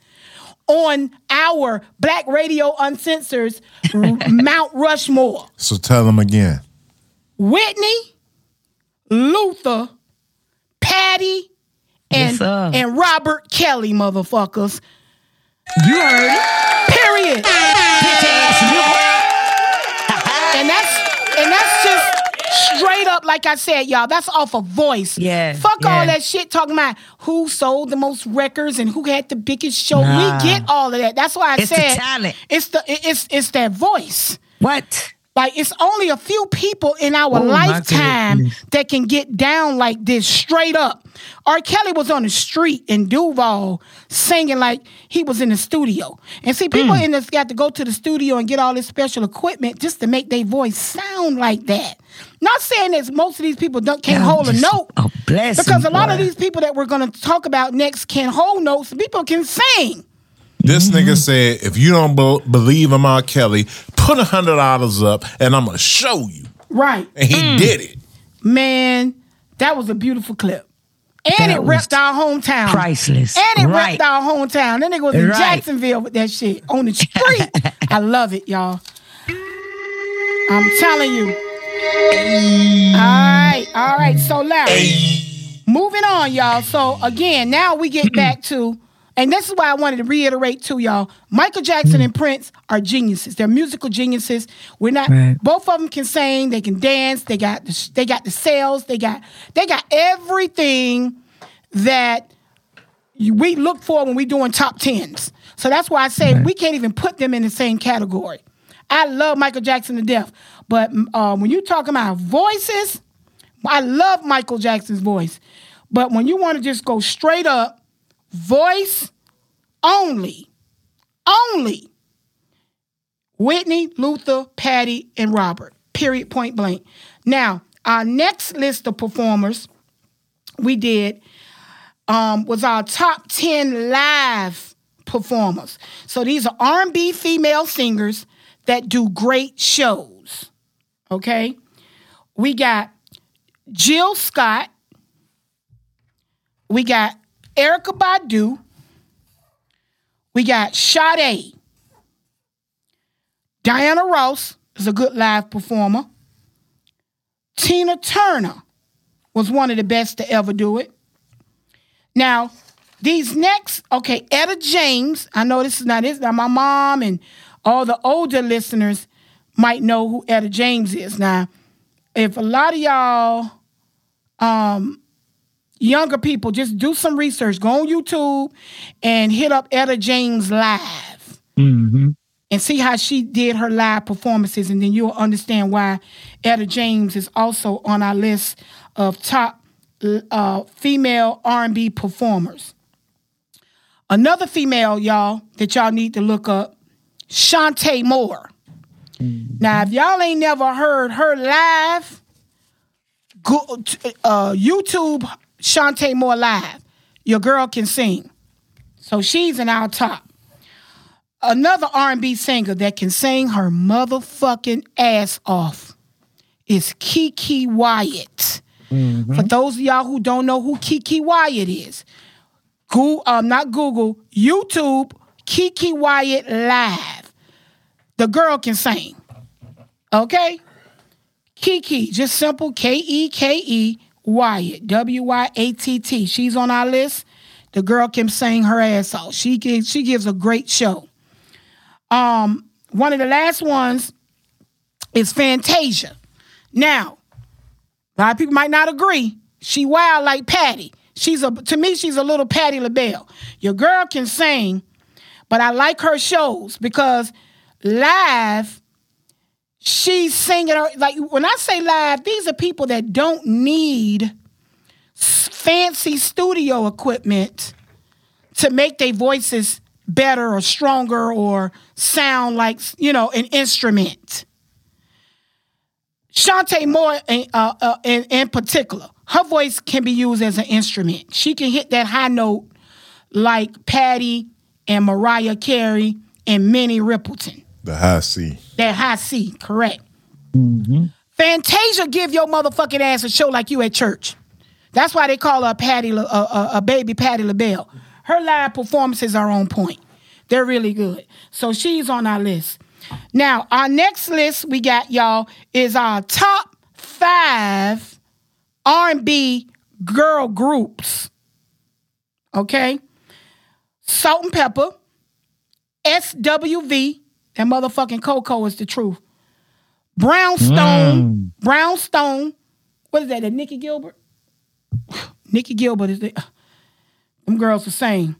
on our Black Radio Uncensored Mount Rushmore. So tell them again. Whitney, Luther, Patty, and Robert Kelly, motherfuckers. You heard it. Period. And that's just straight up, like I said, y'all, that's off of voice. Yeah. Fuck all that shit talking about who sold the most records and who had the biggest show. Nah. We get all of that. That's why I said the talent. It's that voice. What? Like, it's only a few people in our lifetime that can get down like this straight up. R. Kelly was on the street in Duval singing like he was in the studio. And see, people in this got to go to the studio and get all this special equipment just to make their voice sound like that. Not saying that most of these people can't hold a note. Oh, bless you, because a lot of these people that we're going to talk about next can't hold notes. People can sing. This nigga said, if you don't believe in R. Kelly, put $100 up and I'm going to show you. Right. And he did it. Man, that was a beautiful clip. And it repped our hometown. Priceless. And it repped our hometown. That nigga was in Jacksonville with that shit on the street. I love it, y'all. I'm telling you. All right. So, Larry, moving on, y'all. So, again, now we get back to... And this is why I wanted to reiterate too, y'all. Michael Jackson and Prince are geniuses. They're musical geniuses. We're not. Right. Both of them can sing. They can dance. They got the sales. They got everything that we look for when we're doing top 10s. So that's why I say we can't even put them in the same category. I love Michael Jackson to death, but when you talk about voices, I love Michael Jackson's voice. But when you want to just go straight up. Voice only. Whitney, Luther, Patty, and Robert. Period, point blank. Now, our next list of performers we did was our top 10 live performers. So these are R&B female singers that do great shows. Okay? We got Jill Scott. We got Erykah Badu. We got Sade. Diana Ross is a good live performer. Tina Turner was one of the best to ever do it. Now, these next, okay, Etta James. I know this is not this. Now, my mom and all the older listeners might know who Etta James is. Now, if a lot of y'all younger people, just do some research. Go on YouTube and hit up Etta James live. Mm-hmm. And see how she did her live performances, and then you'll understand why Etta James is also on our list of top female R&B performers. Another female, y'all, that y'all need to look up, Shantae Moore. Mm-hmm. Now, if y'all ain't never heard her live, go, YouTube Shantae Moore live. Your girl can sing. So she's in our top. Another R&B singer that can sing her motherfucking ass off is Keke Wyatt. Mm-hmm. For those of y'all who don't know who Keke Wyatt is, YouTube Keke Wyatt live. The girl can sing. Okay? Keke, just simple Keke Wyatt, Wyatt. She's on our list. The girl can sing her ass off. She gives a great show. One of the last ones is Fantasia. Now, a lot of people might not agree. She wild like Patty. To me, she's a little Patty LaBelle. Your girl can sing, but I like her shows because live, she's singing. Like when I say live, these are people that don't need fancy studio equipment to make their voices better or stronger or sound like, you know, an instrument. Shantae Moore in particular, her voice can be used as an instrument. She can hit that high note like Patty and Mariah Carey and Minnie Riperton. The high C. That high C, correct. Mm-hmm. Fantasia give your motherfucking ass a show like you at church. That's why they call her a baby Patty LaBelle. Her live performances are on point. They're really good. So she's on our list. Now, our next list we got, y'all, is our top 5 R&B girl groups. Okay? Salt and Pepper, SWV, and motherfucking Coco is the truth. Brownstone. What is that, Nikki Gilbert? Nikki Gilbert is the... Them girls are saying.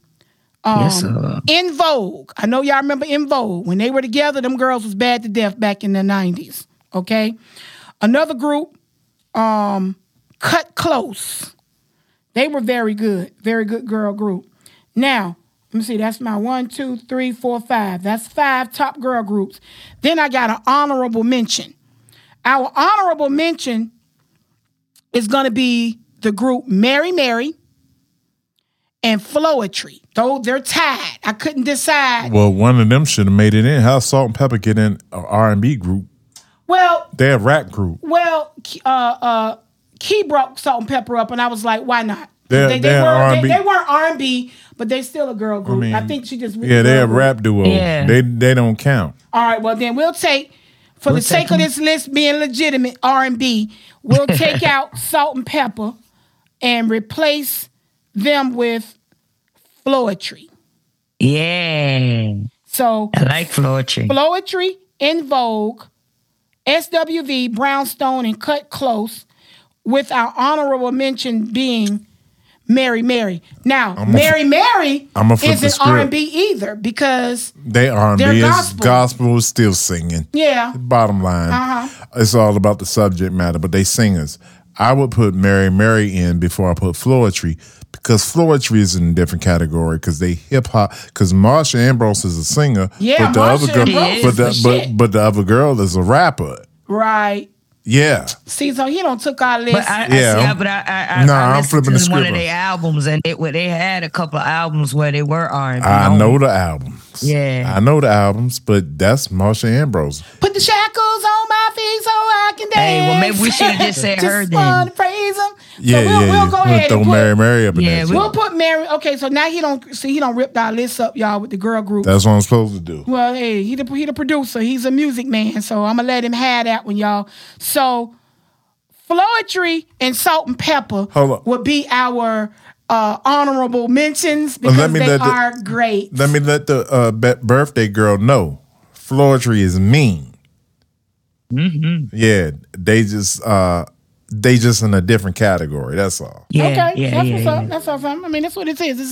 In Vogue. I know y'all remember In Vogue. When they were together, them girls was bad to death back in the 90s. Okay? Another group, Cut Close. They were very good. Very good girl group. Now, let me see. That's my 1, 2, 3, 4, 5. That's 5 top girl groups. Then I got an honorable mention. Our honorable mention is going to be the group Mary Mary and Floetry. Though they're tied. I couldn't decide. Well, one of them should have made it in. How Salt and Pepper get in an R&B group? Well, they're a rap group. Well, Key brought Salt and Pepper up, and I was like, why not? They weren't R&B, but they're still a girl group. I think she just... Yeah, they're a rap duo. Yeah. They don't count. All right, well, then we'll take... For the sake of this list being legitimate R&B, we'll take out Salt and Pepper and replace... them with Floetry. Yeah. So I like Floetry. Floetry, In Vogue, SWV, Brownstone, and Cut Close, with our honorable mention being Mary Mary. Now, Mary isn't R&B either because they R&B. Gospel is still singing. Yeah. Bottom line. It's all about the subject matter, but they singers. I would put Mary Mary in before I put Floetry, because Floetry is in a different category because they hip hop. Because Marsha Ambrose is a singer, yeah, but the Marsha other girl, but the other girl is a rapper, right? Yeah. See, so he don't took our list. I'm flipping to the one of their albums, and they had a couple of albums where they were R&B. I know the albums, but that's Marsha Ambrose. Put the shackles on my feet so I can dance. Hey, well, maybe we should have just said her then. Just to praise him. So we'll go ahead and throw Mary up in there. We'll put Mary. Okay, so now he don't rip our list up, y'all, with the girl group. That's what I'm supposed to do. Well, hey, he the producer. He's a music man, so I'm going to let him have that one, y'all. So Floetry and Salt and Pepper would be our honorable mentions because they are great. Let me let the birthday girl know. Floetry is mean. Mm-hmm. Yeah, they just in a different category. That's all. Yeah, okay, that's what's up. That's all fine. I mean, that's what it is. This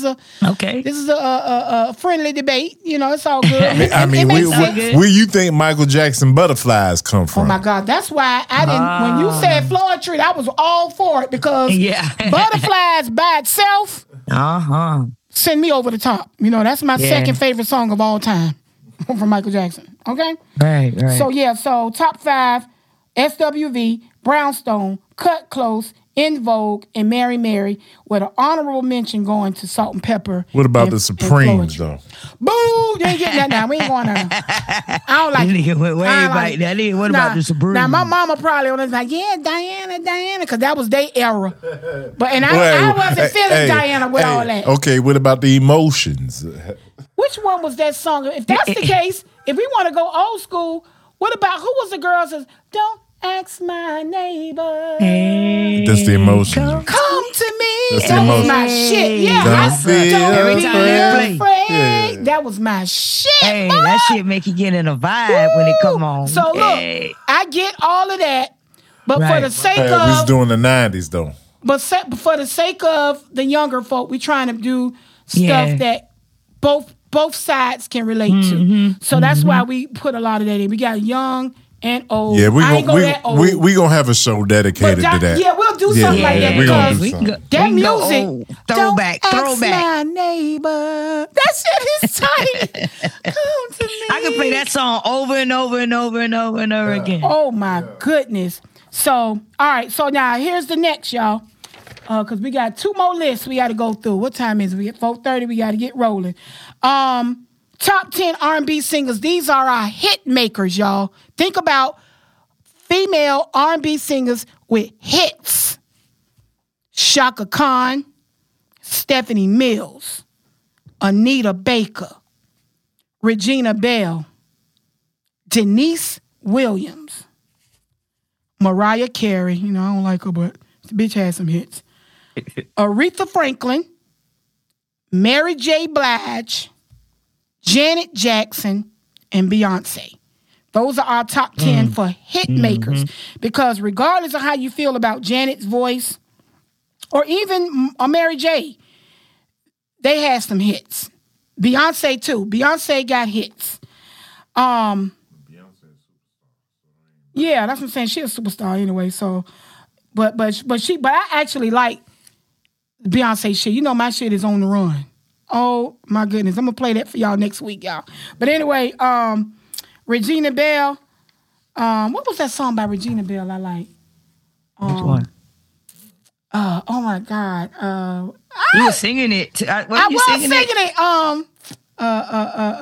is a friendly debate. You know, it's all good. Where you think Michael Jackson butterflies come from? Oh my God, that's why I didn't. When you said Floetry, I was all for it because butterflies by itself. Send me over the top. You know, that's my second favorite song of all time from Michael Jackson. Okay. Right. So top 5: SWV, Brownstone, Cut Close, In Vogue, and Mary Mary, with an honorable mention going to Salt and Pepper. What about the Supremes, though? Boo! They ain't getting that now. We ain't going there. I don't like it. Wait, what about the Supremes? Now, my mama probably was like, yeah, Diana, because that was their era. But I wasn't feeling Diana with all that. Okay, what about the Emotions? Which one was that song? If that's the case, if we want to go old school, what about, who was the girls that don't ask my neighbor? Hey, that's the Emotions. Come to me. That's that was my shit. Yeah, don't be afraid. That was my shit. Hey, boy, that shit make you get in a vibe. Woo, when it come on. So look, I get all of that, but for the sake of, we was doing the 90s though. But for the sake of the younger folk, we trying to do stuff that both sides can relate to. So that's why we put a lot of that in. We got young and old. Yeah, we gonna have a show dedicated to that. Yeah, we'll do something like that. Music, throwback. My neighbor, that shit is tight. Come to me. I can play that song over and over and over and over and over again. Oh my goodness! So all right, so now here's the next, y'all, because we got 2 more lists we got to go through. What time is it? We at 4:30. We got to get rolling. Top 10 R&B singers. These are our hit makers, y'all. Think about female R&B singers with hits. Shaka Khan, Stephanie Mills, Anita Baker, Regina Bell, Denise Williams, Mariah Carey. You know, I don't like her, but the bitch has some hits. Aretha Franklin, Mary J. Blige, Janet Jackson, and Beyonce. Those are our top 10 for hit makers. Because regardless of how you feel about Janet's voice or even Mary J, they had some hits. Beyonce too. Beyonce got hits. Yeah, that's what I'm saying. She's a superstar anyway. So, but I actually like Beyonce shit. You know, my shit is On the Run. Oh my goodness. I'm gonna play that for y'all next week, y'all. But anyway, Regina Bell. What was that song by Regina Bell I like? Which one? Oh my God. You were singing it. I was singing it.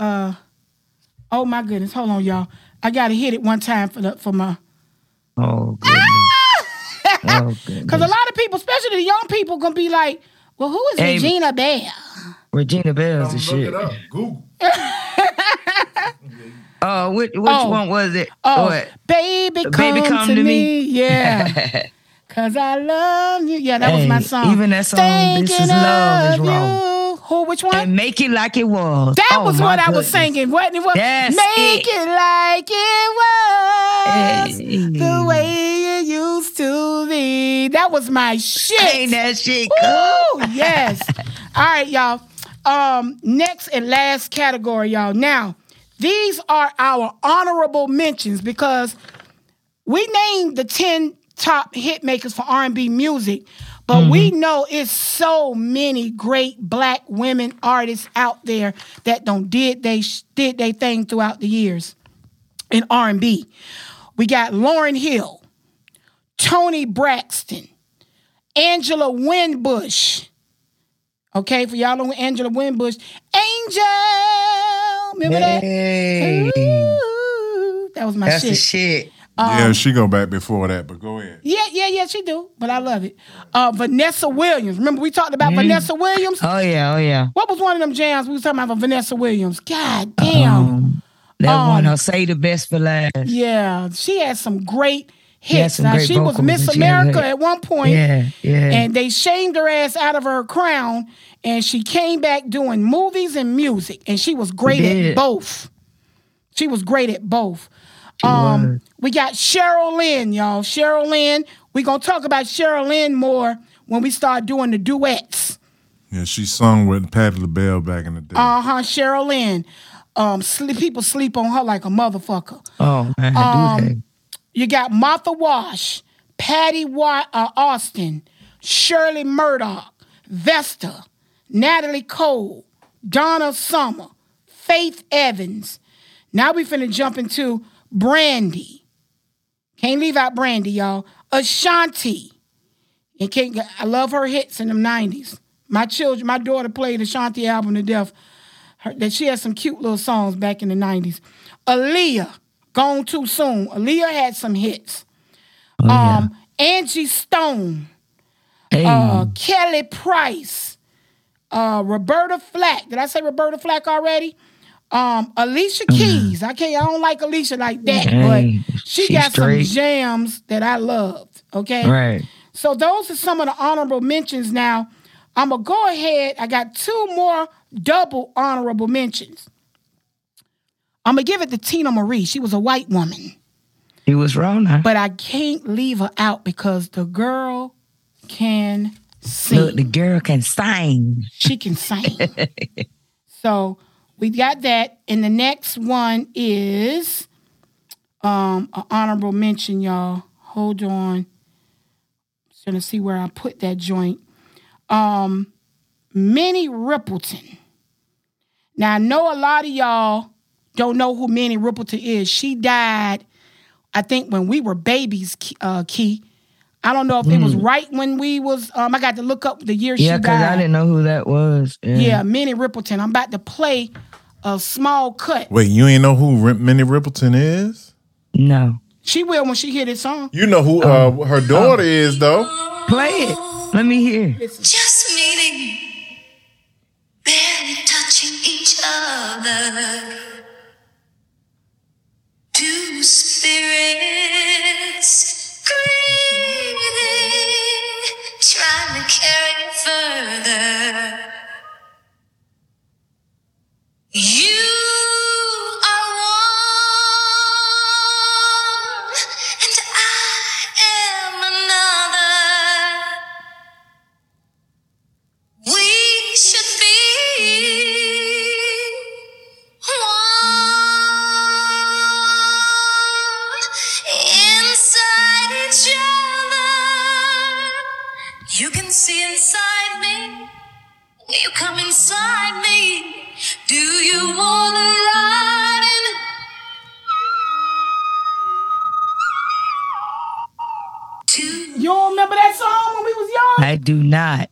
Oh my goodness. Hold on, y'all. I gotta hit it one time for my oh goodness. Because a lot of people, especially the young people, gonna be like, well, who is Regina Bell? Regina Bell's the shit. Look it up. Google. Which one was it? Baby, come to me. Yeah. Cause I love you. Yeah, that was my song. Even that song, This Is Love, is wrong. Which one? And Make It Like It Was. That was what I was singing. Wasn't it? Yes. Make it like it was. The way it used to be. That was my shit. Ain't that shit cool? Ooh, yes. All right, y'all. Next and last category, y'all. Now, these are our honorable mentions because we named the 10 top hit makers for R&B music. But we know it's so many great black women artists out there that did they thing throughout the years in R&B. We got Lauryn Hill, Toni Braxton, Angela Winbush. Okay, for y'all know Angela Winbush. Angel, remember that? Ooh, that was my That's shit. That's the shit. Yeah, she go back before that, but go ahead. Yeah, she do, but I love it. Vanessa Williams. Remember we talked about Vanessa Williams? Oh, yeah. What was one of them jams we was talking about for Vanessa Williams? God damn. That one, I'll say the best for last. Yeah, she had some great hits. She was Miss America at one point. Yeah. And they shamed her ass out of her crown, and she came back doing movies and music, and she was great at both. We got Cheryl Lynn, y'all. Cheryl Lynn. We're going to talk about Cheryl Lynn more when we start doing the duets. Yeah, she sung with Patti LaBelle back in the day. Cheryl Lynn. People sleep on her like a motherfucker. Oh, man, do they? You got Martha Wash, Patty Austin, Shirley Murdoch, Vesta, Natalie Cole, Donna Summer, Faith Evans. Now we finna jump into Brandy. Can't leave out Brandy, y'all. Ashanti. I love her hits in the 90s. My daughter played Ashanti album to death. She had some cute little songs back in the 90s. Aaliyah, Gone Too Soon. Aaliyah had some hits. Oh, Angie Stone. Hey. Kelly Price. Roberta Flack. Did I say Roberta Flack already? Alicia Keys. I don't like Alicia like that, but she's got some jams that I loved. Okay. Right. So those are some of the honorable mentions. Now, I'm going to go ahead. I got two more double honorable mentions. I'm going to give it to Tina Marie. She was a white woman. She was wrong, huh? But I can't leave her out because the girl can sing. Look, the girl can sing. She can sing. So we got that. And the next one is an honorable mention, y'all. Hold on. Just going to see where I put that joint. Minnie Riperton. Now, I know a lot of y'all don't know who Minnie Riperton is. She died, I think, when we were babies, Key. I don't know if it was right when we was... I got to look up the year she died. Yeah, because I didn't know who that was. Yeah, Minnie Riperton. I'm about to play a small cut. Wait, you ain't know who Minnie Riperton is? No. She will when she hear this song. You know who her daughter is, though. Play it. Let me hear. Listen. Just meeting... barely touching each other. Two spirits greeting, trying to carry it further. You are one, and I am another. We should be. You can see inside me. Will you come inside me? Do you want to ride in? You don't remember that song when we was young? I do not.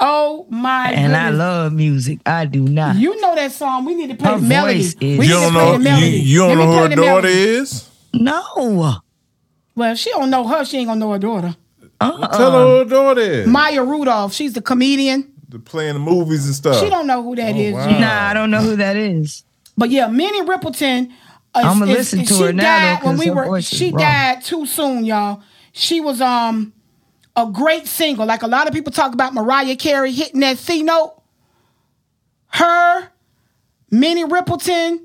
Oh my goodness. And I love music. I do not. You know that song. We need to play the melody. You don't know who her daughter is? No. Well, if she don't know her, she ain't gonna know her daughter. Tell her who her daughter is. Maya Rudolph. She's the comedian. Playing the movies and stuff. She don't know who that is. Wow. Nah, I don't know who that is. But yeah, Minnie Riperton. I'm gonna listen to her now. She died too soon, y'all. She was a great singer. Like a lot of people talk about Mariah Carey hitting that C note. Her, Minnie Riperton,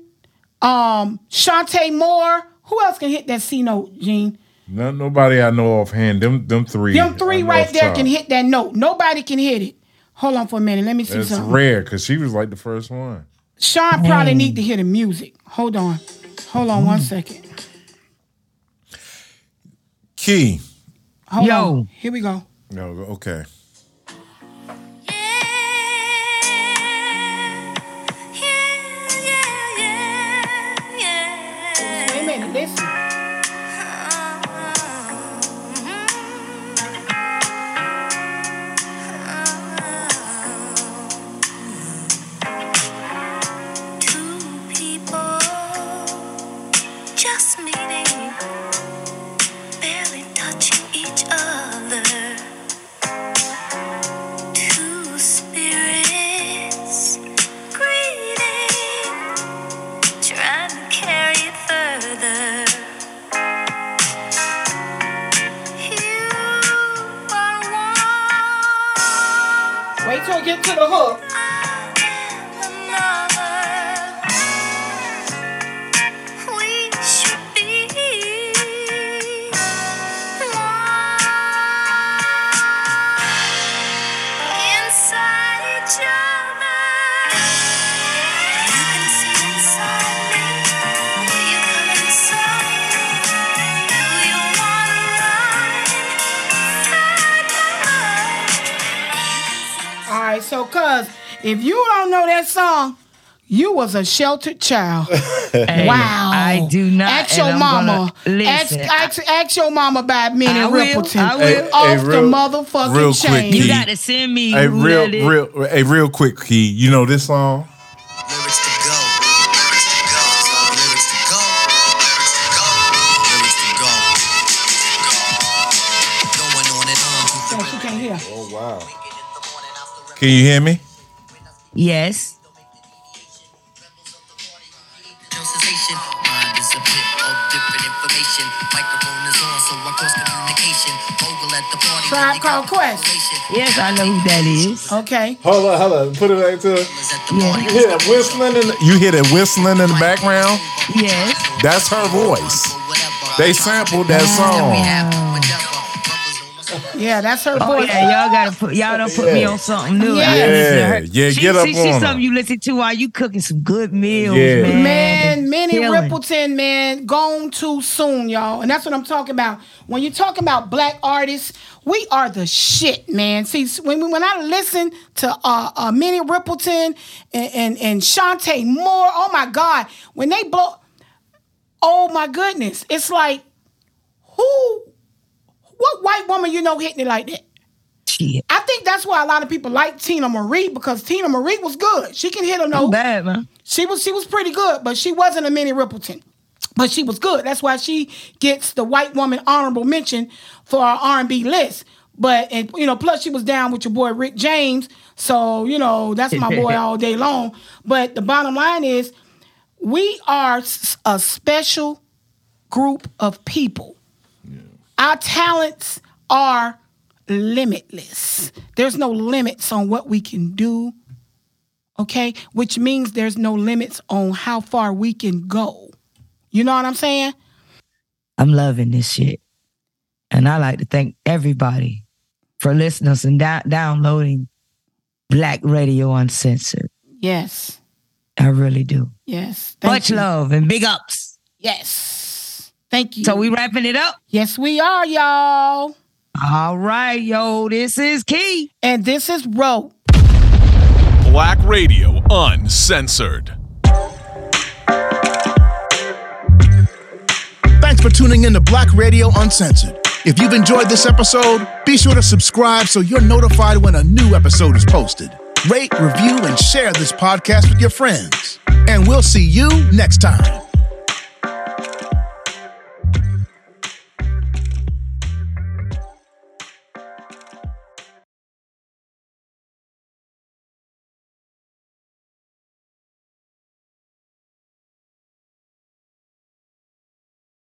Shantae Moore. Who else can hit that C note, Gene? Not nobody I know offhand. Them three. Them three right there can hit that note. Nobody can hit it. Hold on for a minute. Let me see something. It's rare because she was like the first one. Sean probably need to hear the music. Hold on 1 second. Key, Hold on. Here we go. No, okay. Wait a minute, listen. If you don't know that song, you was a sheltered child. Hey, wow. I do not. Ask your mama. Ask your mama by Minnie Rippleton. I will. Off the motherfucking chain. You got to send me. Real quick, Key. You know this song? Lyrics to go. Lyrics to go. Lyrics to go. Lyrics to go. Lyrics to go. Going on and on. Oh, she can't hear. Oh, wow. Can you hear me? Yes. Tribe Called Quest. Yes, I know who that is. Okay. Hold on. Put it back to it. Yeah. You hear that whistling in the background? Yes. That's her voice. They sampled that song. Yeah, that's her voice. Yeah, y'all don't put me on something new. Yeah, get up on her. She's something you listen to while you cooking some good meals, man. Man, Minnie Rippleton, man, gone too soon, y'all. And that's what I'm talking about. When you're talking about black artists, we are the shit, man. See, when I listen to Minnie Rippleton and Shantae Moore, oh my God, when they blow, oh my goodness, it's like, who? What white woman you know hitting it like that? Shit. I think that's why a lot of people like Tina Marie, because Tina Marie was good. She can hit a note. Bad, man. She was pretty good, but she wasn't a Minnie Rippleton. But she was good. That's why she gets the white woman honorable mention for our R&B list. But, and you know, plus she was down with your boy Rick James. So, you know, that's my boy all day long. But the bottom line is, we are a special group of people. Our talents are limitless. There's no limits on what we can do, okay? Which means there's no limits on how far we can go. You know what I'm saying? I'm loving this shit. And I like to thank everybody for listening and downloading Black Radio Uncensored. Yes. I really do. Yes. Much love and big ups. Yes. Thank you. So we wrapping it up? Yes, we are, y'all. All right, yo. This is Key. And this is Ro. Black Radio Uncensored. Thanks for tuning in to Black Radio Uncensored. If you've enjoyed this episode, be sure to subscribe so you're notified when a new episode is posted. Rate, review, and share this podcast with your friends. And we'll see you next time.